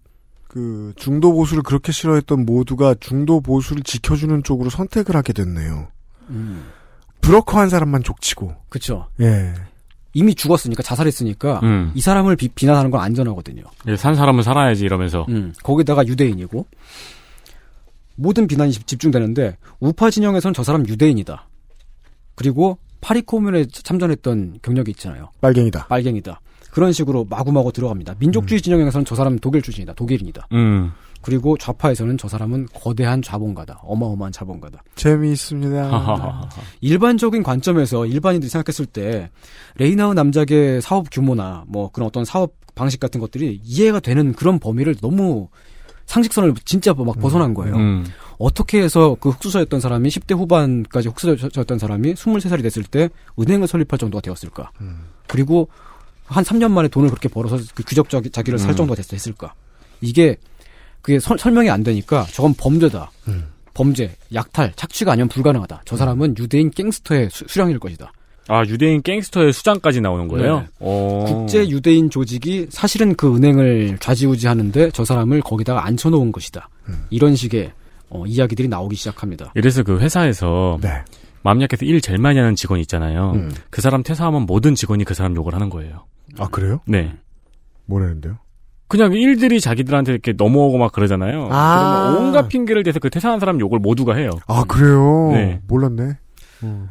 그 중도 보수를 그렇게 싫어했던 모두가 중도 보수를 지켜주는 쪽으로 선택을 하게 됐네요. 음. 브로커 한 사람만 족치고. 그렇죠. 예. 이미 죽었으니까 자살했으니까 음. 이 사람을 비, 비난하는 건 안전하거든요. 예, 산 사람은 살아야지 이러면서. 음, 거기다가 유대인이고 모든 비난이 집중되는데 우파 진영에서는 저 사람 유대인이다. 그리고 파리 코뮌에 참전했던 경력이 있잖아요. 빨갱이다. 빨갱이다. 그런 식으로 마구마구 들어갑니다. 민족주의 진영에서는 저 사람은 독일 출신이다. 독일인이다. 음. 그리고 좌파에서는 저 사람은 거대한 자본가다. 어마어마한 자본가다. 재미있습니다. 일반적인 관점에서 일반인들이 생각했을 때 레이나흐 남작의 사업 규모나 뭐 그런 어떤 사업 방식 같은 것들이 이해가 되는 그런 범위를 너무 상식선을 진짜 막 벗어난 거예요. 음. 어떻게 해서 그 흑수저였던 사람이 십 대 후반까지 흑수저였던 사람이 스물세 살이 됐을 때 은행을 설립할 정도가 되었을까. 음. 그리고 한 삼 년 만에 돈을 그렇게 벌어서 그 귀족자기를 살 음. 정도가 됐을까. 이게 그게 서, 설명이 안 되니까 저건 범죄다. 음. 범죄, 약탈, 착취가 아니면 불가능하다. 저 사람은 유대인 갱스터의 수, 수량일 것이다. 아, 유대인 갱스터의 수장까지 나오는 거예요? 네. 국제 유대인 조직이 사실은 그 은행을 좌지우지하는데 저 사람을 거기다가 앉혀놓은 것이다. 음. 이런 식의 어, 이야기들이 나오기 시작합니다. 이래서 그 회사에서 네. 맘약해서 일 제일 많이 하는 직원이 있잖아요. 음. 그 사람 퇴사하면 모든 직원이 그 사람 욕을 하는 거예요. 아, 그래요? 네. 뭐라는데요? 그냥 일들이 자기들한테 이렇게 넘어오고 막 그러잖아요. 아~ 그러면 온갖 핑계를 대서 그 퇴사한 사람 욕을 모두가 해요. 아, 그래요? 네. 몰랐네. 음.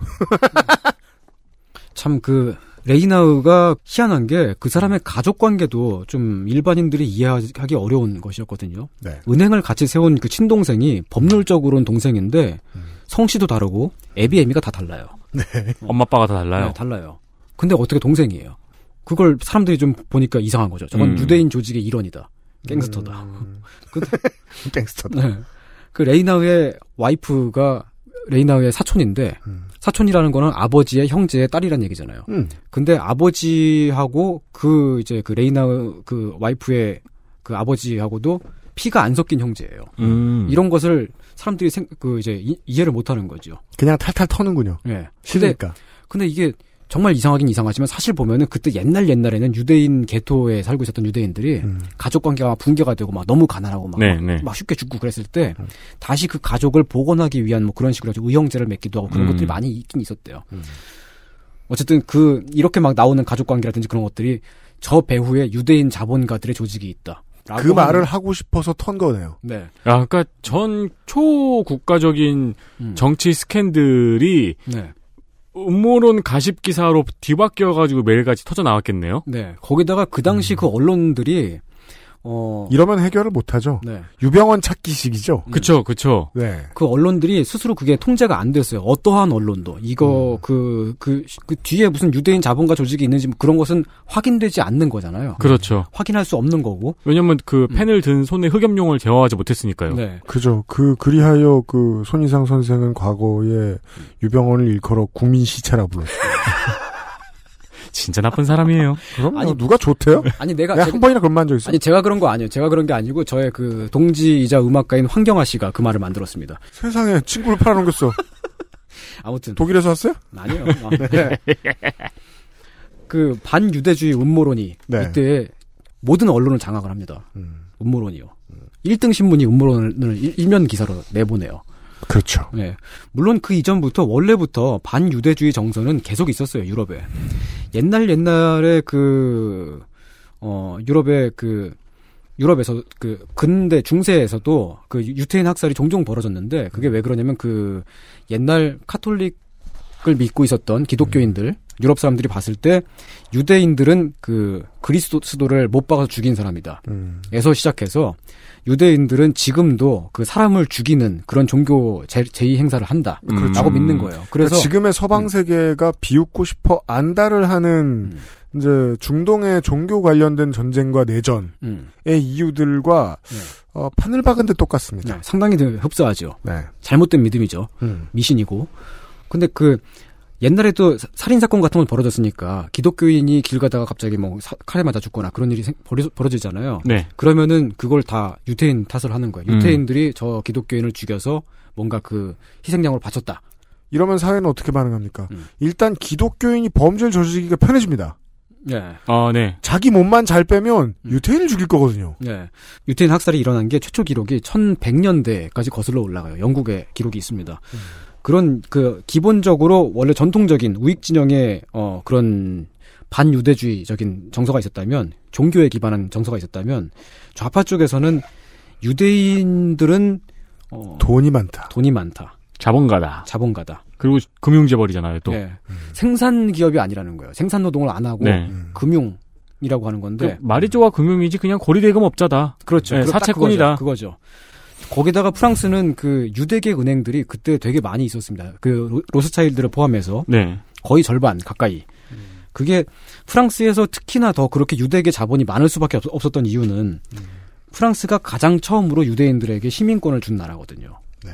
참 그 레이나흐가 희한한 게 그 사람의 가족 관계도 좀 일반인들이 이해하기 어려운 것이었거든요. 네. 은행을 같이 세운 그 친동생이 법률적으로는 동생인데 음. 성씨도 다르고 애비 애미가 다 달라요. 네. 엄마 아빠가 다 달라요. 네, 달라요. 근데 어떻게 동생이에요? 그걸 사람들이 좀 보니까 이상한 거죠. 저건 음. 유대인 조직의 일원이다. 갱스터다. 음. 갱스터다. 네. 그 레이나흐의 와이프가 레이나흐의 사촌인데 음. 사촌이라는 거는 아버지의 형제의 딸이라는 얘기잖아요. 음. 근데 아버지하고 그 이제 그 레이나흐 그 와이프의 그 아버지하고도 피가 안 섞인 형제예요. 음. 이런 것을 사람들이 생, 그 이제 이, 이해를 못 하는 거죠. 그냥 탈탈 터는군요. 예. 네. 싫으니까. 근데, 근데 이게 정말 이상하긴 이상하지만 사실 보면은 그때 옛날 옛날에는 유대인 개토에 살고 있었던 유대인들이 음. 가족 관계가 붕괴가 되고 막 너무 가난하고 막, 네, 막, 네. 막 쉽게 죽고 그랬을 때 음. 다시 그 가족을 복원하기 위한 뭐 그런 식으로 의형제를 맺기도 하고 그런 음. 것들이 많이 있긴 있었대요. 음. 어쨌든 그 이렇게 막 나오는 가족 관계라든지 그런 것들이 저 배후에 유대인 자본가들의 조직이 있다. 그 말을 하고 싶어서 턴 거네요. 네. 아, 그러니까 전 초국가적인 음. 정치 스캔들이. 네. 음모론 가십기사로 뒤바뀌어가지고 매일같이 터져나왔겠네요. 네. 거기다가 그 당시 음. 그 언론들이 어... 이러면 해결을 못하죠. 네. 유병원 찾기식이죠. 음. 그쵸, 그쵸. 네. 그 언론들이 스스로 그게 통제가 안 됐어요. 어떠한 언론도. 이거 음. 그, 그, 그 뒤에 무슨 유대인 자본가 조직이 있는지 그런 것은 확인되지 않는 거잖아요. 그렇죠. 확인할 수 없는 거고. 왜냐면 그 펜을 든 손에 흑염룡을 제어하지 못했으니까요. 네. 그죠. 그, 그리하여 그 손희상 선생은 과거에 유병원을 일컬어 국민 시체라 불렀어요. 진짜 나쁜 사람이에요. 그럼 아니 누가 좋대요? 아니 내가, 내가 제, 한 번이나 그런 만 적 있어. 아니 제가 그런 거 아니에요. 제가 그런 게 아니고 저의 그 동지이자 음악가인 황경아 씨가 그 말을 만들었습니다. 세상에 친구를 팔아넘겼어. 아무튼 독일에서 왔어요? 아니요. 아, 네. 그 반유대주의 음모론이 네. 이때 모든 언론을 장악을 합니다. 음. 음모론이요. 음. 일 등 신문이 음모론을 일, 일면 기사로 내보내요. 그렇죠. 네. 물론 그 이전부터 원래부터 반유대주의 정서는 계속 있었어요, 유럽에. 음. 옛날 옛날에 그, 어, 유럽의 그, 유럽에서 그, 근대 중세에서도 그 유태인 학살이 종종 벌어졌는데 그게 왜 그러냐면 그 옛날 카톨릭을 믿고 있었던 기독교인들, 음. 유럽 사람들이 봤을 때 유대인들은 그 그리스도를 못 박아서 죽인 사람이다. 음. 에서 시작해서 유대인들은 지금도 그 사람을 죽이는 그런 종교 제, 제의 행사를 한다. 음. 그렇죠. 라고 믿는 거예요. 그래서 그러니까 지금의 서방 세계가 음. 비웃고 싶어 안달을 하는 음. 이제 중동의 종교 관련된 전쟁과 내전의 음. 이유들과 네. 어, 판을 박은 데 똑같습니다. 네, 상당히 흡사하죠. 네. 잘못된 믿음이죠. 음. 미신이고. 근데 그 옛날에 또 살인사건 같은 건 벌어졌으니까 기독교인이 길 가다가 갑자기 뭐 사, 칼에 맞아 죽거나 그런 일이 생, 벌이, 벌어지잖아요. 네. 그러면은 그걸 다 유태인 탓을 하는 거예요. 유태인들이 음. 저 기독교인을 죽여서 뭔가 그 희생양으로 바쳤다. 이러면 사회는 어떻게 반응합니까? 음. 일단 기독교인이 범죄를 저지르기가 편해집니다. 네. 아, 네. 자기 몸만 잘 빼면 음. 유태인을 죽일 거거든요. 네. 유태인 학살이 일어난 게 최초 기록이 천백년대까지 거슬러 올라가요. 영국에 기록이 있습니다. 음. 그런 그 기본적으로 원래 전통적인 우익 진영의 어 그런 반유대주의적인 정서가 있었다면, 종교에 기반한 정서가 있었다면, 좌파 쪽에서는 유대인들은 어 돈이 많다. 돈이 많다. 자본가다. 자본가다. 그리고 금융재벌이잖아요, 또. 네. 음. 생산 기업이 아니라는 거예요. 생산 노동을 안 하고 네. 음. 금융이라고 하는 건데. 그 말이 좋아 금융이지 그냥 거리 대금 업자다. 그렇죠. 네, 사채꾼이다. 그거죠. 그거죠. 거기다가 프랑스는 그 유대계 은행들이 그때 되게 많이 있었습니다. 그 로스차일드를 포함해서 네. 거의 절반 가까이. 음. 그게 프랑스에서 특히나 더 그렇게 유대계 자본이 많을 수밖에 없, 없었던 이유는 음. 프랑스가 가장 처음으로 유대인들에게 시민권을 준 나라거든요. 네.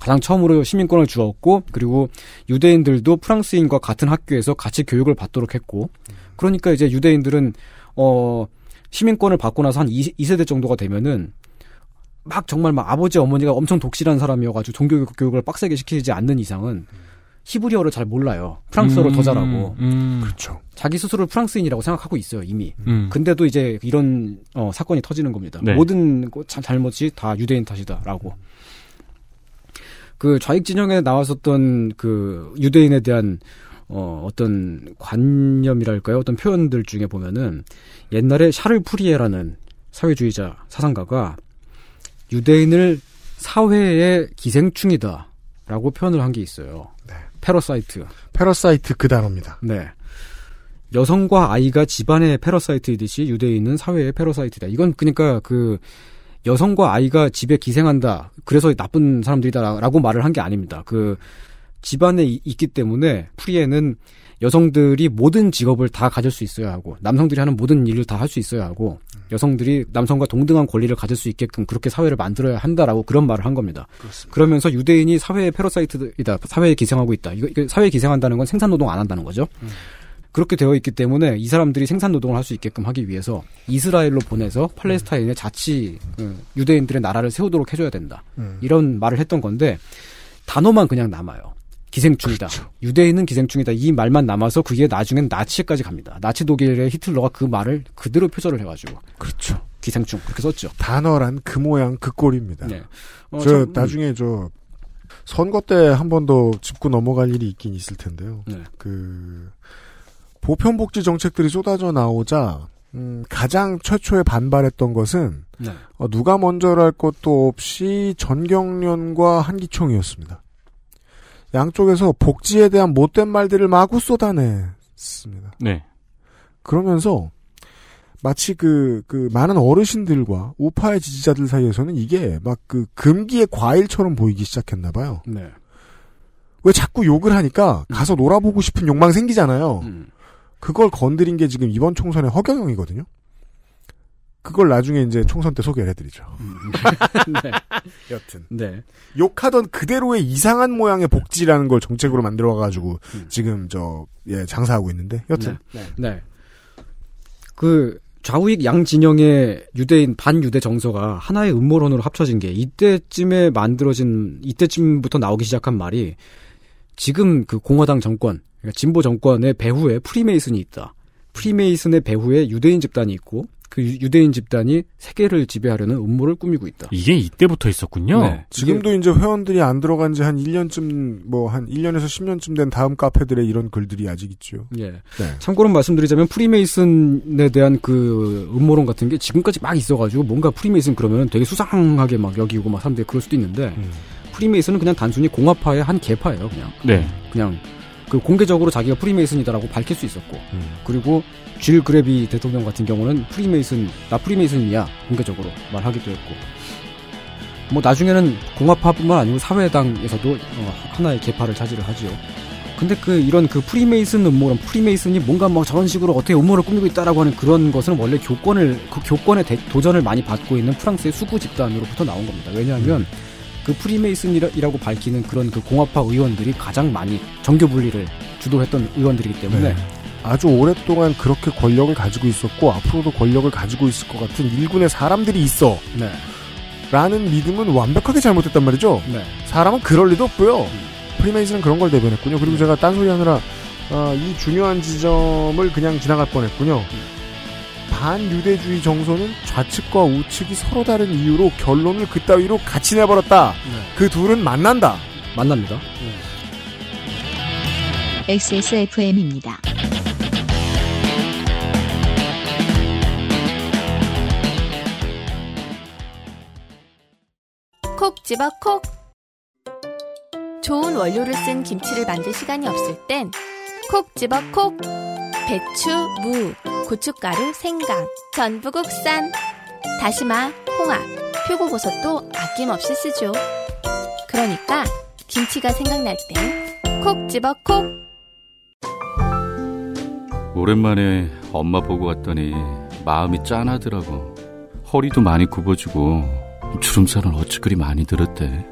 가장 처음으로 시민권을 주었고, 그리고 유대인들도 프랑스인과 같은 학교에서 같이 교육을 받도록 했고, 음. 그러니까 이제 유대인들은 어 시민권을 받고 나서 한 이 세대 정도가 되면은 막 정말 막 아버지 어머니가 엄청 독실한 사람이어가지고 종교 교육을 빡세게 시키지 않는 이상은 히브리어를 잘 몰라요. 프랑스어를 음, 더 잘하고. 음. 그렇죠. 자기 스스로를 프랑스인이라고 생각하고 있어요, 이미. 음. 근데도 이제 이런 어, 사건이 터지는 겁니다. 네. 모든 잘못이 다 유대인 탓이다라고. 그 좌익 진영에 나왔었던 그 유대인에 대한 어, 어떤 관념이랄까요? 어떤 표현들 중에 보면은 옛날에 샤를 푸리에라는 사회주의자 사상가가 유대인을 사회의 기생충이다라고 표현을 한 게 있어요. 네. 패러사이트. 패러사이트 그 단어입니다. 네. 여성과 아이가 집안의 패러사이트이듯이 유대인은 사회의 패러사이트다. 이건 그러니까 그 여성과 아이가 집에 기생한다. 그래서 나쁜 사람들이다라고 말을 한 게 아닙니다. 그 집안에 있기 때문에 프리에는 여성들이 모든 직업을 다 가질 수 있어야 하고, 남성들이 하는 모든 일을 다 할 수 있어야 하고, 여성들이 남성과 동등한 권리를 가질 수 있게끔 그렇게 사회를 만들어야 한다라고 그런 말을 한 겁니다. 그렇습니다. 그러면서 유대인이 사회의 패러사이트이다, 사회에 기생하고 있다. 이거, 이거 사회에 기생한다는 건 생산노동 안 한다는 거죠. 음. 그렇게 되어 있기 때문에 이 사람들이 생산노동을 할 수 있게끔 하기 위해서 이스라엘로 보내서 팔레스타인의 음. 자치 음, 유대인들의 나라를 세우도록 해줘야 된다. 음. 이런 말을 했던 건데 단어만 그냥 남아요. 기생충이다. 그렇죠. 유대인은 기생충이다. 이 말만 남아서 그게 나중엔 나치까지 갑니다. 나치 독일의 히틀러가 그 말을 그대로 표절을 해가지고. 그렇죠. 기생충 그렇게 썼죠. 단어란 그 모양 그 꼴입니다. 네. 어, 저 참, 나중에 저 선거 때 한 번 더 짚고 넘어갈 일이 있긴 있을 텐데요. 네. 그 보편복지 정책들이 쏟아져 나오자 음, 가장 최초에 반발했던 것은 네. 어, 누가 먼저랄 것도 없이 전경련과 한기총이었습니다. 양쪽에서 복지에 대한 못된 말들을 마구 쏟아냈습니다. 네. 그러면서 마치 그, 그 많은 어르신들과 우파의 지지자들 사이에서는 이게 막 그 금기의 과일처럼 보이기 시작했나 봐요. 네. 왜 자꾸 욕을 하니까 가서 놀아보고 싶은 욕망 생기잖아요. 음. 그걸 건드린 게 지금 이번 총선의 허경영이거든요. 그걸 나중에 이제 총선 때 소개를 해드리죠. 네. 여튼. 네. 욕하던 그대로의 이상한 모양의 복지라는 걸 정책으로 만들어 와가지고, 음. 지금 저, 예, 장사하고 있는데, 여튼. 네. 네. 네. 그, 좌우익 양진영의 유대인, 반유대 정서가 하나의 음모론으로 합쳐진 게, 이때쯤에 만들어진, 이때쯤부터 나오기 시작한 말이, 지금 그 공화당 정권, 그러니까 진보 정권의 배후에 프리메이슨이 있다. 프리메이슨의 배후에 유대인 집단이 있고, 그 유대인 집단이 세계를 지배하려는 음모를 꾸미고 있다. 이게 이때부터 있었군요. 네. 지금도 이제 회원들이 안 들어간 지 한 일 년쯤, 뭐 한 일 년에서 십 년쯤 된 다음 카페들의 이런 글들이 아직 있죠. 예. 네. 참고로 말씀드리자면 프리메이슨에 대한 그 음모론 같은 게 지금까지 막 있어가지고 뭔가 프리메이슨 그러면 되게 수상하게 막 여기고 막 사람들이 그럴 수도 있는데 음. 프리메이슨은 그냥 단순히 공화파의 한 계파예요, 그냥. 네. 그냥. 그 공개적으로 자기가 프리메이슨이다라고 밝힐 수 있었고 음. 그리고 쥘 그레비 대통령 같은 경우는 프리메이슨 나 프리메이슨이야 공개적으로 말하기도 했고 뭐 나중에는 공화파뿐만 아니고 사회당에서도 하나의 계파를 차지를 하지요. 근데 그 이런 그 프리메이슨 음모론 프리메이슨이 뭔가 막 저런 식으로 어떻게 음모를 꾸미고 있다라고 하는 그런 것은 원래 교권을 그 교권에 대, 도전을 많이 받고 있는 프랑스의 수구 집단으로부터 나온 겁니다. 왜냐하면 음. 그 프리메이슨이라고 밝히는 그런 그 공화파 의원들이 가장 많이 정교 분리를 주도했던 의원들이기 때문에 네. 아주 오랫동안 그렇게 권력을 가지고 있었고 앞으로도 권력을 가지고 있을 것 같은 일군의 사람들이 있어 네. 라는 믿음은 완벽하게 잘못됐단 말이죠. 네. 사람은 그럴 리도 없고요. 음. 프리메이슨은 그런 걸 대변했군요. 그리고 음. 제가 딴소리 하느라 아, 이 중요한 지점을 그냥 지나갈 뻔했군요. 음. 반유대주의 정서는 좌측과 우측이 서로 다른 이유로 결론을 그따위로 같이 내버렸다. 네. 그 둘은 만난다. 만납니다. 네. 엑스에스에프엠입니다. 콕집어 콕. 좋은 원료를 쓴 김치를 만들 시간이 없을 땐 콕집어 콕. 배추, 무, 고춧가루, 생강, 전부 국산, 다시마, 홍합, 표고버섯도 아낌없이 쓰죠. 그러니까 김치가 생각날 땐 콕 집어 콕. 오랜만에 엄마 보고 왔더니 마음이 짠하더라고. 허리도 많이 굽어지고 주름살은 어찌 그리 많이 들었대.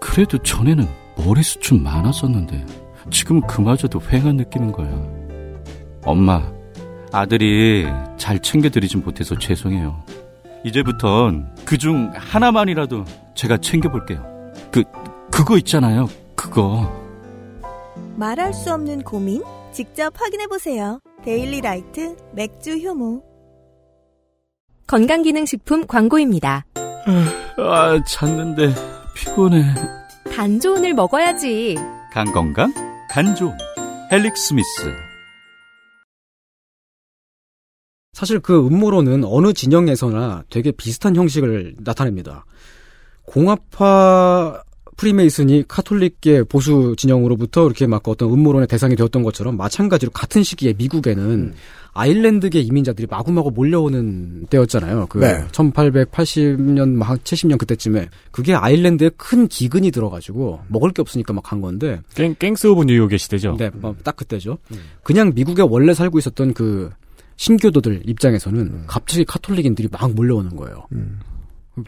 그래도 전에는 머리숱은 많았었는데 지금은 그마저도 휑한 느낌인 거야. 엄마, 아들이 잘 챙겨드리진 못해서 죄송해요. 이제부턴 그중 하나만이라도 제가 챙겨볼게요. 그, 그거 있잖아요. 그거. 말할 수 없는 고민? 직접 확인해보세요. 데일리 라이트 맥주 효모. 건강기능식품 광고입니다. 아, 잤는데 피곤해. 간조운을 먹어야지. 간건강, 간조운. 헬릭스 미스. 사실 그 음모론은 어느 진영에서나 되게 비슷한 형식을 나타냅니다. 공화파 프리메이슨이 카톨릭계 보수 진영으로부터 이렇게 막 어떤 음모론의 대상이 되었던 것처럼 마찬가지로 같은 시기에 미국에는 음. 아일랜드계 이민자들이 마구마구 몰려오는 때였잖아요. 그 네. 천팔백팔십 년, 막 칠십 년 그때쯤에. 그게 아일랜드에 큰 기근이 들어가지고 먹을 게 없으니까 막 간 건데. 갱, 갱스 오브 뉴욕의 시대죠. 네, 딱 그때죠. 음. 그냥 미국에 원래 살고 있었던 그 신교도들 입장에서는 음. 갑자기 카톨릭인들이 막 몰려오는 거예요. 음.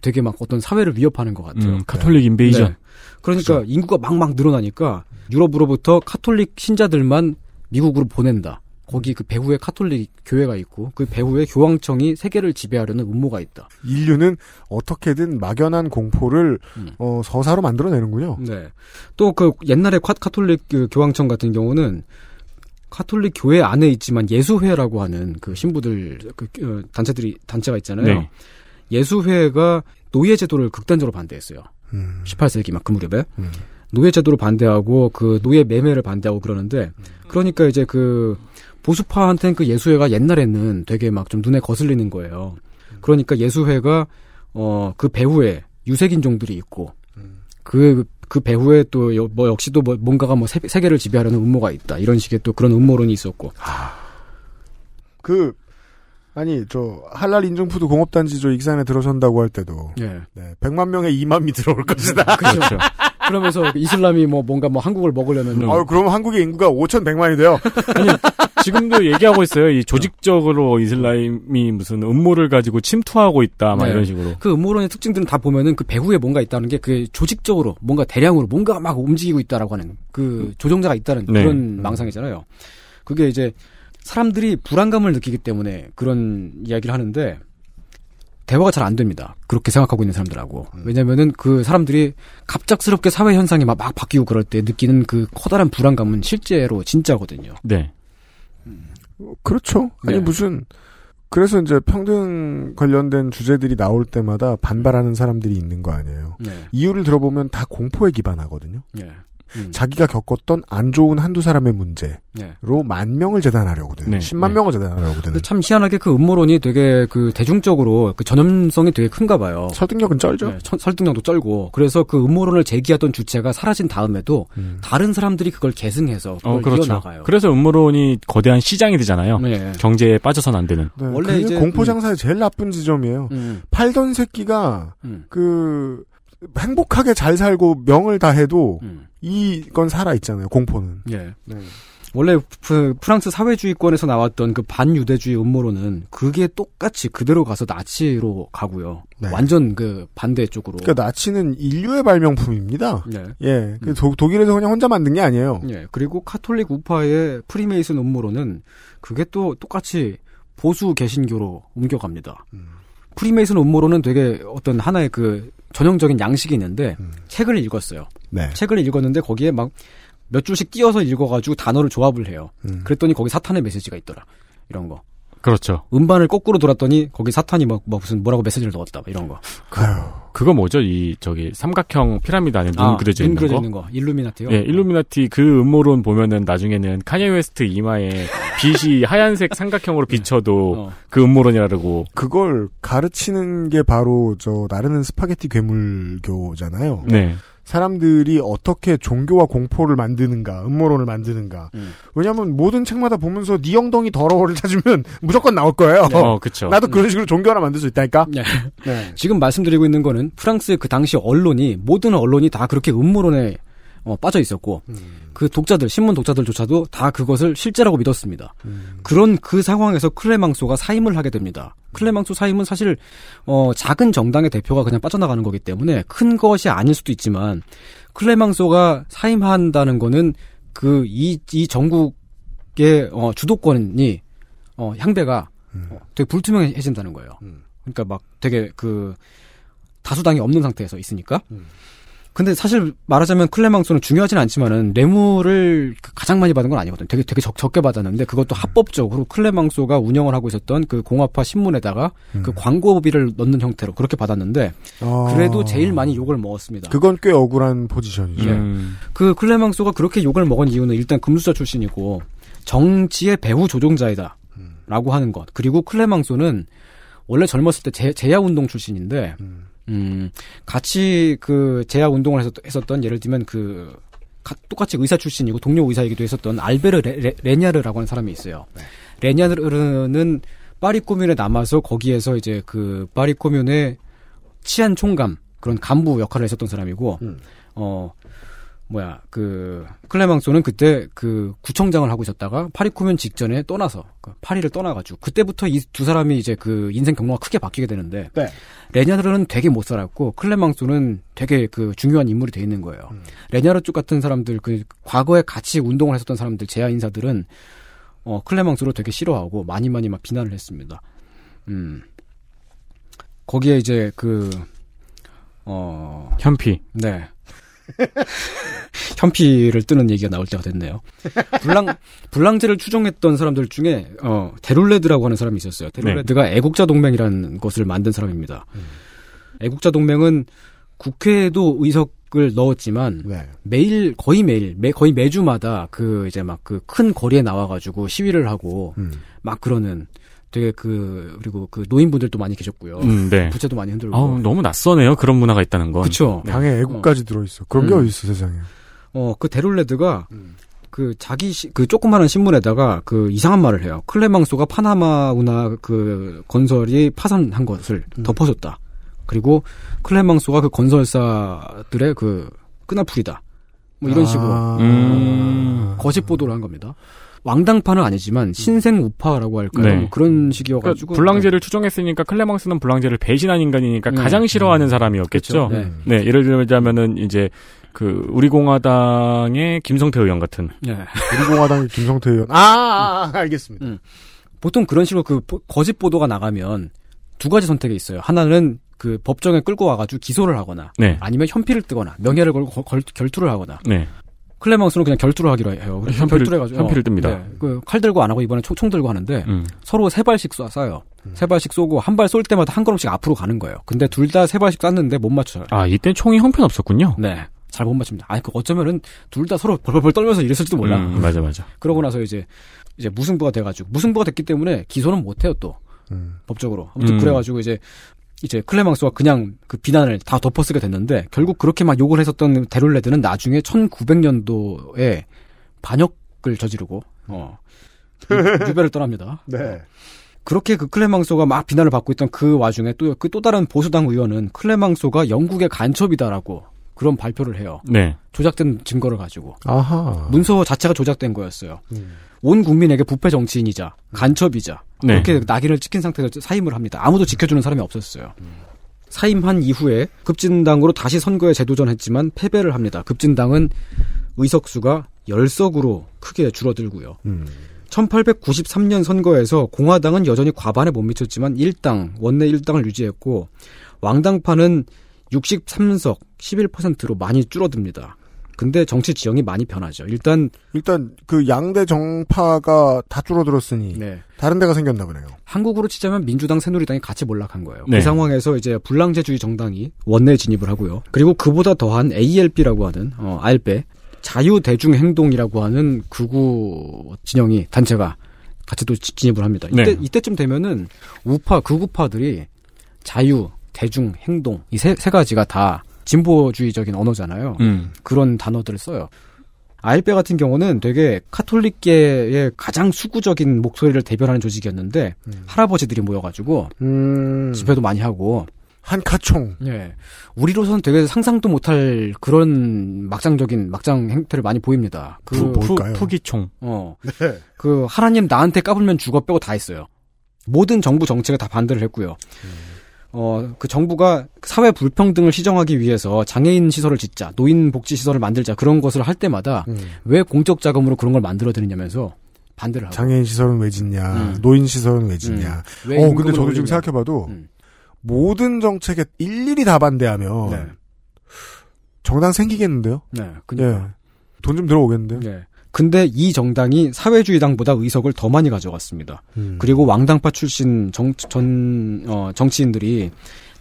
되게 막 어떤 사회를 위협하는 것 같아요. 음, 카톨릭 인베이전. 네. 그러니까 그렇죠. 인구가 막막 늘어나니까 유럽으로부터 카톨릭 신자들만 미국으로 보낸다. 거기 그 배후에 카톨릭 교회가 있고 그 배후에 교황청이 세계를 지배하려는 음모가 있다. 인류는 어떻게든 막연한 공포를 음. 어, 서사로 만들어내는군요. 네. 또 그 옛날에 카톨릭 교황청 같은 경우는 카톨릭 교회 안에 있지만 예수회라고 하는 그 신부들 그 단체들이 단체가 있잖아요. 네. 예수회가 노예 제도를 극단적으로 반대했어요. 음. 십팔 세기 막 그 무렵에 음. 노예 제도를 반대하고 그 노예 매매를 반대하고 그러는데 음. 그러니까 이제 그 보수파한테는 그 예수회가 옛날에는 되게 막 좀 눈에 거슬리는 거예요. 그러니까 예수회가 어 그 배후에 유색인종들이 있고 그 그 배후에 또 뭐 역시도 뭐 뭔가가 뭐 세, 세계를 지배하려는 음모가 있다 이런 식의 또 그런 음모론이 있었고 하... 그 아니 저 한랄 인증푸드 공업단지 저 익산에 들어선다고 할 때도 예. 네, 백만 명에 이맘이 들어올 것이다. 그렇죠. 그러면서 이슬람이 뭐 뭔가 뭐 한국을 먹으려면 음. 아 그럼 한국의 인구가 오천백만이 돼요. 아니 지금도 얘기하고 있어요. 이 조직적으로 이슬람이 무슨 음모를 가지고 침투하고 있다 막 네. 이런 식으로. 그 음모론의 특징들은 다 보면은 그 배후에 뭔가 있다는 게 그 조직적으로 뭔가 대량으로 뭔가 막 움직이고 있다라고 하는 그 조종자가 있다는 네. 그런 망상이잖아요. 그게 이제 사람들이 불안감을 느끼기 때문에 그런 이야기를 하는데 대화가 잘 안 됩니다. 그렇게 생각하고 있는 사람들하고. 왜냐면은 그 사람들이 갑작스럽게 사회 현상이 막, 막 바뀌고 그럴 때 느끼는 그 커다란 불안감은 실제로 진짜거든요. 네. 음. 그렇죠. 아니 네. 무슨 그래서 이제 평등 관련된 주제들이 나올 때마다 반발하는 사람들이 있는 거 아니에요. 네. 이유를 들어보면 다 공포에 기반하거든요. 네. 음. 자기가 겪었던 안 좋은 한두 사람의 문제로 네. 만 명을 재단하려거든. 네. 십만 네. 명을 재단하려거든. 참 희한하게 그 음모론이 되게 그 대중적으로 그 전염성이 되게 큰가 봐요. 설득력은 쩔죠. 네. 설득력도 쩔고. 그래서 그 음모론을 제기하던 주체가 사라진 다음에도 음. 다른 사람들이 그걸 계승해서 그걸 어, 그렇죠. 이어나가요. 그래서 음모론이 거대한 시장이 되잖아요. 네. 경제에 빠져서는 안 되는. 네. 원래 이제 공포장사의 음. 제일 나쁜 지점이에요. 음. 팔던 새끼가 음. 그 행복하게 잘 살고 명을 다해도 음. 이건 살아있잖아요. 공포는. 예. 네. 원래 프, 프랑스 사회주의권에서 나왔던 그 반유대주의 음모론은 그게 똑같이 그대로 가서 나치로 가고요. 네. 완전 그 반대쪽으로. 그러니까 나치는 인류의 발명품입니다. 네. 예. 음. 도, 독일에서 그냥 혼자 만든 게 아니에요. 예. 그리고 카톨릭 우파의 프리메이슨 음모론은 그게 또 똑같이 보수 개신교로 옮겨갑니다. 음. 프리메이슨 음모론은 되게 어떤 하나의 그 전형적인 양식이 있는데 음. 책을 읽었어요. 네. 책을 읽었는데 거기에 막 몇 줄씩 띄어서 읽어가지고 단어를 조합을 해요. 음. 그랬더니 거기 사탄의 메시지가 있더라. 이런 거. 그렇죠. 음반을 거꾸로 돌았더니 거기 사탄이 막, 막 무슨 뭐라고 메시지를 넣었다. 막 이런 거. 그, 그거 뭐죠? 이, 저기, 삼각형 피라미드 안에 눈 아, 그려져 있는 거. 눈 그려져 있는 거. 일루미나티요? 예, 일루미나티 그 음모론 보면은 나중에는 카니에 웨스트 이마에 빛이 하얀색 삼각형으로 비춰도 어. 그 음모론이라고. 그걸 가르치는 게 바로 저, 나르는 스파게티 괴물교잖아요. 네. 사람들이 어떻게 종교와 공포를 만드는가, 음모론을 만드는가. 음. 왜냐하면 모든 책마다 보면서 네 엉덩이 더러워를 찾으면 무조건 나올 거예요. 네. 어, 그렇죠. 나도 그런 식으로 종교 하나 만들 수 있다니까. 네. 네. 지금 말씀드리고 있는 거는 프랑스의 그 당시 언론이 모든 언론이 다 그렇게 음모론에 어, 빠져 있었고 음. 그 독자들, 신문 독자들조차도 다 그것을 실제라고 믿었습니다. 음. 그런 그 상황에서 클레망소가 사임을 하게 됩니다. 클레망소 사임은 사실 어, 작은 정당의 대표가 그냥 빠져나가는 거기 때문에 큰 것이 아닐 수도 있지만 클레망소가 사임한다는 거는 그 이 이 전국의 어, 주도권이 어, 향배가 음. 어, 되게 불투명해진다는 거예요. 음. 그러니까 막 되게 그 다수당이 없는 상태에서 있으니까. 음. 근데 사실 말하자면 클레망소는 중요하진 않지만은 뇌물을 가장 많이 받은 건 아니거든요. 되게 되게 적, 적게 받았는데 그것도 합법적으로 클레망소가 운영을 하고 있었던 그 공화파 신문에다가 음. 그 광고비를 넣는 형태로 그렇게 받았는데 아. 그래도 제일 많이 욕을 먹었습니다. 그건 꽤 억울한 포지션이죠. 음. 예. 그 클레망소가 그렇게 욕을 먹은 이유는 일단 금수저 출신이고 정치의 배후 조종자이다 라고 하는 것. 그리고 클레망소는 원래 젊었을 때 제, 제야운동 출신인데 음. 음, 같이 그 제야 운동을 했었, 했었던 예를 들면 그 가, 똑같이 의사 출신이고 동료 의사이기도 했었던 알베르 레, 레, 레냐르라고 하는 사람이 있어요. 네. 레냐르는 파리 코뮌에 남아서 거기에서 이제 그 파리 코뮌의 치안 총감 그런 간부 역할을 했었던 사람이고 음. 어 뭐야 그 클레망소는 그때 그 구청장을 하고 있었다가 파리 코뮌 직전에 떠나서 파리를 떠나가지고 그때부터 이 두 사람이 이제 그 인생 경로가 크게 바뀌게 되는데 네. 레냐르는 되게 못 살았고 클레망소는 되게 그 중요한 인물이 돼 있는 거예요. 음. 레냐르 쪽 같은 사람들 그 과거에 같이 운동을 했었던 사람들 제야 인사들은 어 클레망소를 되게 싫어하고 많이 많이 막 비난을 했습니다. 음 거기에 이제 그 어 현피 네. 현피를 뜨는 얘기가 나올 때가 됐네요. 불랑, 불랑제를 추종했던 사람들 중에, 어, 데룰레드라고 하는 사람이 있었어요. 데룰레드가 네. 애국자 동맹이라는 것을 만든 사람입니다. 음. 애국자 동맹은 국회에도 의석을 넣었지만, 네. 매일, 거의 매일, 매, 거의 매주마다 그, 이제 막 그 큰 거리에 나와가지고 시위를 하고, 음. 막 그러는, 되게 그 그리고 그 노인분들도 많이 계셨고요. 음, 네. 부채도 많이 흔들고. 아, 너무 낯서네요. 그런 문화가 있다는 건. 그렇죠. 당에 애국까지 어. 들어 있어. 그런 음. 게 어디 있어 세상에. 어, 그 데룰레드가 음. 그 자기 시, 그 조그마한 신문에다가 그 이상한 말을 해요. 클레망소가 파나마 운하 그 건설이 파산한 것을 음. 덮어줬다. 그리고 클레망소가 그 건설사들의 그 끈아풀이다. 뭐 이런 아. 식으로 음. 거짓 보도를 한 겁니다. 왕당파는 아니지만 신생 우파라고 할까요? 네. 뭐 그런 식이어가지고 그러니까 불랑제를 네. 추종했으니까 클레망스는 불랑제를 배신한 인간이니까 네. 가장 싫어하는 네. 사람이었겠죠. 네. 네, 예를 들자면은 이제 그 우리 공화당의 김성태 의원 같은. 네. 우리 공화당의 김성태 의원. 아, 아, 아 알겠습니다. 음. 보통 그런 식으로 그 거짓 보도가 나가면 두 가지 선택이 있어요. 하나는 그 법정에 끌고 와가지고 기소를 하거나, 네. 아니면 현피를 뜨거나 명예를 걸고 걸, 결투를 하거나. 네. 클레망스는 그냥 결투를 하기로 해요. 현피를, 결투를 해가지고 현피를 뜹니다. 네, 그 칼 들고 안 하고 이번에 총, 총 들고 하는데 음. 서로 세 발씩 쏴요. 음. 세 발씩 쏘고 한 발 쏠 때마다 한 걸음씩 앞으로 가는 거예요. 근데 둘 다 세 발씩 쐈는데 못 맞춰요. 아 이때 총이 형편없었군요. 네, 잘 못 맞춥니다. 아니 그 어쩌면은 둘 다 서로 벌벌벌 떨면서 이랬을지도 몰라. 음, 맞아 맞아. 그러고 나서 이제 이제 무승부가 돼가지고 무승부가 됐기 때문에 기소는 못 해요 또 음. 법적으로. 아무튼 음. 그래가지고 이제. 이제 클레망소가 그냥 그 비난을 다 덮어쓰게 됐는데 결국 그렇게 막 욕을 했었던 데룰레드는 나중에 천구백 년도에 반역을 저지르고 어 유배를 떠납니다. 네. 그렇게 그 클레망소가 막 비난을 받고 있던 그 와중에 또 그 또 다른 보수당 의원은 클레망소가 영국의 간첩이다라고 그런 발표를 해요. 네. 조작된 증거를 가지고. 아하. 문서 자체가 조작된 거였어요. 음. 온 국민에게 부패 정치인이자 간첩이자 네. 이렇게 낙인을 찍힌 상태에서 사임을 합니다. 아무도 지켜주는 사람이 없었어요. 음. 사임한 이후에 급진당으로 다시 선거에 재도전했지만 패배를 합니다. 급진당은 의석수가 십 석으로 크게 줄어들고요. 음. 천팔백구십삼 년 선거에서 공화당은 여전히 과반에 못 미쳤지만 일 당, 원내 일 당을 유지했고 왕당파는 육십삼 석, 십일 퍼센트로 많이 줄어듭니다. 근데 정치 지형이 많이 변하죠. 일단 일단 그 양대 정파가 다 줄어들었으니 네. 다른 데가 생겼나 보네요. 한국으로 치자면 민주당, 새누리당이 같이 몰락한 거예요. 네. 그 상황에서 이제 불랑제주의 정당이 원내 진입을 하고요. 그리고 그보다 더한 에이엘피라고 하는 어, 알베 자유대중행동이라고 하는 극우 진영이 단체가 같이 또 진입을 합니다. 이때 네. 이때쯤 되면은 우파 극우파들이 자유, 대중, 행동 이 세 세 가지가 다 진보주의적인 언어잖아요. 음. 그런 단어들을 써요. 알베 같은 경우는 되게 카톨릭계의 가장 수구적인 목소리를 대변하는 조직이었는데 음. 할아버지들이 모여가지고 음. 집회도 많이 하고 한카총. 예, 우리로서는 되게 상상도 못할 그런 막장적인 막장 행태를 많이 보입니다. 그 뭘까요? 푸기총. 어, 네. 그 하나님 나한테 까불면 죽어 빼고 다 있어요. 모든 정부 정책에 다 반대를 했고요. 음. 어, 그 정부가 사회 불평등을 시정하기 위해서 장애인 시설을 짓자, 노인 복지 시설을 만들자 그런 것을 할 때마다 음. 왜 공적 자금으로 그런 걸 만들어 드리냐면서 반대를 하고. 장애인 시설은 왜 짓냐, 음. 노인 시설은 왜 짓냐. 음. 왜 어, 근데 저도 올리냐. 지금 생각해봐도 음. 모든 정책에 일일이 다 반대하면 네. 정당 생기겠는데요? 네, 그러니까 네. 돈 좀 들어오겠는데요? 네. 근데 이 정당이 사회주의당보다 의석을 더 많이 가져갔습니다. 음. 그리고 왕당파 출신 정, 전, 어, 정치인들이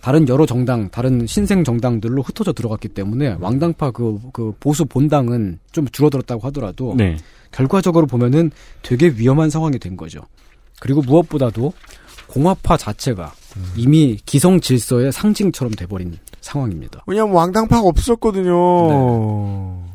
다른 여러 정당, 다른 신생 정당들로 흩어져 들어갔기 때문에 음. 왕당파 그, 그 보수 본당은 좀 줄어들었다고 하더라도 네. 결과적으로 보면은 되게 위험한 상황이 된 거죠. 그리고 무엇보다도 공화파 자체가 음. 이미 기성 질서의 상징처럼 돼버린 상황입니다. 왜냐하면 왕당파가 없었거든요. 네.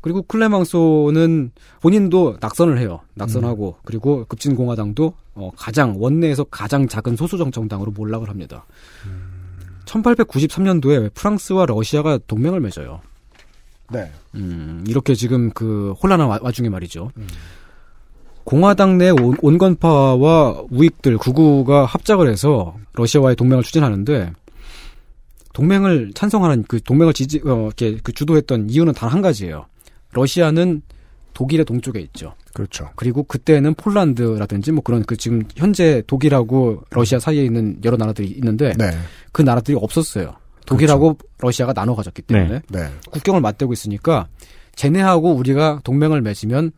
그리고 클레망소는 본인도 낙선을 해요. 낙선하고 음. 그리고 급진공화당도 가장 원내에서 가장 작은 소수정 정당으로 몰락을 합니다. 음. 천팔백구십삼 년도에 프랑스와 러시아가 동맹을 맺어요. 네. 음, 이렇게 지금 그 혼란한 와중에 말이죠. 음. 공화당 내 온, 온건파와 우익들 구구가 합작을 해서 러시아와의 동맹을 추진하는데 동맹을 찬성하는 그 동맹을 지지 어, 이렇게 그 주도했던 이유는 단 한 가지예요. 러시아는 독일의 동쪽에 있죠. 그렇죠. 그리고 그때는 폴란드라든지 뭐 그런 그 지금 현재 독일하고 러시아 사이에 있는 여러 나라들이 있는데 네. 그 나라들이 없었어요. 독일하고 그렇죠. 러시아가 나눠 가졌기 때문에 네. 네. 국경을 맞대고 있으니까 쟤네하고 우리가 동맹을 맺으면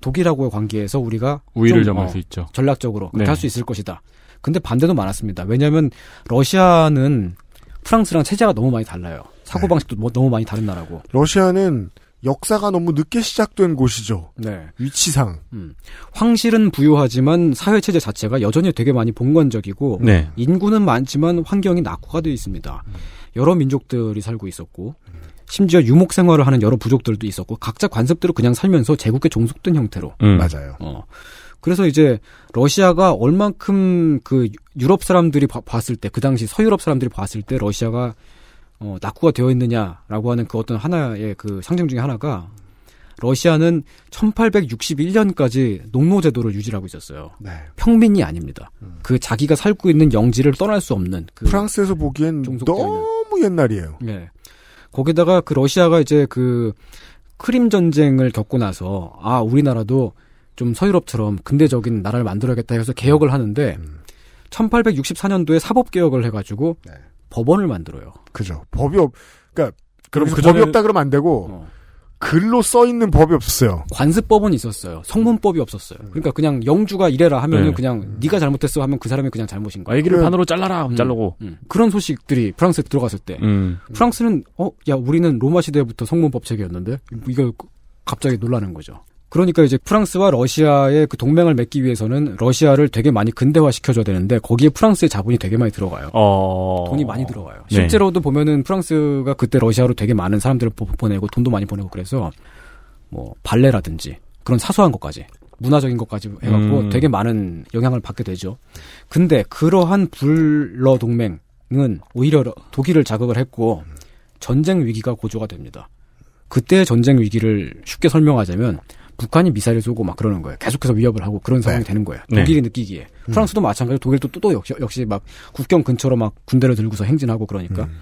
독일하고의 관계에서 우리가 우위를 점할 어, 수 있죠. 전략적으로 그렇게 네. 할 수 있을 것이다. 근데 반대도 많았습니다. 왜냐하면 러시아는 프랑스랑 체제가 너무 많이 달라요. 사고방식도 네. 너무 많이 다른 나라고. 러시아는 역사가 너무 늦게 시작된 곳이죠. 네. 위치상. 음. 황실은 부유하지만 사회체제 자체가 여전히 되게 많이 봉건적이고 네. 인구는 많지만 환경이 낙후가 되어 있습니다. 음. 여러 민족들이 살고 있었고 음. 심지어 유목 생활을 하는 여러 부족들도 있었고 각자 관습대로 그냥 살면서 제국에 종속된 형태로. 음. 맞아요. 어. 그래서 이제 러시아가 얼만큼 그 유럽 사람들이 바, 봤을 때 그 당시 서유럽 사람들이 봤을 때 러시아가 어, 낙후가 되어 있느냐라고 하는 그 어떤 하나의 그 상징 중에 하나가 러시아는 천팔백육십일 년까지 농노제도를 유지하고 있었어요. 네. 평민이 아닙니다. 음. 그 자기가 살고 있는 영지를 떠날 수 없는. 그 프랑스에서 보기엔 너무 옛날이에요. 네. 거기다가 그 러시아가 이제 그 크림 전쟁을 겪고 나서 아 우리나라도 좀 서유럽처럼 근대적인 나라를 만들어야겠다 해서 개혁을 하는데 음. 천팔백육십사 년도에 사법 개혁을 해가지고. 네. 법원을 만들어요. 그죠. 법이 없, 그러니까 그럼 그 법이 없다 그러면 안 되고 어. 글로 써 있는 법이 없었어요. 관습법은 있었어요. 성문법이 없었어요. 음. 그러니까 그냥 영주가 이래라 하면은 네. 그냥 음. 네가 잘못했어 하면 그 사람이 그냥 잘못인 거야. 애기를 반으로 잘라라, 음. 잘라고 음. 그런 소식들이 프랑스에 들어갔을 때 음. 프랑스는 어, 야 우리는 로마 시대부터 성문법 체계였는데 이거 갑자기 놀라는 거죠. 그러니까 이제 프랑스와 러시아의 그 동맹을 맺기 위해서는 러시아를 되게 많이 근대화 시켜줘야 되는데 거기에 프랑스의 자본이 되게 많이 들어가요. 어... 돈이 많이 들어가요. 네. 실제로도 보면은 프랑스가 그때 러시아로 되게 많은 사람들을 보내고 돈도 많이 보내고 그래서 뭐 발레라든지 그런 사소한 것까지 문화적인 것까지 해갖고 음... 되게 많은 영향을 받게 되죠. 근데 그러한 불러 동맹은 오히려 독일을 자극을 했고 전쟁 위기가 고조가 됩니다. 그때의 전쟁 위기를 쉽게 설명하자면 북한이 미사일을 쏘고 막 그러는 거예요. 계속해서 위협을 하고 그런 상황이 네. 되는 거예요. 독일이 네. 느끼기에. 프랑스도 음. 마찬가지로 독일도 또, 또 역시, 역시 막 국경 근처로 막 군대를 들고서 행진하고 그러니까. 음.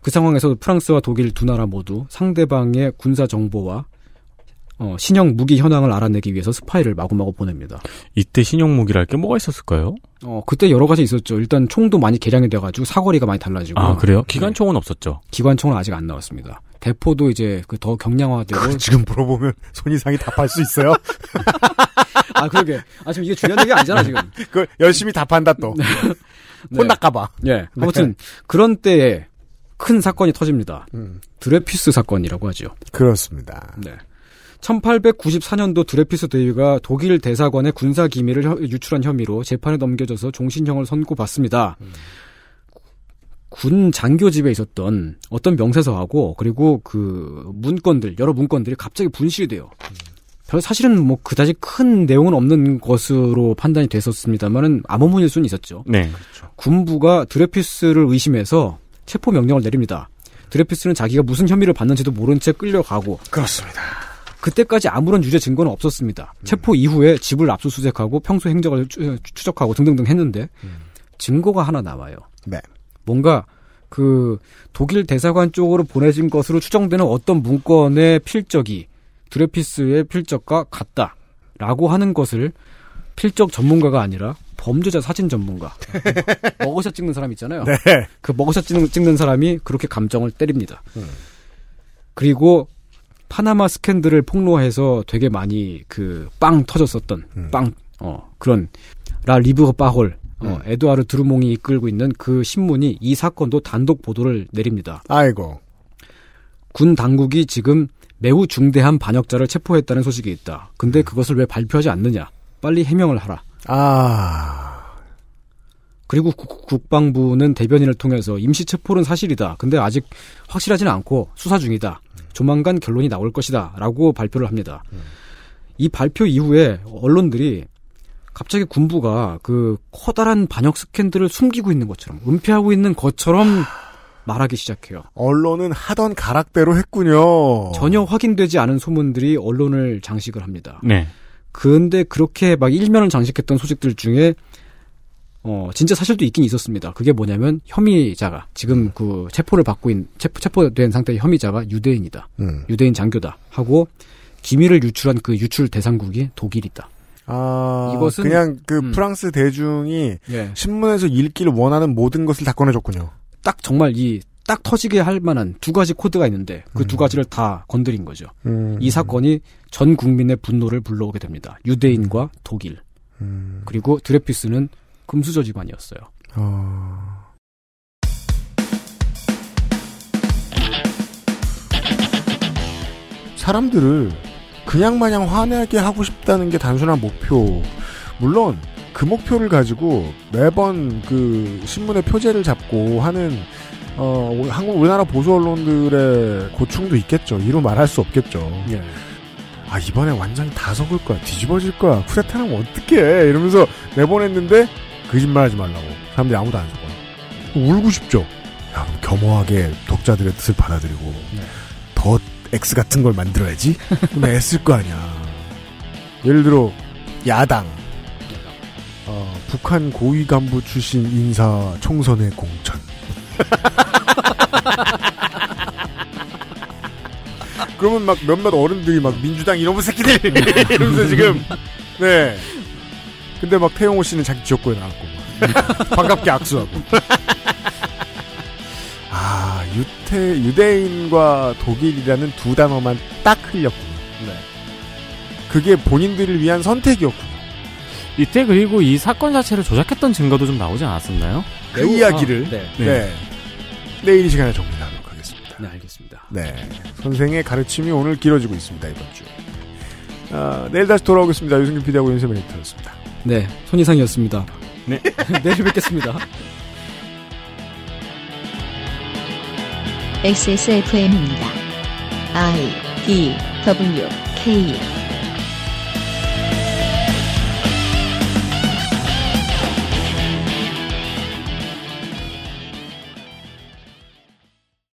그 상황에서 프랑스와 독일 두 나라 모두 상대방의 군사 정보와 어, 신형 무기 현황을 알아내기 위해서 스파이를 마구마구 보냅니다. 이때 신형 무기랄 게 뭐가 있었을까요? 어, 그때 여러 가지 있었죠. 일단 총도 많이 개량이 돼가지고 사거리가 많이 달라지고. 아, 그래요? 기관총은 네. 없었죠? 기관총은 아직 안 나왔습니다. 대포도 이제 그 더 경량화되고. 지금 물어보면 손이상이 답할 수 있어요? 아, 그러게. 아, 지금 이게 중요한 얘기 아니잖아, 지금. 그 열심히 답한다 또. 네. 혼날까봐. 예. 네. 아무튼, 그런 때에 큰 사건이 터집니다. 음. 드레퓌스 사건이라고 하죠. 그렇습니다. 네. 천팔백구십사 년도 드레퓌스 대위가 독일 대사관의 군사 기밀을 혀, 유출한 혐의로 재판에 넘겨져서 종신형을 선고받습니다. 음. 군 장교집에 있었던 어떤 명세서하고 그리고 그 문건들 여러 문건들이 갑자기 분실이 돼요. 음. 별 사실은 뭐 그다지 큰 내용은 없는 것으로 판단이 됐었습니다만은 암호문일 수는 있었죠. 네, 그렇죠. 군부가 드레퓌스를 의심해서 체포 명령을 내립니다. 드레퓌스는 자기가 무슨 혐의를 받는지도 모른 채 끌려가고 그렇습니다. 그때까지 아무런 유죄 증거는 없었습니다. 음. 체포 이후에 집을 압수수색하고 평소 행적을 추, 추적하고 등등등 했는데 음. 증거가 하나 나와요. 네. 뭔가 그 독일 대사관 쪽으로 보내진 것으로 추정되는 어떤 문건의 필적이 드레피스의 필적과 같다라고 하는 것을 필적 전문가가 아니라 범죄자 사진 전문가 먹어샷 찍는 사람 있잖아요. 네. 그 먹어샷 찍는, 찍는 사람이 그렇게 감정을 때립니다. 음. 그리고 파나마 스캔들을 폭로해서 되게 많이 그 빵 터졌었던 음. 빵 어, 그런 라 리브르 파홀 어, 음. 에두아르 드루몽이 이끌고 있는 그 신문이 이 사건도 단독 보도를 내립니다. 아이고. 군 당국이 지금 매우 중대한 반역자를 체포했다는 소식이 있다. 근데 음. 그것을 왜 발표하지 않느냐? 빨리 해명을 하라. 아. 그리고 국, 국방부는 대변인을 통해서 임시 체포는 사실이다. 근데 아직 확실하지는 않고 수사 중이다. 조만간 결론이 나올 것이다 라고 발표를 합니다. 음. 이 발표 이후에 언론들이 갑자기 군부가 그 커다란 반역 스캔들을 숨기고 있는 것처럼 은폐하고 있는 것처럼 말하기 시작해요. 언론은 하던 가락대로 했군요. 전혀 확인되지 않은 소문들이 언론을 장식을 합니다. 네. 그런데 그렇게 막 일면을 장식했던 소식들 중에 어, 진짜 사실도 있긴 있었습니다. 그게 뭐냐면 혐의자가 지금 그 체포를 받고 있는 체포, 체포된 상태의 혐의자가 유대인이다. 음. 유대인 장교다 하고 기밀을 유출한 그 유출 대상국이 독일이다. 아, 이것은 그냥 그 음. 프랑스 대중이 예. 신문에서 읽기를 원하는 모든 것을 다 꺼내줬군요. 딱 정말 이 딱 터지게 할 만한 두 가지 코드가 있는데 그 두 음. 가지를 다 건드린 거죠. 음. 이 사건이 전 국민의 분노를 불러오게 됩니다. 유대인과 음. 독일 음. 그리고 드레피스는 금수저 집안이었어요. 어... 사람들을 그냥 마냥 화내게 하고 싶다는 게 단순한 목표. 물론 그 목표를 가지고 매번 그 신문의 표제를 잡고 하는 어, 한국 우리나라 보수 언론들의 고충도 있겠죠. 이루 말할 수 없겠죠. 예. 아 이번에 완전히 다 섞을 거야. 뒤집어질 거야. 쿠데타라면 어떡해. 이러면서 내보냈는데 거짓말하지 말라고. 사람들이 아무도 안 섞어요. 울고 싶죠. 야, 겸허하게 독자들의 뜻을 받아들이고 네. 더 X 같은 걸 만들어야지. 근데 애쓸 거 아니야. 예를 들어 야당, 어, 북한 고위 간부 출신 인사 총선의 공천. 그러면 막 몇몇 어른들이 막 민주당 이놈의 새끼들 이러면서 지금 네. 근데 막 태용호 씨는 자기 지역구에 나왔고 반갑게 악수하고. 아, 유태, 유대인과 독일이라는 두 단어만 딱 흘렸구나. 네. 그게 본인들을 위한 선택이었구나. 이때 그리고 이 사건 자체를 조작했던 증거도 좀 나오지 않았었나요? 그 매우, 이야기를 아, 네. 네. 네. 내일 이 시간에 정리하도록 하겠습니다. 네, 알겠습니다. 네. 선생의 가르침이 오늘 길어지고 있습니다, 이번 주. 아, 내일 다시 돌아오겠습니다. 유승균 피디하고 윤세민 에디터였습니다. 네, 손이상이었습니다. 네. 내일 뵙겠습니다. 엑스에스에프엠입니다. I, D, W, K